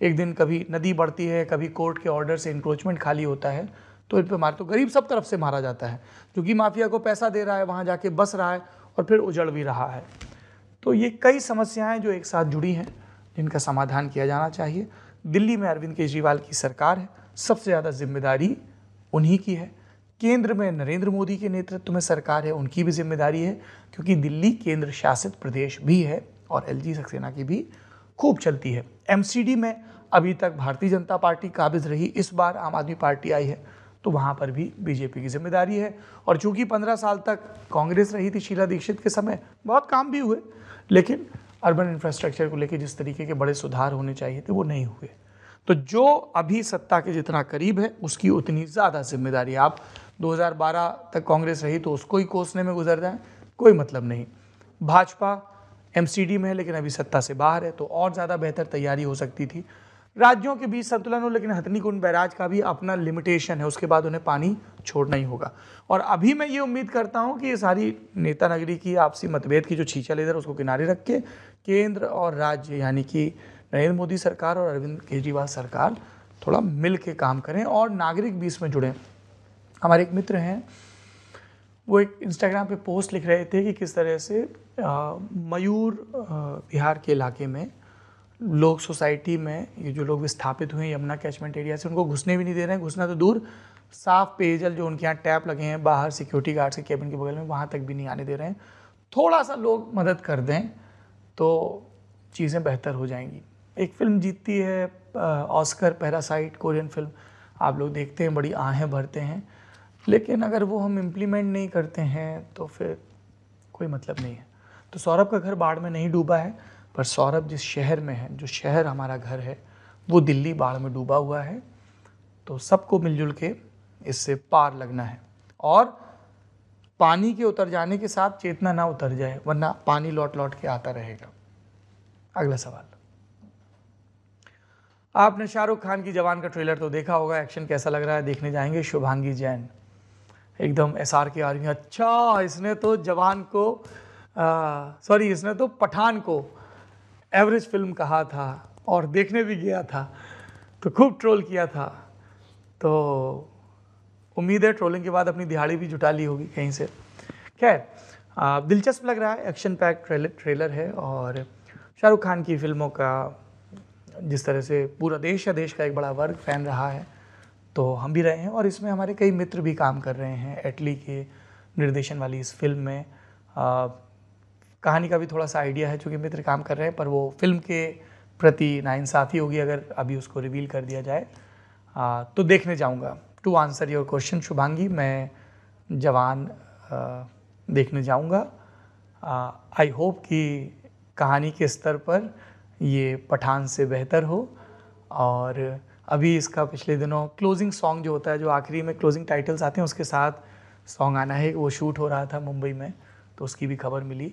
एक दिन कभी नदी बढ़ती है, कभी कोर्ट के ऑर्डर से इंक्रोचमेंट खाली होता है तो इन पर मार, तो गरीब सब तरफ से मारा जाता है। झुग्गी माफिया को पैसा दे रहा है, वहाँ जाके बस रहा है और फिर उजड़ भी रहा है। तो ये कई समस्याएं जो एक साथ जुड़ी हैं जिनका समाधान किया जाना चाहिए। दिल्ली में अरविंद केजरीवाल की सरकार है, सबसे ज़्यादा जिम्मेदारी उन्हीं की है। केंद्र में नरेंद्र मोदी के नेतृत्व में सरकार है, उनकी भी जिम्मेदारी है, क्योंकि दिल्ली केंद्र शासित प्रदेश भी है और एलजी सक्सेना की भी खूब चलती है। एमसीडी में अभी तक भारतीय जनता पार्टी काबिज रही, इस बार आम आदमी पार्टी आई है तो वहाँ पर भी बीजेपी की जिम्मेदारी है। और चूँकि 15 साल तक कांग्रेस रही थी, शीला दीक्षित के समय बहुत काम भी हुए, लेकिन अर्बन इंफ्रास्ट्रक्चर को लेकर जिस तरीके के बड़े सुधार होने चाहिए थे वो नहीं हुए। तो जो अभी सत्ता के जितना करीब है उसकी उतनी ज़्यादा जिम्मेदारी। आप 2012 तक कांग्रेस रही तो उसको ही कोसने में गुजर जाएं, कोई मतलब नहीं। भाजपा एमसीडी में है लेकिन अभी सत्ता से बाहर है, तो और ज़्यादा बेहतर तैयारी हो सकती थी। राज्यों के बीच संतुलन हो, लेकिन हथिनी कुंड बैराज का भी अपना लिमिटेशन है, उसके बाद उन्हें पानी छोड़ना ही होगा। और अभी मैं ये उम्मीद करता हूँ कि ये सारी नेता नगरी की आपसी मतभेद की जो छींचा लेदर उसको किनारे रख के केंद्र और राज्य यानी कि नरेंद्र मोदी सरकार और अरविंद केजरीवाल सरकार थोड़ा मिल के काम करें और नागरिक भी इसमें जुड़ें। हमारे एक मित्र हैं, वो एक इंस्टाग्राम पे पोस्ट लिख रहे थे कि किस तरह से मयूर बिहार के इलाके में लोग सोसाइटी में ये जो लोग विस्थापित हुए हैं यमुना कैचमेंट एरिया से उनको घुसने भी नहीं दे रहे हैं, घुसना तो दूर साफ पेयजल जो उनके यहाँ टैप लगे हैं बाहर सिक्योरिटी गार्ड्स के केबिन के बगल में वहाँ तक भी नहीं आने दे रहे हैं। थोड़ा सा लोग मदद कर दें तो चीज़ें बेहतर हो जाएंगी। एक फिल्म जीतती है ऑस्कर पैरासाइट, कोरियन फिल्म, आप लोग देखते हैं बड़ी आहें भरते हैं, लेकिन अगर वो हम इम्प्लीमेंट नहीं करते हैं तो फिर कोई मतलब नहीं है। तो सौरभ का घर बाढ़ में नहीं डूबा है, पर सौरभ जिस शहर में है, जो शहर हमारा घर है, वो दिल्ली बाढ़ में डूबा हुआ है। तो सबको मिलजुल के इससे पार लगना है और पानी के उतर जाने के साथ चेतना ना उतर जाए, वरना पानी लौट लौट के आता रहेगा। अगला सवाल, आपने शाहरुख खान की जवान का ट्रेलर तो देखा होगा, एक्शन कैसा लग रहा है देखने जाएंगे। शुभांगी जैन एकदम SRK आर्मी, अच्छा इसने तो जवान को सॉरी इसने तो पठान को एवरेज फिल्म कहा था और देखने भी गया था तो खूब ट्रोल किया था। तो उम्मीद है ट्रोलिंग के बाद अपनी दिहाड़ी भी जुटा ली होगी कहीं से। खैर दिलचस्प लग रहा है, एक्शन पैक ट्रेलर है और शाहरुख खान की फिल्मों का जिस तरह से पूरा देश या देश का एक बड़ा वर्ग फैन रहा है तो हम भी रहे हैं और इसमें हमारे कई मित्र भी काम कर रहे हैं। एटली के निर्देशन वाली इस फिल्म में कहानी का भी थोड़ा सा आइडिया है चूँकि मित्र काम कर रहे हैं, पर वो फिल्म के प्रति नाइंसाफ़ी होगी अगर अभी उसको रिवील कर दिया जाए। तो देखने जाऊँगा। To answer your question Shubhangi, मैं जवान देखने जाऊँगा। आई होप कि कहानी के स्तर पर ये पठान से बेहतर हो। और अभी इसका पिछले दिनों क्लोजिंग सॉन्ग जो होता है, जो आखिरी में क्लोजिंग टाइटल्स आते हैं उसके साथ सॉन्ग आना है, वो शूट हो रहा था मुंबई में तो उसकी भी खबर मिली।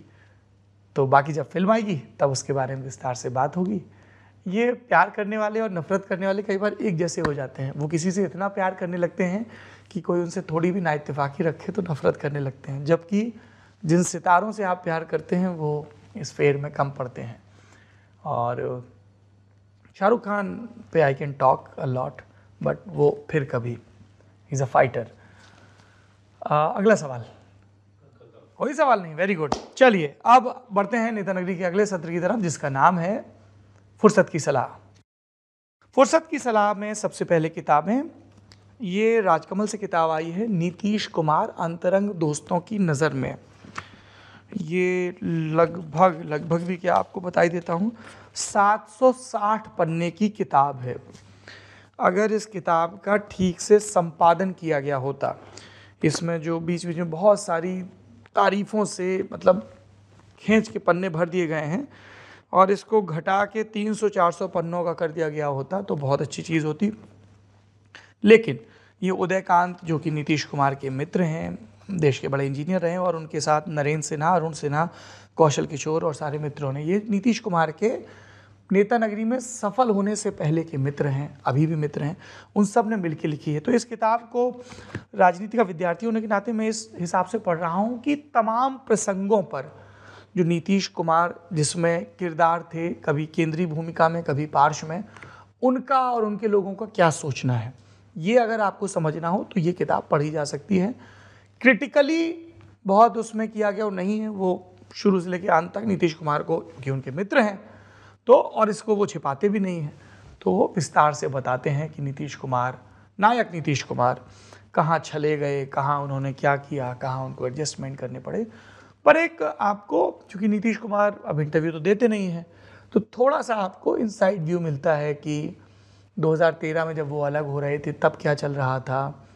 तो बाकी जब फिल्म आएगी तब उसके बारे में विस्तार से बात होगी। ये प्यार करने वाले और नफरत करने वाले कई बार एक जैसे हो जाते हैं, वो किसी से इतना प्यार करने लगते हैं कि कोई उनसे थोड़ी भी नाइतफाक़ी रखे तो नफरत करने लगते हैं, जबकि जिन सितारों से आप प्यार करते हैं वो इस फेयर में कम पड़ते हैं। और शाहरुख खान पे I can talk a lot but वो फिर कभी, ही इज़ अ फाइटर। अगला सवाल, कोई सवाल नहीं, वेरी गुड। चलिए अब बढ़ते हैं नेता नगरी के अगले सत्र की तरफ जिसका नाम है फुर्सत की सलाह। फुर्सत की सलाह में सबसे पहले किताबें, ये राजकमल से किताब आई है नीतीश कुमार अंतरंग दोस्तों की नज़र में। ये लगभग भी क्या आपको बताई देता हूँ 760 पन्ने की किताब है। अगर इस किताब का ठीक से संपादन किया गया होता, इसमें जो बीच बीच में बहुत सारी तारीफों से मतलब खींच के पन्ने भर दिए गए हैं और इसको घटा के 300-400 पन्नों का कर दिया गया होता तो बहुत अच्छी चीज़ होती। लेकिन ये उदयकांत जो कि नीतीश कुमार के मित्र हैं, देश के बड़े इंजीनियर रहे और उनके साथ नरेंद्र सिन्हा, अरुण सिन्हा, कौशल किशोर और सारे मित्रों ने, ये नीतीश कुमार के नेता नगरी में सफल होने से पहले के मित्र हैं, अभी भी मित्र हैं, उन सब ने मिलकर लिखी है। तो इस किताब को राजनीति का विद्यार्थी होने के नाते मैं इस हिसाब से पढ़ रहा हूँ कि तमाम प्रसंगों पर जो नीतीश कुमार जिसमें किरदार थे, कभी केंद्रीय भूमिका में कभी पार्श्व में, उनका और उनके लोगों का क्या सोचना है, ये अगर आपको समझना हो तो ये किताब पढ़ी जा सकती है। क्रिटिकली बहुत उसमें किया गया वो नहीं है, वो शुरू से लेकर अंत तक नीतीश कुमार को, क्योंकि उनके मित्र हैं तो, और इसको वो छिपाते भी नहीं हैं तो वो विस्तार से बताते हैं कि नीतीश कुमार, नायक नीतीश कुमार कहाँ चले गए, कहाँ उन्होंने क्या किया, कहाँ उनको एडजस्टमेंट करने पड़े। पर एक आपको, चूँकि नीतीश कुमार अब इंटरव्यू तो देते नहीं हैं तो थोड़ा सा आपको इनसाइड व्यू मिलता है कि 2013 में जब वो अलग हो रहे थे तब क्या चल रहा था,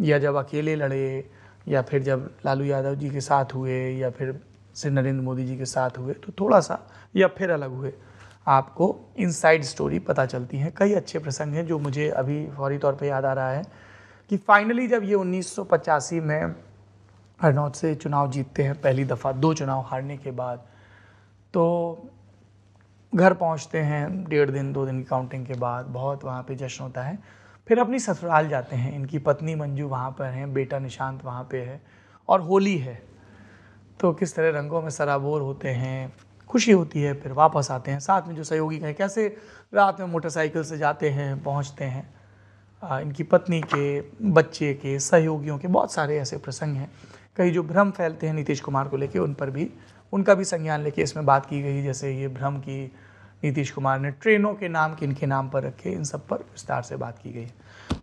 या जब अकेले लड़े, या फिर जब लालू यादव जी के साथ हुए, या फिर से नरेंद्र मोदी जी के साथ हुए तो थोड़ा सा, या फिर अलग हुए, आपको इनसाइड स्टोरी पता चलती है। कई अच्छे प्रसंग हैं जो मुझे अभी फौरी तौर पे याद आ रहा है कि फाइनली जब ये 1985 में हरनौत से चुनाव जीतते हैं पहली दफ़ा, 2 चुनाव हारने के बाद, तो घर पहुंचते हैं 1.5 दिन 2 दिन की काउंटिंग के बाद, बहुत वहाँ पे जश्न होता है। फिर अपनी ससुराल जाते हैं, इनकी पत्नी मंजू वहाँ पर हैं, बेटा निशांत वहाँ पे है और होली है, तो किस तरह रंगों में सराबोर होते हैं, खुशी होती है। फिर वापस आते हैं, साथ में जो सहयोगी हैं कैसे रात में मोटरसाइकिल से जाते हैं, पहुँचते हैं, इनकी पत्नी के, बच्चे के, सहयोगियों के बहुत सारे ऐसे प्रसंग हैं। कई जो भ्रम फैलते हैं नीतीश कुमार को लेके उन पर भी, उनका भी संज्ञान लेके इसमें बात की गई, जैसे ये भ्रम की नीतीश कुमार ने ट्रेनों के नाम किन के नाम पर रखे, इन सब पर विस्तार से बात की गई।